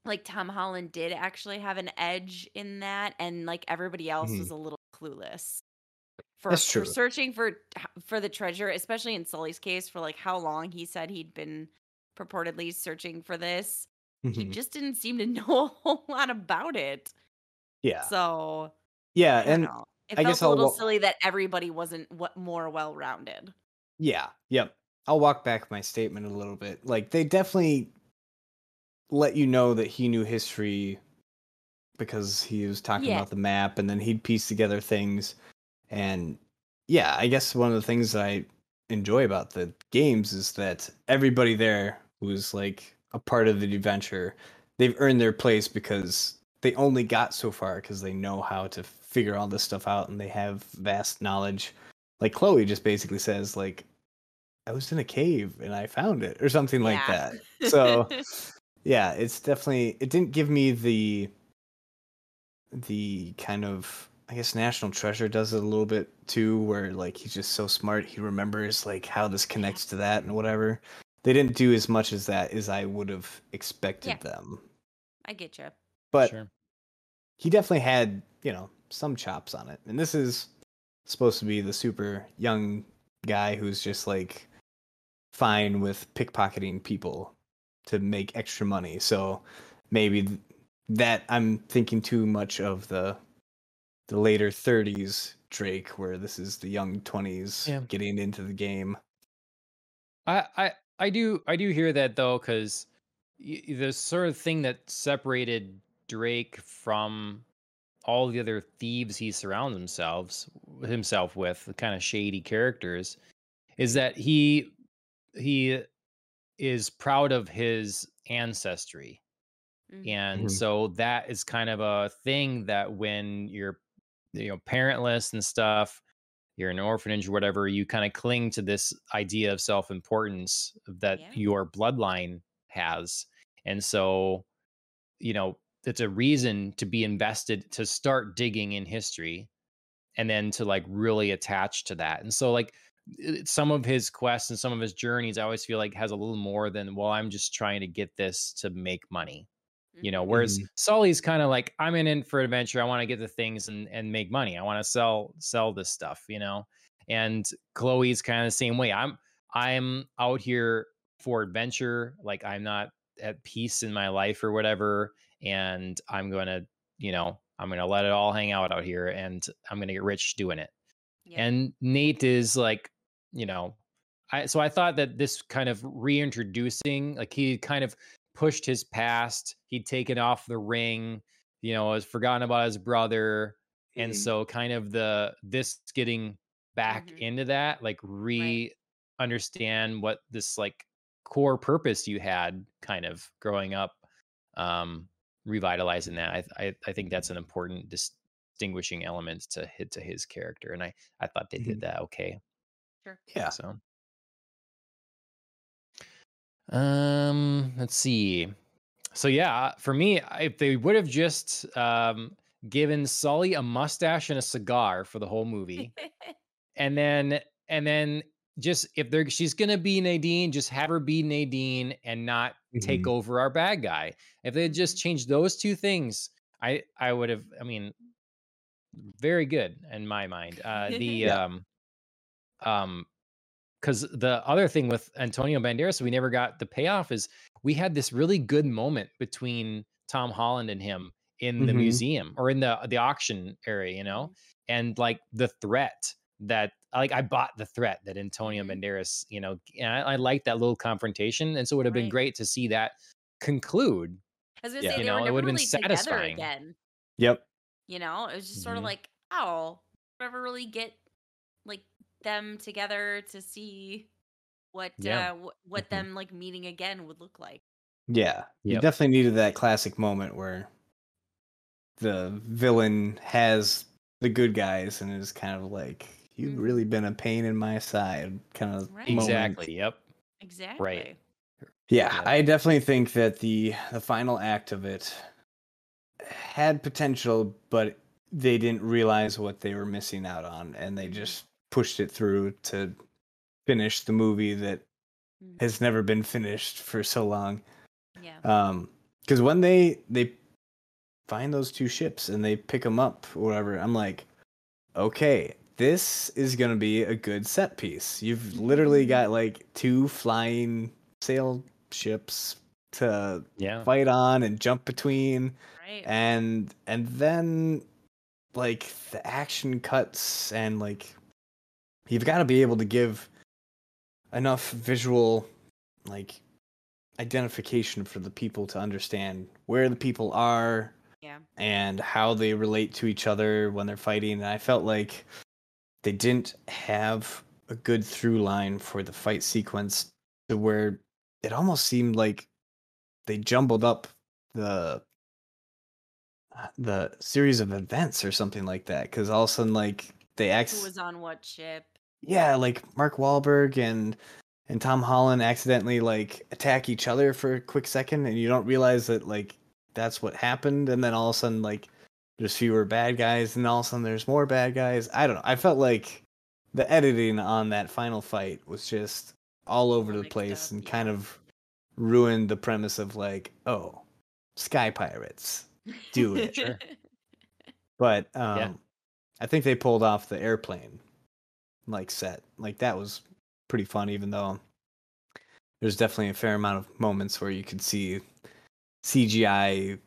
like Tom Holland did actually have an edge in that. And like everybody else mm-hmm. was a little clueless for, that's true. for searching for, for the treasure, especially in Sully's case for like how long he said he'd been purportedly searching for this. Mm-hmm. He just didn't seem to know a whole lot about it. Yeah. So yeah. And know. It I felt guess a little I'll, silly that everybody wasn't what more well-rounded. Yeah, yep. I'll walk back my statement a little bit. Like, they definitely let you know that he knew history because he was talking yeah. about the map, and then he'd piece together things. And, yeah, I guess one of the things that I enjoy about the games is that everybody there who's, like, a part of the adventure, they've earned their place because they only got so far because they know how to figure all this stuff out, and they have vast knowledge. Like Chloe just basically says, like, I was in a cave and I found it or something yeah. like that. So yeah, it's definitely, it didn't give me the the kind of, I guess National Treasure does it a little bit too, where like he's just so smart he remembers like how this connects to that and whatever. They didn't do as much as that as I would have expected yeah. them. I get you. But sure. he definitely had, you know, some chops on it. And this is supposed to be the super young guy who's just like fine with pickpocketing people to make extra money. So maybe that I'm thinking too much of the the later thirties Drake, where this is the young twenties yeah. getting into the game. I, I I do I do hear that though, because the sort of thing that separated Drake from all the other thieves he surrounds himself himself with, the kind of shady characters, is that he he is proud of his ancestry. Mm-hmm. And mm-hmm. so that is kind of a thing that when you're you know parentless and stuff, you're in an orphanage or whatever, you kind of cling to this idea of self-importance that yeah. your bloodline has. And so, you know, it's a reason to be invested, to start digging in history and then to like really attach to that. And so like some of his quests and some of his journeys, I always feel like has a little more than, well, I'm just trying to get this to make money, you know, whereas mm-hmm. Sully's kind of like, I'm in it for adventure. I want to get the things and, and make money. I want to sell, sell this stuff, you know, and Chloe's kind of the same way. I'm, I'm out here for adventure. Like I'm not at peace in my life or whatever. And I'm going to, you know, I'm going to let it all hang out out here and I'm going to get rich doing it. Yeah. And Nate is like, you know, I, so I thought that this kind of reintroducing, like he kind of pushed his past. He'd taken off the ring, you know, was forgotten about his brother. Mm-hmm. And so kind of the, this getting back mm-hmm. into that, like re understand right. what this like core purpose you had kind of growing up, um, revitalizing that. I, I, I think that's an important distinguishing element to hit to his character. And I, I thought they mm-hmm. did that. Okay. Sure. Yeah. So. Um, let's see. So yeah, for me, if they would have just um given Sully a mustache and a cigar for the whole movie, and then and then just if they're she's gonna be Nadine, just have her be Nadine and not mm-hmm. take over our bad guy. If they had just changed those two things, I I would have. I mean, very good in my mind. Uh, the yeah. um um. Because the other thing with Antonio Banderas, we never got the payoff, is we had this really good moment between Tom Holland and him in the mm-hmm. museum or in the the auction area, you know, and like the threat that like I bought the threat that Antonio Banderas, you know, and I, I liked that little confrontation. And so it would have right. been great to see that conclude. I was gonna yeah. say, you they know, were never it would have really been satisfying again. Yep. You know, it was just mm-hmm. sort of like, oh, never really get like them together to see what yeah. uh, w- what mm-hmm. them like meeting again would look like. Yeah, you yep. definitely needed that classic moment where the villain has the good guys and is kind of like, "You've mm-hmm. really been a pain in my side," kind of right. moment. Exactly. Yep. Exactly. Right. Yeah, yeah, I definitely think that the the final act of it had potential, but they didn't realize what they were missing out on, and they just pushed it through to finish the movie that has never been finished for so long. Yeah. Um, because when they they find those two ships and they pick them up or whatever, I'm like, okay, this is gonna be a good set piece. You've literally got like two flying sail ships to yeah. fight on and jump between, right. and and then like the action cuts and like. You've got to be able to give enough visual, like, identification for the people to understand where the people are yeah. and how they relate to each other when they're fighting. And I felt like they didn't have a good through line for the fight sequence to where it almost seemed like they jumbled up the the series of events or something like that. Because all of a sudden, like, they ex- who was on what ship? Yeah, like Mark Wahlberg and and Tom Holland accidentally like attack each other for a quick second, and you don't realize that like that's what happened, and then all of a sudden like there's fewer bad guys, and all of a sudden there's more bad guys. I don't know. I felt like the editing on that final fight was just all over the place and kind of ruined the premise of like, oh, sky pirates, do it. Sure. But um, yeah. I think they pulled off the airplane like set. Like that was pretty fun, even though there's definitely a fair amount of moments where you could see C G I,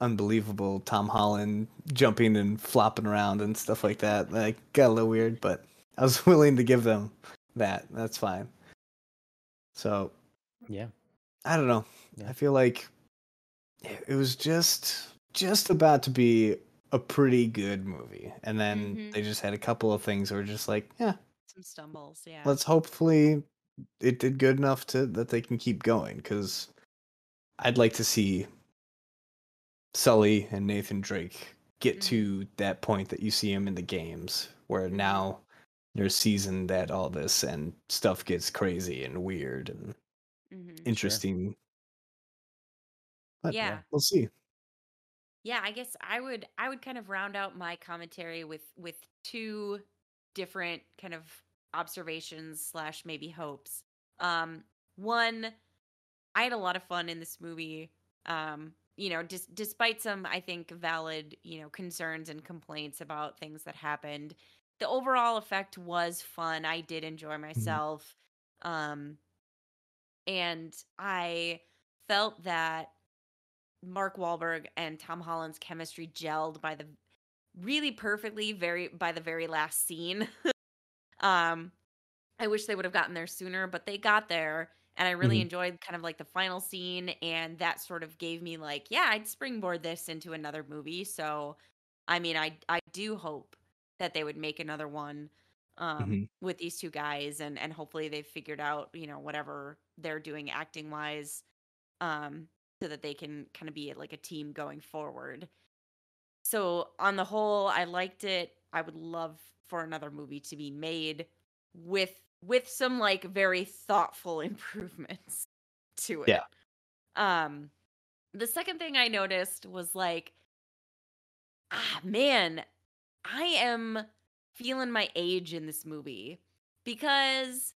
unbelievable Tom Holland jumping and flopping around and stuff like that. Like got a little weird, but I was willing to give them that. That's fine. So yeah, I don't know. Yeah. I feel like it was just just about to be a pretty good movie, and then mm-hmm. they just had a couple of things that were just like, yeah, some stumbles. Yeah, let's hopefully it did good enough to that they can keep going, because I'd like to see Sully and Nathan Drake get mm-hmm. to that point that you see him in the games, where now there's season that all this and stuff gets crazy and weird and mm-hmm. interesting. Sure. But yeah. yeah, we'll see. Yeah, I guess I would I would kind of round out my commentary with with two different kind of observations slash maybe hopes. Um, one, I had a lot of fun in this movie. Um, you know, dis- despite some I think valid you know concerns and complaints about things that happened, the overall effect was fun. I did enjoy myself, mm-hmm. um, and I felt that Mark Wahlberg and Tom Holland's chemistry gelled by the really perfectly very by the very last scene. um, I wish they would have gotten there sooner, but they got there, and I really mm-hmm. enjoyed kind of like the final scene, and that sort of gave me like, yeah, I'd springboard this into another movie. So, I mean, I I do hope that they would make another one um, mm-hmm. with these two guys, and and hopefully they've figured out you know whatever they're doing acting wise. Um, So that they can kind of be like a team going forward. So on the whole, I liked it. I would love for another movie to be made with with some like very thoughtful improvements to it. Yeah. Um, the second thing I noticed was like, ah, man, I am feeling my age in this movie, because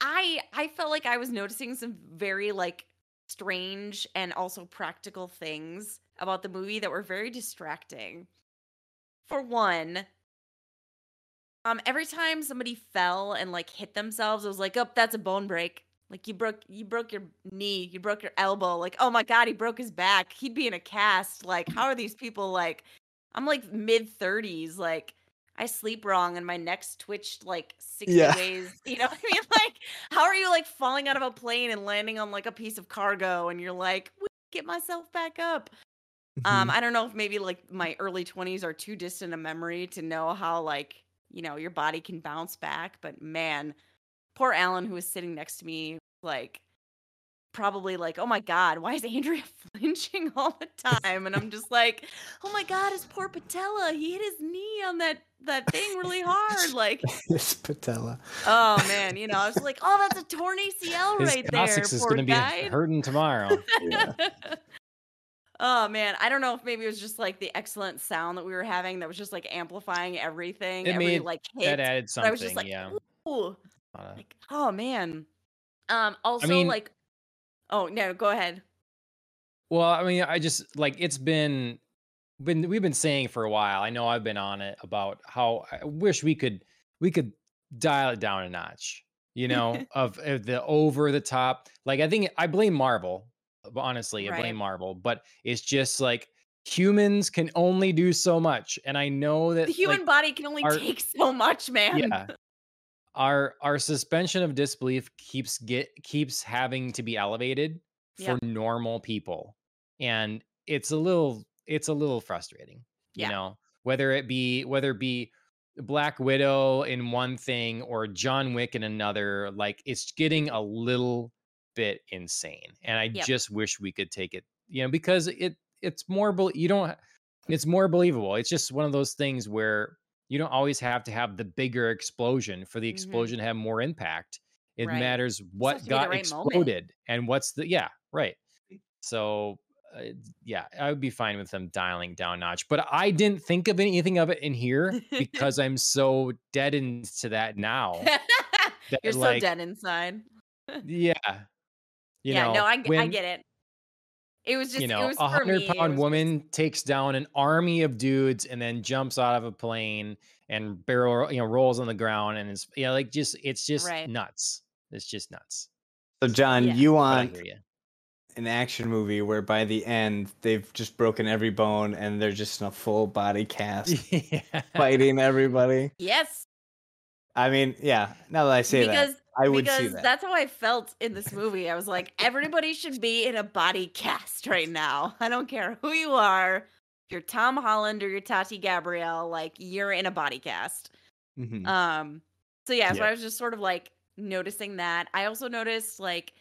I I felt like I was noticing some very like strange and also practical things about the movie that were very distracting. For one, um, every time somebody fell and like hit themselves, I was like, "Oh, that's a bone break! Like you broke, you broke your knee, you broke your elbow. Like, oh my god, he broke his back. He'd be in a cast. Like, how are these people like? I'm like mid thirties. Like, I sleep wrong and my neck's twitched like sixty yeah. ways. You know what I mean? Like, how are you like falling out of a plane and landing on like a piece of cargo and you're like, get myself back up. Mm-hmm. Um, I don't know if maybe like my early twenties are too distant a memory to know how like, you know, your body can bounce back. But man, poor Alan, who was sitting next to me, like probably like, oh my God, why is Andrea flinching all the time? And I'm just like, oh my God, his poor patella. He hit his knee on that that thing really hard. Like his patella. Oh man, you know, I was like, oh, that's a torn A C L his right there. His is going to be hurting tomorrow. Yeah. Oh man, I don't know if maybe it was just like the excellent sound that we were having that was just like amplifying everything. It every made, like hit. That added something. But I was just like, yeah. Ooh. Uh, like, oh man. Um. Also, I mean, like. Oh, no, go ahead. Well, I mean, I just like it's been been we've been saying for a while. I know I've been on it about how I wish we could we could dial it down a notch, you know, of, of the over the top. Like, I think I blame Marvel. Honestly, I right. blame Marvel. But it's just like humans can only do so much. And I know that the human like, body can only our, take so much, man. Yeah. Our our suspension of disbelief keeps get keeps having to be elevated yeah. for normal people, and it's a little it's a little frustrating, yeah. you know. Whether it be whether it be Black Widow in one thing or John Wick in another, like it's getting a little bit insane, and I yep. just wish we could take it, you know, because it it's more you don't it's more believable. It's just one of those things where you don't always have to have the bigger explosion for the explosion mm-hmm. to have more impact. It right. matters what got right exploded moment. And what's the, yeah, right. So Uh, yeah, I would be fine with them dialing down notch, but I didn't think of anything of it in here because I'm so deadened to that now. That, You're like, so dead inside. yeah. You yeah, know, no, I, when, I get it. It was just, you know, it was a hundred pound was... woman takes down an army of dudes and then jumps out of a plane and barrel, you know, rolls on the ground and it's, yeah, you know, like just, it's just right. nuts. It's just nuts. So John, yeah. you want you. an action movie where by the end they've just broken every bone and they're just in a full body cast yeah. fighting everybody. Yes. I mean, yeah, now that I say because, that, I would see that. Because that's how I felt in this movie. I was like, everybody should be in a body cast right now. I don't care who you are. If you're Tom Holland or you're Tati Gabrielle, like, you're in a body cast. Mm-hmm. Um, so, yeah, yeah, so I was just sort of, like, noticing that. I also noticed, like,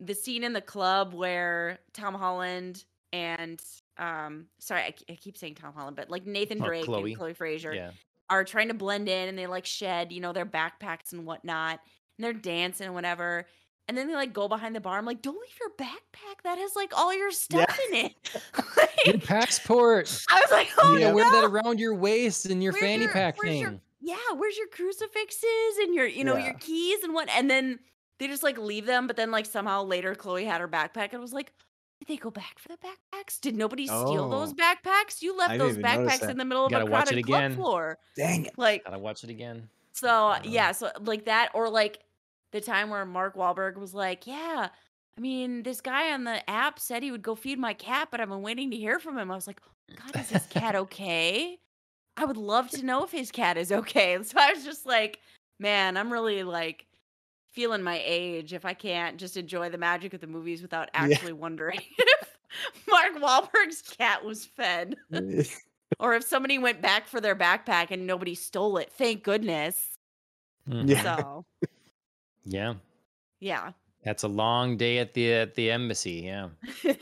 the scene in the club where Tom Holland and, um, sorry, I, I keep saying Tom Holland, but, like, Nathan Drake oh, Chloe. and Chloe Frazer. Yeah. are trying to blend in and they like shed, you know, their backpacks and whatnot and they're dancing and whatever. And then they like go behind the bar. I'm like, don't leave your backpack. That has like all your stuff yeah. in it. Like, your passport. I was like, oh yeah, no. Wear that around your waist and your where's fanny your, pack thing. Your, yeah. Where's your crucifixes and your, you know, yeah. your keys and what? And then they just like leave them. But then like somehow later Chloe had her backpack and was like, did they go back for the backpacks? Did nobody steal oh, those backpacks? You left those backpacks in the middle of a crowded club floor. Dang it. Like, gotta watch it again. So, yeah, so like that, or like the time where Mark Wahlberg was like, yeah, I mean, this guy on the app said he would go feed my cat, but I've been waiting to hear from him. I was like, God, is his cat okay? I would love to know if his cat is okay. And so I was just like, man, I'm really like, feeling my age if I can't just enjoy the magic of the movies without actually yeah. wondering if Mark Wahlberg's cat was fed or if somebody went back for their backpack and nobody stole it. Thank goodness. Yeah. So, yeah. Yeah. That's a long day at the, at the embassy. Yeah. But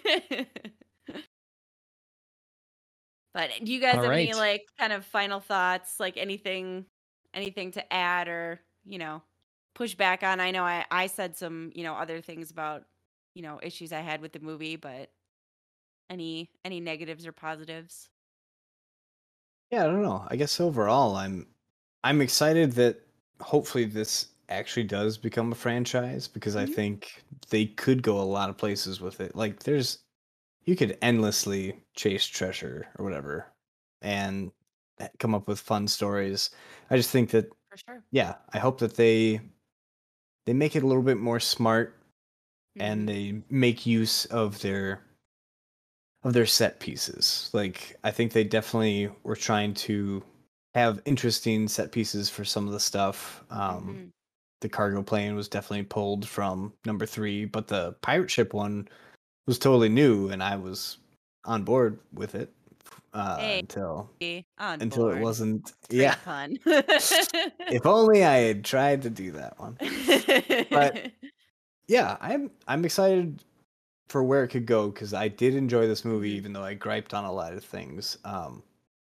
do you guys All have right. any like kind of final thoughts, like anything, anything to add or, you know, push back on? I know I, I said some, you know, other things about, you know, issues I had with the movie, but any any negatives or positives? Yeah, I don't know. I guess overall I'm I'm excited that hopefully this actually does become a franchise because mm-hmm. I think they could go a lot of places with it. Like there's you could endlessly chase treasure or whatever and come up with fun stories. I just think that For sure. Yeah, I hope that they They make it a little bit more smart mm-hmm. and they make use of their of their set pieces. Like I think they definitely were trying to have interesting set pieces for some of the stuff. Um, mm-hmm. The cargo plane was definitely pulled from number three, but the pirate ship one was totally new and I was on board with it. Uh, hey, until until board. It wasn't Great yeah pun. If only I had tried to do that one. But yeah, I'm I'm excited for where it could go because I did enjoy this movie even though I griped on a lot of things, um,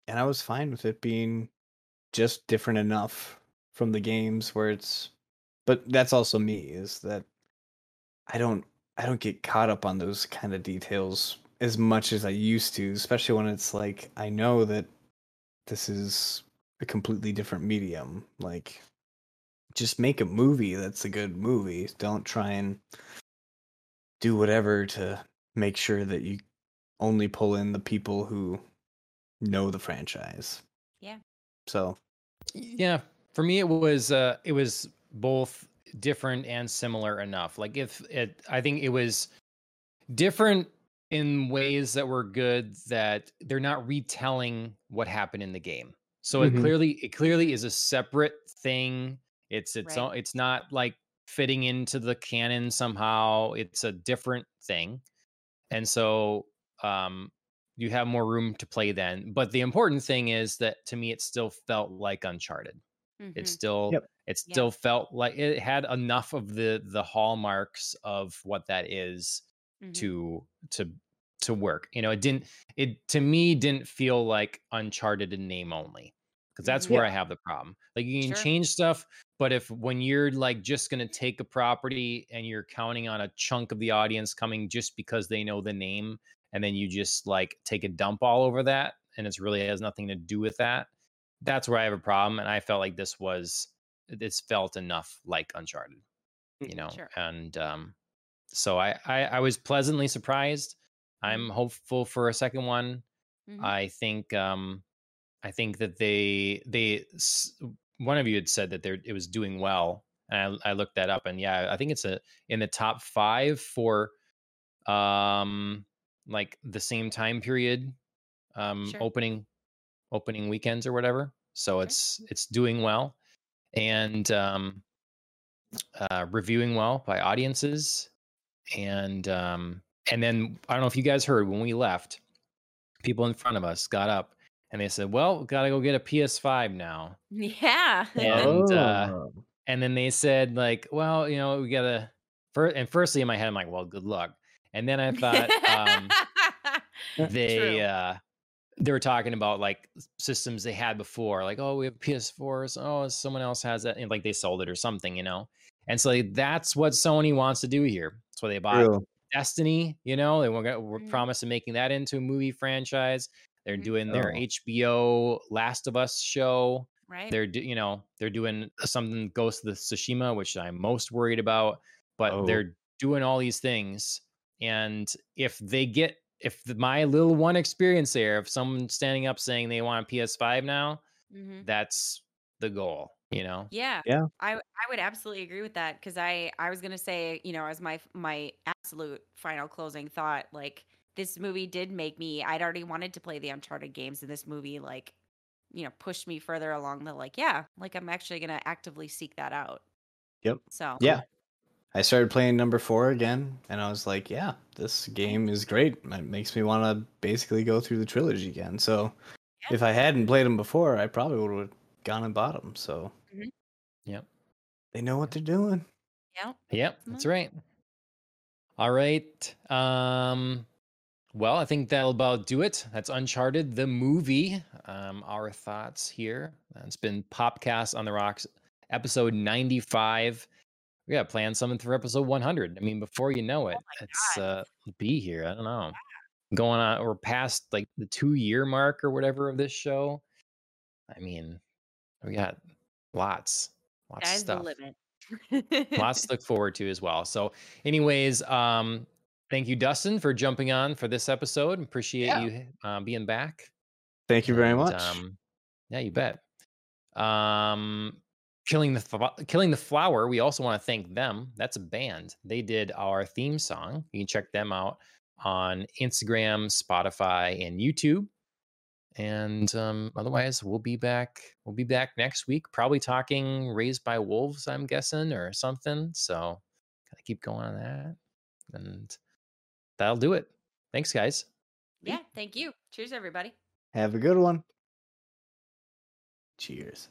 and I was fine with it being just different enough from the games where it's but that's also me is that I don't I don't get caught up on those kind of details as much as I used to, especially when it's like, I know that this is a completely different medium. Like, just make a movie that's a good movie. Don't try and do whatever to make sure that you only pull in the people who know the franchise. Yeah. So. Yeah. For me, it was, uh, it was both different and similar enough. Like if it, I think it was different in ways that were good, that they're not retelling what happened in the game. So mm-hmm. it clearly, it clearly is a separate thing. It's its right. own. It's not like fitting into the canon somehow. It's a different thing. And so um, you have more room to play then. But the important thing is that to me, it still felt like Uncharted. Mm-hmm. It still, yep. it still yep. felt like it had enough of the, the hallmarks of what that is. Mm-hmm. to to to work, you know. It didn't it to me didn't feel like Uncharted in name only, because that's where yeah. I have the problem. Like, you can sure. change stuff, but if when you're like just going to take a property and you're counting on a chunk of the audience coming just because they know the name, and then you just like take a dump all over that, and it's really has nothing to do with that, that's where I have a problem. And I felt like this was this felt enough like Uncharted, you know, sure. and um, so I, I I was pleasantly surprised. I'm hopeful for a second one. Mm-hmm. I think um, I think that they they one of you had said that there it was doing well, and I, I looked that up, and yeah, I think it's a in the top five for um like the same time period, um sure. opening opening weekends or whatever. So sure. it's it's doing well, and um uh reviewing well by audiences, and um and then I don't know if you guys heard when we left, people in front of us got up and they said, well, gotta go get a P S five now. Yeah. And, oh. uh, and then they said like, well, you know, we gotta first, and firstly in my head, I'm like, well, good luck. And then I thought um, they, uh, they were talking about like systems they had before, like, oh, we have P S fours. Oh, someone else has that. And like they sold it or something, you know? And so like, that's what Sony wants to do here. That's what they bought. True. Destiny, you know, they were, were mm-hmm. promised of making that into a movie franchise. They're mm-hmm. doing their oh. H B O Last of Us show. Right. They're, do, you know, they're doing something Ghost of the Tsushima, which I'm most worried about, but oh. they're doing all these things. And if they get, if the, my little one experience there, if someone standing up saying they want a P S five now, mm-hmm. that's the goal. You know? Yeah. Yeah. I, I would absolutely agree with that. Cause I, I was going to say, you know, as my, my absolute final closing thought, like this movie did make me, I'd already wanted to play the Uncharted games, and this movie, like, you know, pushed me further along the, like, yeah, like I'm actually going to actively seek that out. Yep. So, yeah, I started playing number four again, and I was like, yeah, this game is great. It makes me want to basically go through the trilogy again. So yeah. if I hadn't played them before, I probably would have gone and bought them. So mm-hmm. yep, they know what they're doing. Yep. Yep. That's right. All right. Um, well, I think that'll about do it. That's Uncharted, the movie. Um, our thoughts here. It's been Popcast on the Rocks, episode ninety-five. We got to plan something for episode one hundred. I mean, before you know it, oh it's uh, be here. I don't know. Yeah. Going on, we're past like the two year mark or whatever of this show. I mean, we got lots, lots of stuff. Lots to look forward to as well. So anyways, um, thank you, Dustin, for jumping on for this episode. Appreciate yeah. you uh, being back. Thank you very and, much. Um, yeah, you bet. Um, Killing the Killing the Flower. We also want to thank them. That's a band. They did our theme song. You can check them out on Instagram, Spotify, and YouTube. And um, otherwise, we'll be back. We'll be back next week, probably talking Raised by Wolves, I'm guessing, or something. So gotta keep going on that, and that'll do it. Thanks, guys. Yeah, thank you. Cheers, everybody. Have a good one. Cheers.